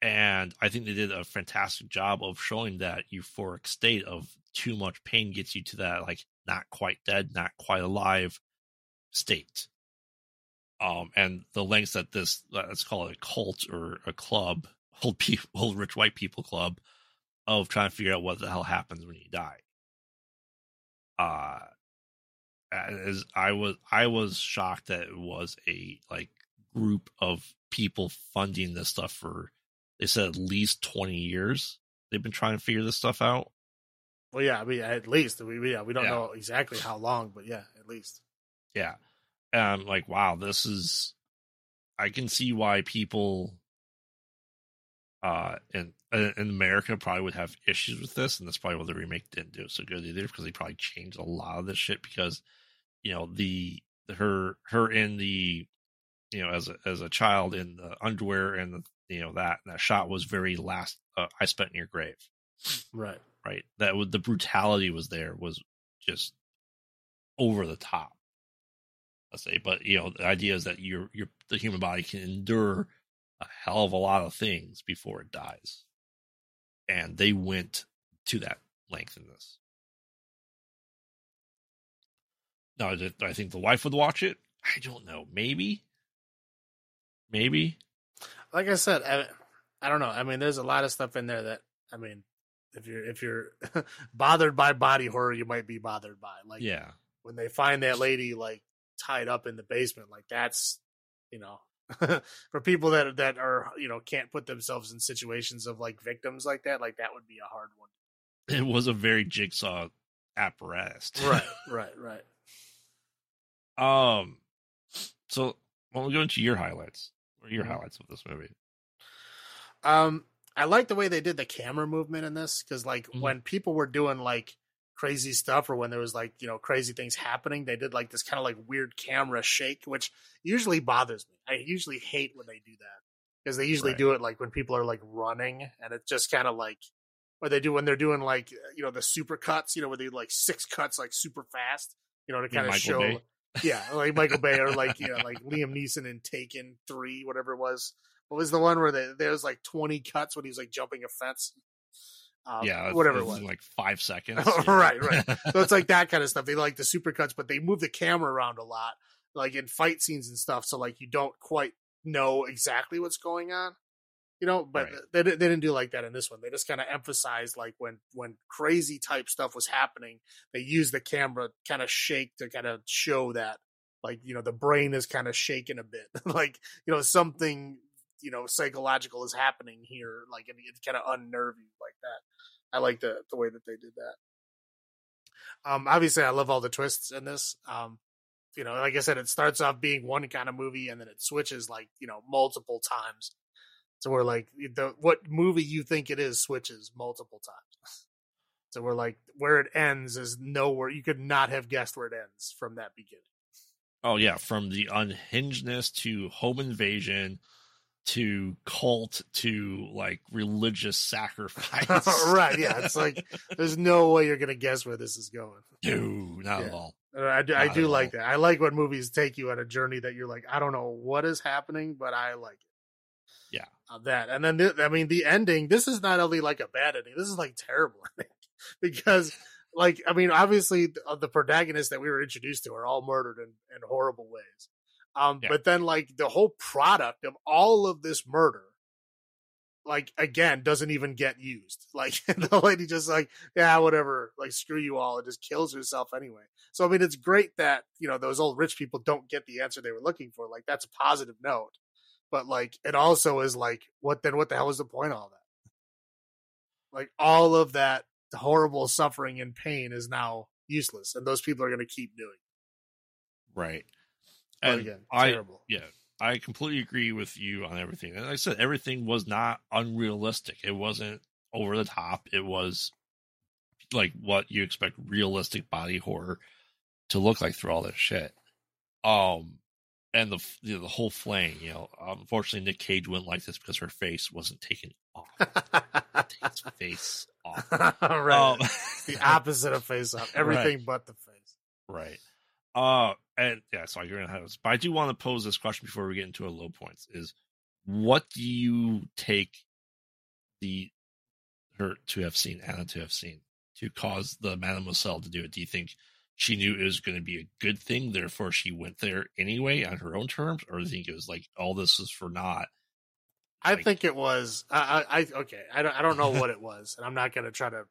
and I think they did a fantastic job of showing that euphoric state of too much pain gets you to that like not quite dead, not quite alive state. Um, and the lengths that this, let's call it a cult or a club, old people, old rich white people club, of trying to figure out what the hell happens when you die. Uh, as I was, I was shocked that it was a like group of people funding this stuff for, they said at least twenty years. They've been trying to figure this stuff out. Well, yeah, I mean, at least we, yeah, we don't yeah. know exactly how long, but yeah, at least. Yeah. And I'm like, wow, this is, I can see why people uh, in, in America probably would have issues with this. And that's probably why the remake didn't do it so good either, because they probably changed a lot of this shit because, you know, the, her, her in the, you know, as a, as a child in the underwear and the, you know, that, and that shot was very last, uh, I spent in your grave. Right. Right. That would, the brutality was there was just over the top. Let's say, but you know, the idea is that your, your, the human body can endure a hell of a lot of things before it dies. And they went to that length in this. Now, I think the wife would watch it. I don't know. Maybe, maybe. Like I said, I, I don't know. I mean, there's a lot of stuff in there that, I mean, if you're, if you're bothered by body horror, you might be bothered by, like, yeah, when they find that lady, like, tied up in the basement, like, that's, you know, for people that, that are, you know, can't put themselves in situations of, like, victims like that, like, that would be a hard one. It was a very jigsaw apparatus. Right, right, right. Um, so well, we go into your highlights or your highlights of this movie. Um, I like the way they did the camera movement in this, because, like, mm-hmm. when people were doing, like, crazy stuff or when there was, like, you know, crazy things happening, they did, like, this kind of, like, weird camera shake, which usually bothers me. I usually hate when they do that, because they usually right. do it, like, when people are, like, running, and it's just kind of like, or they do when they're doing, like, you know, the super cuts, you know, where they do, like, six cuts, like, super fast, you know, to kind of show. Bay. Yeah, like Michael Bay, or like, you know, like Liam Neeson in Taken three, whatever it was. What was the one where they, there was like twenty cuts when he was like jumping a fence? Um, yeah, whatever it was. Like five seconds. Yeah. Right, right. So it's like that kind of stuff. They like the super cuts, but they move the camera around a lot, like in fight scenes and stuff. So like you don't quite know exactly what's going on, you know, but right. they, they didn't do like that in this one. They just kind of emphasized like when, when crazy type stuff was happening, they used the camera kind of shake to kind of show that, like, you know, the brain is kind of shaking a bit, like, you know, something, you know, psychological is happening here. Like it, it's kind of unnerving like that. I like the, the way that they did that. Um, obviously I love all the twists in this. Um, you know, like I said, it starts off being one kind of movie and then it switches like, you know, multiple times. So we're like, the, what movie you think it is switches multiple times. So we're like, where it ends is nowhere. You could not have guessed where it ends from that beginning. Oh yeah, from the unhingedness to home invasion to cult to like religious sacrifice. Right, yeah. It's like there's no way you're gonna guess where this is going. No, not yeah. at all. I do, I do like all. that. I like when movies take you on a journey that you're like, I don't know what is happening, but I like it. Yeah, uh, that and then th- I mean the ending. This is not only like a bad ending. This is like terrible ending because, like, I mean, obviously the, the protagonists that we were introduced to are all murdered in, in horrible ways. Um, yeah. But then like the whole product of all of this murder, like again, doesn't even get used. Like the lady just like, yeah, whatever, like screw you all, and just kills herself anyway. So I mean, it's great that you know those old rich people don't get the answer they were looking for. Like that's a positive note. But like, it also is like, what then? What the hell is the point of all that? Like, all of that horrible suffering and pain is now useless, and those people are going to keep doing it. Right. But and again, I, terrible. Yeah, I completely agree with you on everything. And like I said, everything was not unrealistic. It wasn't over the top. It was like what you expect realistic body horror to look like through all this shit. Um. And the you know, the whole flaying, you know, unfortunately, Nick Cage went like this because her face wasn't taken off. Takes face off. Right. Um, the opposite of face off. Everything right. but the face. Right. Uh, and yeah, so I agree on this. But I do want to pose this question before we get into our low points is what do you take the her to have seen, Anna to have seen, to cause the Mademoiselle to do it? Do you think she knew it was going to be a good thing, therefore she went there anyway on her own terms, or do you think it was like all this is for naught? Like, I think it was. I, I okay. I don't. I don't know what it was, and I'm not going to try to,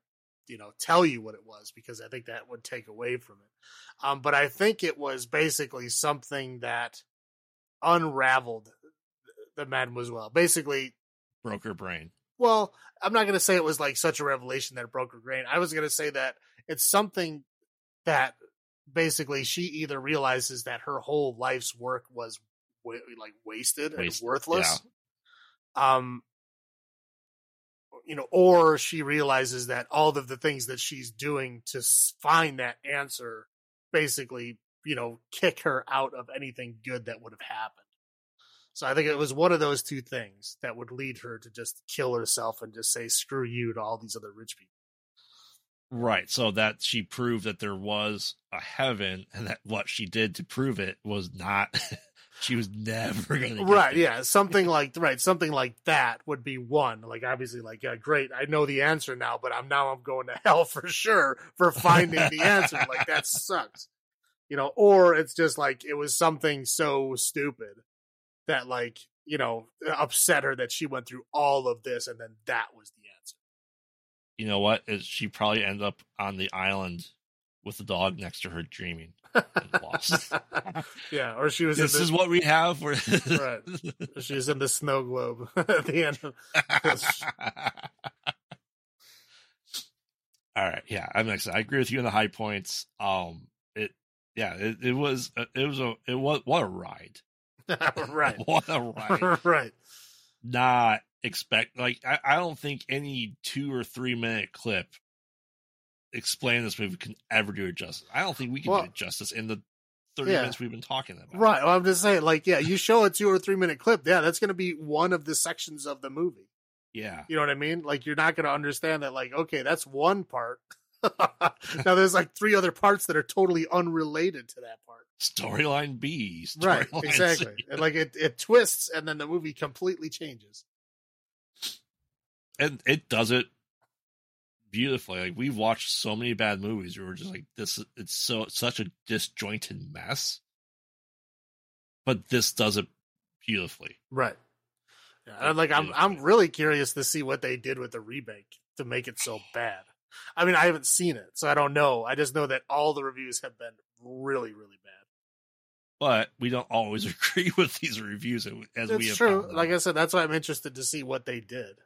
you know, tell you what it was because I think that would take away from it. Um, but I think it was basically something that unraveled the Mademoiselle. Basically, broke her brain. Well, I'm not going to say it was like such a revelation that it broke her brain. I was going to say that it's something that basically she either realizes that her whole life's work was w- like wasted, wasted and worthless. Yeah. Um, you know, or she realizes that all of the things that she's doing to find that answer basically, you know, kick her out of anything good that would have happened. So I think it was one of those two things that would lead her to just kill herself and just say, screw you to all these other rich people. Right. So that she proved that there was a heaven and that what she did to prove it was not, she was never going to. Right. There. Yeah. Something like, right. Something like that would be one, like, obviously like, yeah, great. I know the answer now, but I'm now I'm going to hell for sure for finding the answer. Like that sucks, you know, or it's just like, it was something so stupid that, like, you know, upset her that she went through all of this, and then that was the answer. You know what? She probably ended up on the island with the dog next to her, dreaming and lost. Yeah, or she was. This in the, is what we have. For... Right. She was in the snow globe at the end of this. All right. Yeah, I'm excited. I agree with you on the high points. Um, it. Yeah. It, it was. It was a. It was what a ride. Right. What a ride. Right. Not expect, like, I, I don't think any two or three minute clip explaining this movie can ever do it justice. I don't think we can well, do it justice in the thirty yeah. minutes we've been talking about. Right. Well, I'm just saying, like, yeah, you show a two or three minute clip. Yeah. That's going to be one of the sections of the movie. Yeah. You know what I mean? Like, you're not going to understand that, like, okay, that's one part. Now there's like three other parts that are totally unrelated to that part. Storyline B, story right? Exactly. C. And like it, it twists, and then the movie completely changes. And it does it beautifully. Like, we've watched so many bad movies where we're just like, this. It's so such a disjointed mess, but this does it beautifully, right? Yeah, and like I'm, I'm really curious to see what they did with the remake to make it so bad. I mean, I haven't seen it, so I don't know. I just know that all the reviews have been really, really bad. But we don't always agree with these reviews, as it's we have. True. Like I said, that's why I'm interested to see what they did.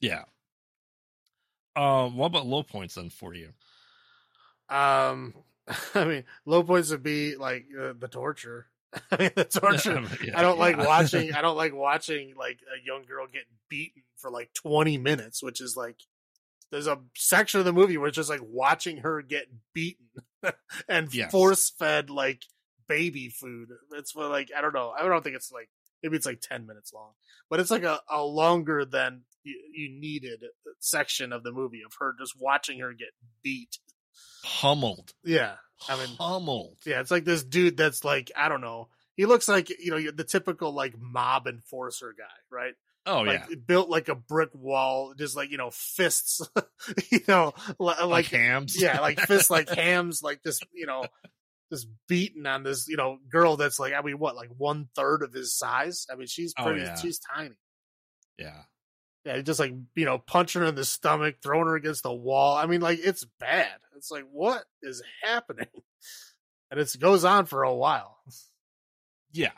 Yeah. Um, what about low points then for you? Um, I mean, low points would be like uh, the torture. I mean, the torture. Yeah, I don't yeah. like watching. I don't like watching like a young girl get beaten for like twenty minutes, which is like. There's a section of the movie where it's just like watching her get beaten and yes. force fed like baby food. It's for like, I don't know. I don't think it's like, maybe it's like ten minutes long, but it's like a, a longer than you, you needed section of the movie of her just watching her get beat. Hummeled. Yeah. I mean, hummeled. Yeah. It's like this dude that's like, I don't know. He looks like, you know, the typical like mob enforcer guy, right? Oh, like, yeah. Built like a brick wall, just like, you know, fists, you know, like, like hams. Yeah, like fists, like hams, like just, you know, just beating on this, you know, girl that's like, I mean, what, like one third of his size? I mean, she's pretty, oh, yeah. she's tiny. Yeah. Yeah, just like, you know, punching her in the stomach, throwing her against the wall. I mean, like, it's bad. It's like, what is happening? And it goes on for a while. Yeah.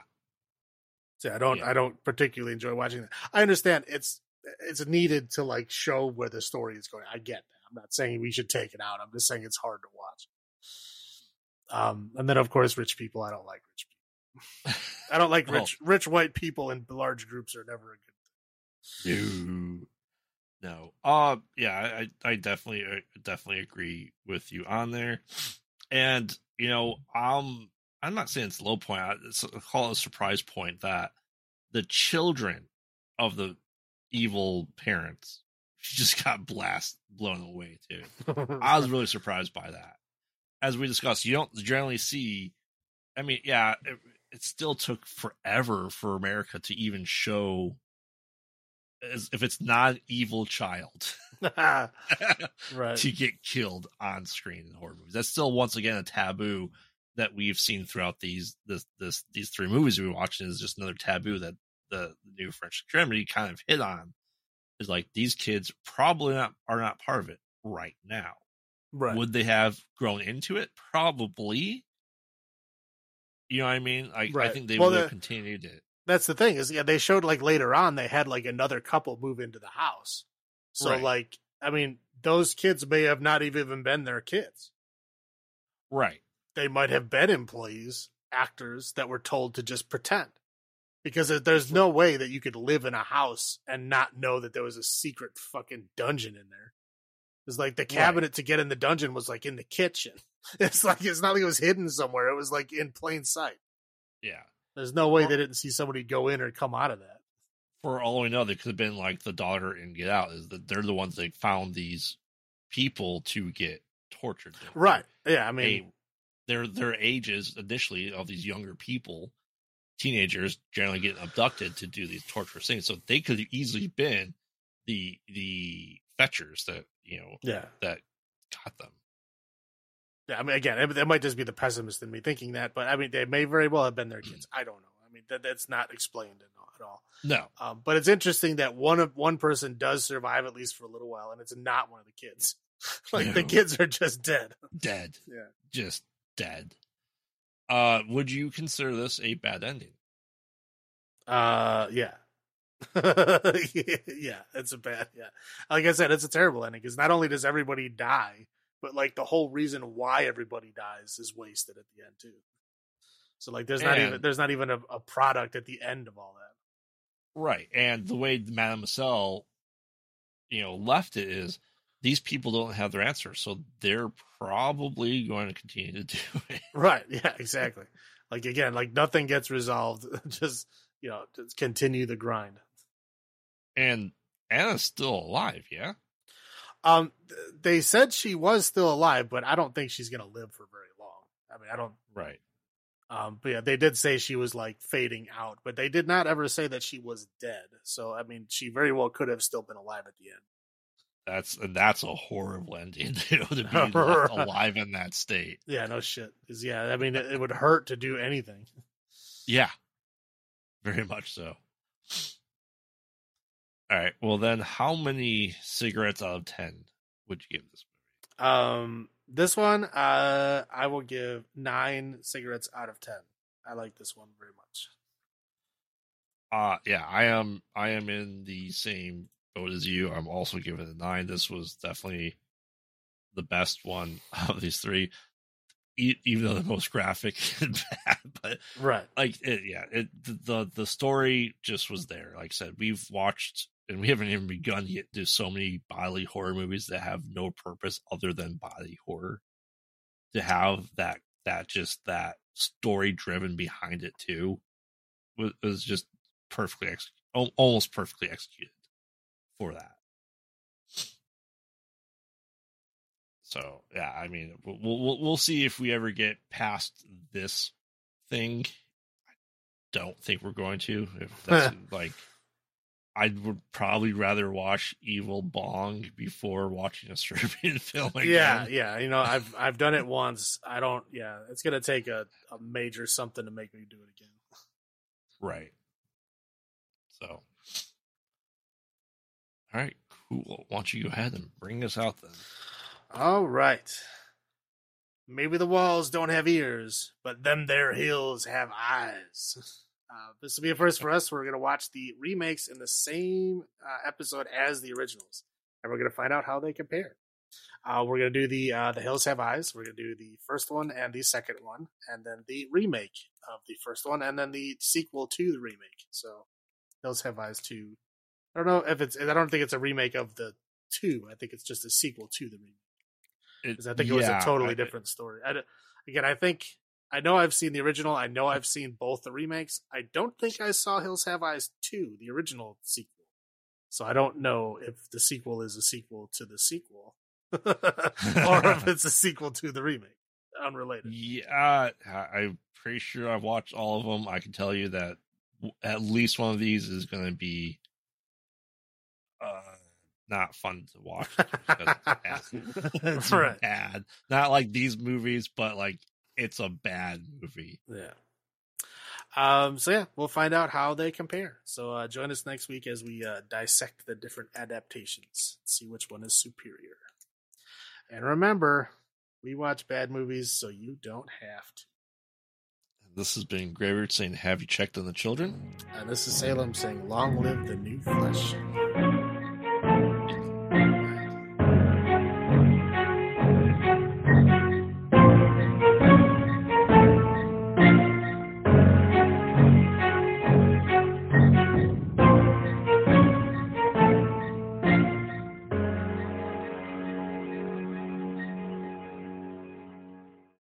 Yeah, I don't. Yeah. I don't particularly enjoy watching that. I understand it's it's needed to like show where the story is going. I get that. I'm not saying we should take it out. I'm just saying it's hard to watch. Um, and then of course, rich people. I don't like rich people. I don't like rich oh. rich white people in large groups are never a good thing. No, no. Uh, yeah, I I definitely I definitely agree with you on there. And you know, I'm. I'm not saying it's low point. It's I call it a surprise point that the children of the evil parents just got blasted, blown away too. I was really surprised by that. As we discussed, you don't generally see. I mean, yeah, it, it still took forever for America to even show as if it's not an evil child right. to get killed on screen in horror movies. That's still once again a taboo that we've seen throughout these this this these three movies we watched, is just another taboo that the, the New French Extremity kind of hit on. Is like these kids probably not are not part of it right now. Right. Would they have grown into it? Probably. You know what I mean? I, right. I think they well, would have continued it. That's the thing, is yeah, they showed like later on they had like another couple move into the house. So right. like I mean, those kids may have not even been their kids. Right. they might have been employees, actors that were told to just pretend. Because there's no way that you could live in a house and not know that there was a secret fucking dungeon in there. It's like the cabinet right. to get in the dungeon was like in the kitchen. It's like, it's not like it was hidden somewhere. It was like in plain sight. Yeah. There's no way they didn't see somebody go in or come out of that. For all we know, they could have been like the daughter in Get Out, is that they're the ones that found these people to get tortured. They're, right. Yeah. I mean, their, their ages initially of these younger people, teenagers generally get abducted to do these torturous things. So they could have easily been the, the fetchers that, you know, yeah. that got them. Yeah. I mean, again, that might just be the pessimist in me thinking that, but I mean, they may very well have been their kids. I don't know. I mean, that that's not explained at all. No. Um, but it's interesting that one of one person does survive at least for a little while. And it's not one of the kids. Like no. The kids are just dead. Dead. Yeah. Just dead. Uh, would you consider this a bad ending? Uh, yeah. Yeah, it's a bad, yeah. Like I said, it's a terrible ending because not only does everybody die, but like the whole reason why everybody dies is wasted at the end too. So like, there's and, not even, there's not even a, a product at the end of all that. Right. And the way Mademoiselle, you know, left it is these people don't have their answer, so they're probably going to continue to do it. Right. Yeah, exactly. Like, again, like nothing gets resolved. Just, you know, just continue the grind. And Anna's still alive. Yeah. Um, they said she was still alive, but I don't think she's going to live for very long. I mean, I don't. Right. Um, but yeah, they did say she was like fading out, but they did not ever say that she was dead. So, I mean, she very well could have still been alive at the end. That's and that's a horrible ending, you know, to be alive in that state. Yeah, no shit. Yeah, I mean, it, it would hurt to do anything. Yeah, very much so. All right. Well, then, how many cigarettes out of ten would you give this movie? Um, this one, uh, I will give nine cigarettes out of ten. I like this one very much. Uh yeah, I am. I am in the same. But as you, I'm also giving it a nine. This was definitely the best one of these three, e- even though the most graphic and bad. But right, like it, yeah, it, the the story just was there. Like I said, we've watched and we haven't even begun yet. There's so many bodily horror movies that have no purpose other than bodily horror. To have that that just that story driven behind it too was, was just perfectly ex- almost perfectly executed. For that, so yeah, I mean, we'll, we'll we'll see if we ever get past this thing. I don't think we're going to. If that's like, I would probably rather watch Evil Bong before watching a Serbian film. Again. Yeah, yeah, you know, I've I've done it once. I don't. Yeah, it's gonna take a, a major something to make me do it again. Right. So. All right, cool. Why don't you go ahead and bring us out then? All right. Maybe the walls don't have ears, but them there hills have eyes. Uh, this will be a first for us. We're going to watch the remakes in the same uh, episode as the originals, and we're going to find out how they compare. Uh, we're going to do the uh, The Hills Have Eyes. We're going to do the first one and the second one, and then the remake of the first one, and then the sequel to the remake. So Hills Have Eyes two. I don't know if it's, I don't think it's a remake of the two. I think it's just a sequel to the remake. Because I think it yeah, was a totally I, different story. I, again, I think, I know I've seen the original. I know I've seen both the remakes. I don't think I saw Hills Have Eyes two, the original sequel. So I don't know if the sequel is a sequel to the sequel or if it's a sequel to the remake. Unrelated. Yeah, I'm pretty sure I've watched all of them. I can tell you that at least one of these is going to be Uh, not fun to watch. It's bad. Right. Bad. Not like these movies, but like it's a bad movie. Yeah. Um. So yeah, we'll find out how they compare. So uh, join us next week as we uh, dissect the different adaptations, see which one is superior. And remember, we watch bad movies so you don't have to. This has been Graveyard saying, "Have you checked on the children?" And this is Salem saying, "Long live the New Flesh."